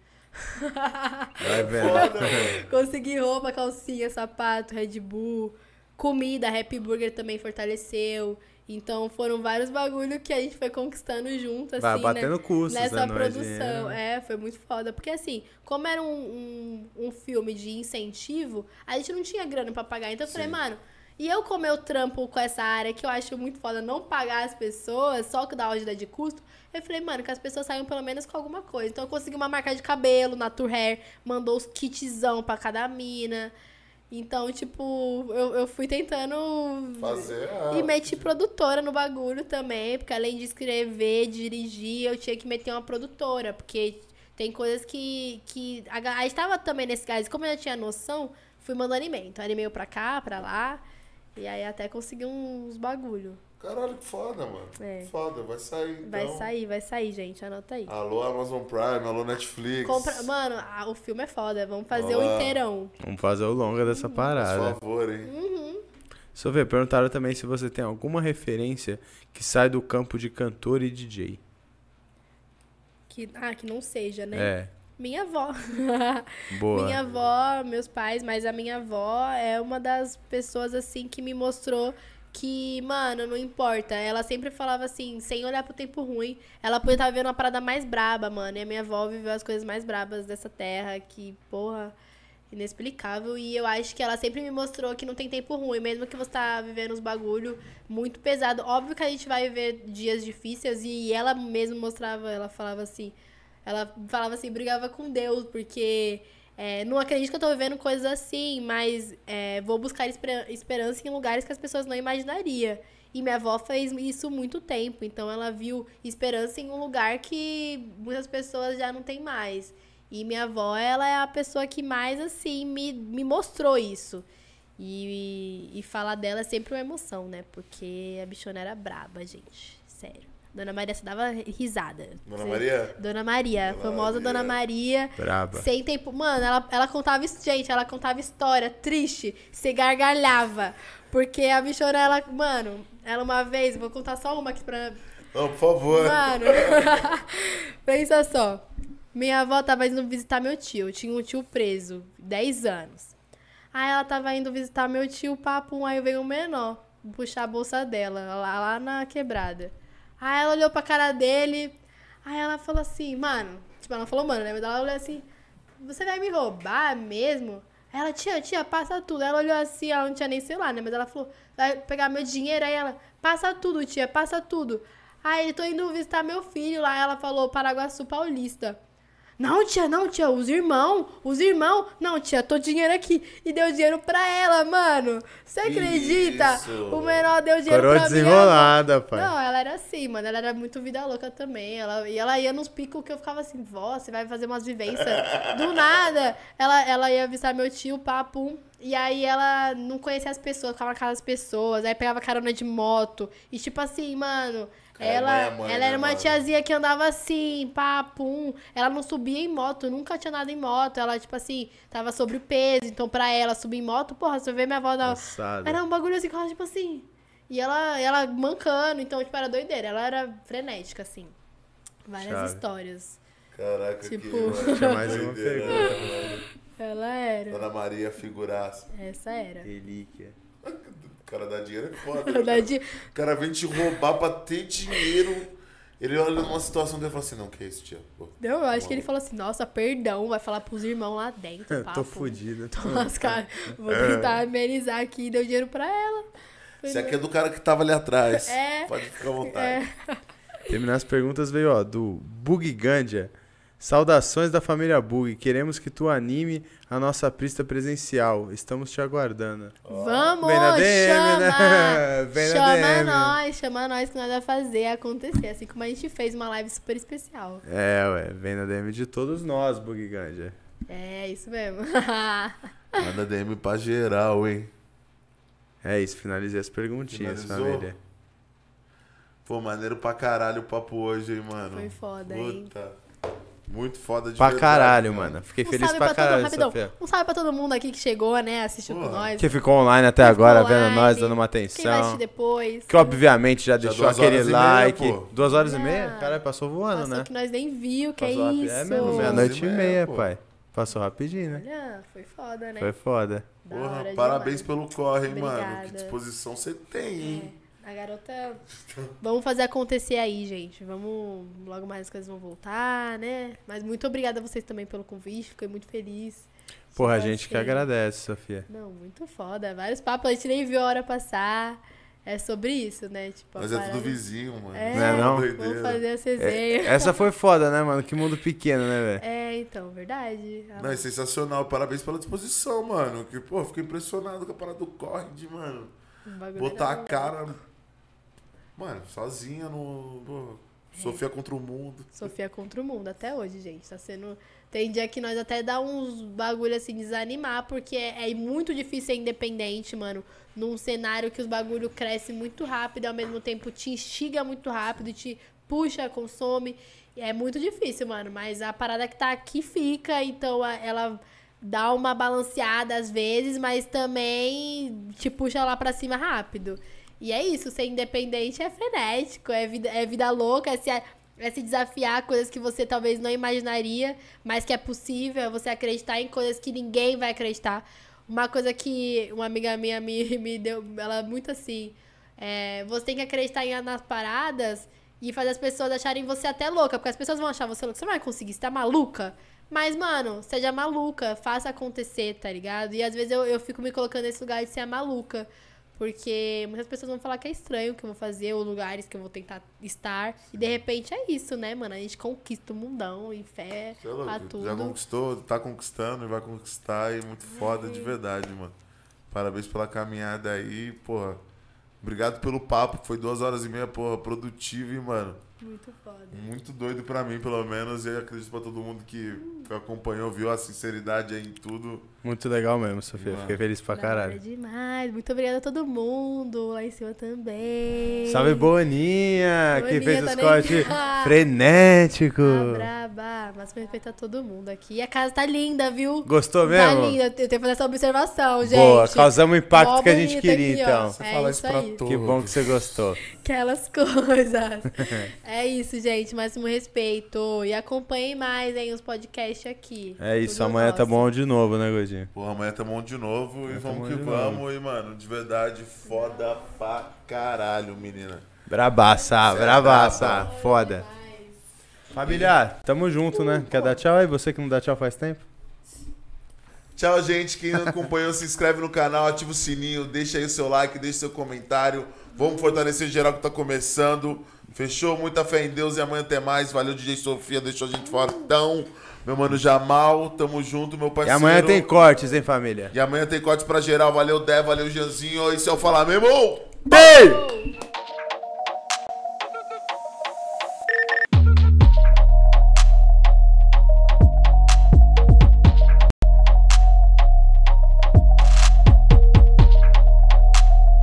Vai, velho. Consegui roupa, calcinha, sapato, Red Bull. Comida, Happy Burger também fortaleceu... Então, foram vários bagulho que a gente foi conquistando junto, assim, vai batendo cursos, nessa produção. Foi muito foda. Porque, assim, como era um filme de incentivo, a gente não tinha grana pra pagar. Então, eu falei, mano, e eu como eu trampo com essa área que eu acho muito foda não pagar as pessoas, só que dá ajuda de custo, eu falei, mano, que as pessoas saiam pelo menos com alguma coisa. Então, eu consegui uma marca de cabelo, Nature Hair, mandou os kitzão pra cada mina... Então, tipo, eu fui tentando fazer e meti produtora no bagulho também, porque além de escrever, dirigir, eu tinha que meter uma produtora, porque tem coisas que a gente tava também nesse caso, como eu já tinha noção, fui mandando e-mail. Então, era e-mail pra cá, pra lá, e aí até consegui uns bagulho. Caralho, que foda, mano. Foda, vai sair, então. Vai sair, gente. Anota aí. Alô, Amazon Prime, alô, Netflix. Mano, o filme é foda. Vamos fazer o inteirão. Vamos fazer o longa dessa parada. Por favor, hein? Sofia, perguntaram também se você tem alguma referência que sai do campo de cantor e DJ. Que não seja, né? Minha avó. Boa. Minha avó, meus pais, mas a minha avó é uma das pessoas, assim, que me mostrou... Que, mano, não importa. Ela sempre falava assim, sem olhar pro tempo ruim. Ela podia estar vendo uma parada mais braba, mano. E a minha avó viveu as coisas mais brabas dessa terra. Que, porra, inexplicável. E eu acho que ela sempre me mostrou que não tem tempo ruim. Mesmo que você tá vivendo uns bagulho muito pesado. Óbvio que a gente vai viver dias difíceis. E ela mesmo mostrava, ela falava assim, brigava com Deus. Porque... não acredito que eu tô vivendo coisas assim, mas vou buscar esperança em lugares que as pessoas não imaginariam. E minha avó fez isso muito tempo, então ela viu esperança em um lugar que muitas pessoas já não têm mais. E minha avó, ela é a pessoa que mais, assim, me mostrou isso. E falar dela é sempre uma emoção, né? Porque a bichona era braba, gente, sério. Dona Maria, você dava risada. Dona Maria, famosa. Brava. Sem tempo. Mano, ela contava isso, gente. Ela contava história triste. Se gargalhava. Porque a bichona, ela... Mano, ela uma vez... Vou contar só uma aqui pra... Não, por favor. Mano. Pensa só. Minha avó tava indo visitar meu tio. Eu tinha um tio preso. 10 anos. Aí ela tava indo visitar meu tio. Papum. Aí veio um menor. Puxar a bolsa dela. Lá na quebrada. Aí ela olhou pra cara dele, aí ela falou assim, mano, tipo, ela não falou mano, né, mas ela olhou assim, você vai me roubar mesmo? Aí ela, tia, passa tudo. Aí ela olhou assim, ela não tinha nem celular, né, mas ela falou, vai pegar meu dinheiro, aí ela, passa tudo, tia, passa tudo. Aí, tô indo visitar meu filho lá, ela falou, Paraguaçu Paulista. Não, tia, os irmãos, não, tia, tô dinheiro aqui. E deu dinheiro pra ela, mano. Você acredita? O menor deu dinheiro pra ela. Desenrolada, pai. Não, ela era assim, mano, ela era muito vida louca também. Ela ia nos picos que eu ficava assim, vó, você vai fazer umas vivências. Do nada, ela ia avisar meu tio, papo. E aí ela não conhecia as pessoas, ficava na casa das pessoas. Aí pegava carona de moto. E tipo assim, mano... Ela era uma tiazinha que andava assim, papum. Ela não subia em moto, nunca tinha nada em moto. Ela, tipo assim, tava sobre o peso. Então, pra ela subir em moto, porra, você vê minha avó da... Era um bagulho assim, que ela, tipo assim... E ela mancando, então, tipo, era doideira. Ela era frenética, assim. Várias histórias. Caraca, tipo... que... Tinha mais uma pergunta. Ela era... Dona Maria, figuraça. Essa era. Relíquia. O cara dá dinheiro é foda. O cara vem te roubar pra ter dinheiro. Ele olha numa situação dele e fala assim, não, que é isso, tia? Pô, não, eu acho que ele falou assim, nossa, perdão, vai falar pros irmãos lá dentro, papo. Tô fodida. Tô lascada. Vou tentar amenizar aqui e deu dinheiro pra ela. Isso aqui é do cara que tava ali atrás. Pode ficar à vontade. Terminar as perguntas veio, do Bugigândia. Saudações da família Bug, queremos que tu anime a nossa pista presencial. Estamos te aguardando. Oh. Vamos, vem na DM, chama! Né? Vem chama na DM. Chama nós que nós vamos fazer acontecer, assim como a gente fez uma live super especial. É, ué, vem na DM de todos nós, Bug Ganja. É, isso mesmo. Manda DM pra geral, hein? É isso, finalizei as perguntinhas, família. Pô, maneiro pra caralho o papo hoje, hein, mano? Foi foda, hein? Muito foda de pra verdade, caralho, né, mano? Fiquei feliz pra caralho, Sofia. Um salve pra todo mundo aqui que chegou, né? Assistiu com nós. Que ficou online até agora, vendo nós, dando uma atenção. Quem vai assistir depois. Que obviamente já deixou aquele like. 2 horas e meia? Caralho, passou voando, né? Que nós nem viu, que é isso? É mesmo, 00:30, pai. Passou rapidinho, né? Olha, foi foda, né? Foi foda. Porra, parabéns pelo corre, hein, mano? Que disposição você tem, hein? A garota... Vamos fazer acontecer aí, gente. Vamos... Logo mais as coisas vão voltar, né? Mas muito obrigada a vocês também pelo convite. Fiquei muito feliz. Porra, a gente que agradece, Sofia. Não, muito foda. Vários papos. A gente nem viu a hora passar. É sobre isso, né? Tipo, mas é tudo vizinho, mano. É, não é não? Vamos fazer essa resenha. Essa foi foda, né, mano? Que mundo pequeno, né, velho? É, então, verdade. Não, é sensacional. Parabéns pela disposição, mano. Que, pô, fiquei impressionado com a parada do corre, mano. Botar a cara... Mano, sozinha no... Sofia contra o mundo. Sofia contra o mundo, até hoje, gente. Tá sendo... Tem dia que nós até dá uns bagulho assim, desanimar, porque é muito difícil ser independente, mano. Num cenário que os bagulho crescem muito rápido, ao mesmo tempo te instiga muito rápido, te puxa, consome. É muito difícil, mano. Mas a parada que tá aqui fica, então ela... Dá uma balanceada às vezes, mas também te puxa lá pra cima rápido. E é isso, ser independente é frenético, é vida louca, é se desafiar a coisas que você talvez não imaginaria, mas que é possível, é você acreditar em coisas que ninguém vai acreditar. Uma coisa que uma amiga minha me deu, ela é muito assim, você tem que acreditar nas paradas e fazer as pessoas acharem você até louca, porque as pessoas vão achar você louca, você não vai conseguir, você tá maluca? Mas, mano, seja maluca, faça acontecer, tá ligado? E às vezes eu fico me colocando nesse lugar de ser a maluca. Porque muitas pessoas vão falar que é estranho o que eu vou fazer, ou lugares que eu vou tentar estar. Sim. E de repente é isso, né, mano? A gente conquista o mundão e fé pra tudo. Já conquistou, tá conquistando e vai conquistar. E muito foda de verdade, mano. Parabéns pela caminhada aí, porra. Obrigado pelo papo, foi 2 horas e meia, porra, produtivo, hein, mano? Muito foda. Muito doido pra mim, pelo menos. E eu acredito pra todo mundo que acompanhou, viu a sinceridade aí em tudo. Muito legal mesmo, Sofia. Mano. Fiquei feliz pra caralho. É demais. Muito obrigada a todo mundo. Lá em cima também. Salve, Boninha, que fez os cortes frenéticos. Ah, braba. Mas perfeito a todo mundo aqui. E a casa tá linda, viu? Gostou mesmo? Tá linda. Eu tenho que fazer essa observação, gente. Boa, causamos o impacto que a gente queria, aqui, então. Você fala isso pra todos. Que bom que você gostou. Aquelas coisas. É isso, gente. Máximo respeito. E acompanhem mais, hein, os podcasts aqui. É isso. Tudo amanhã nosso. Tá bom de novo, né, Godinho? Porra, amanhã tá bom de novo. Amanhã e vamos que vamos. E, mano, de verdade, foda pra caralho, menina. Brabaça, brabaça. Foda. Familiar, tamo junto, né? Quer dar tchau aí? Você que não dá tchau faz tempo? Tchau, gente. Quem não acompanhou, se inscreve no canal, ativa o sininho, deixa aí o seu like, deixa o seu comentário. Vamos fortalecer o geral que tá começando. Fechou? Muita fé em Deus e amanhã até mais. Valeu, DJ Sofia, deixou a gente fortão. Meu mano Jamal, tamo junto, meu parceiro. E amanhã tem cortes, hein, família? E amanhã tem cortes pra geral. Valeu, Dé, valeu, Janzinho. Esse é o Falar Mesmo. Beijo!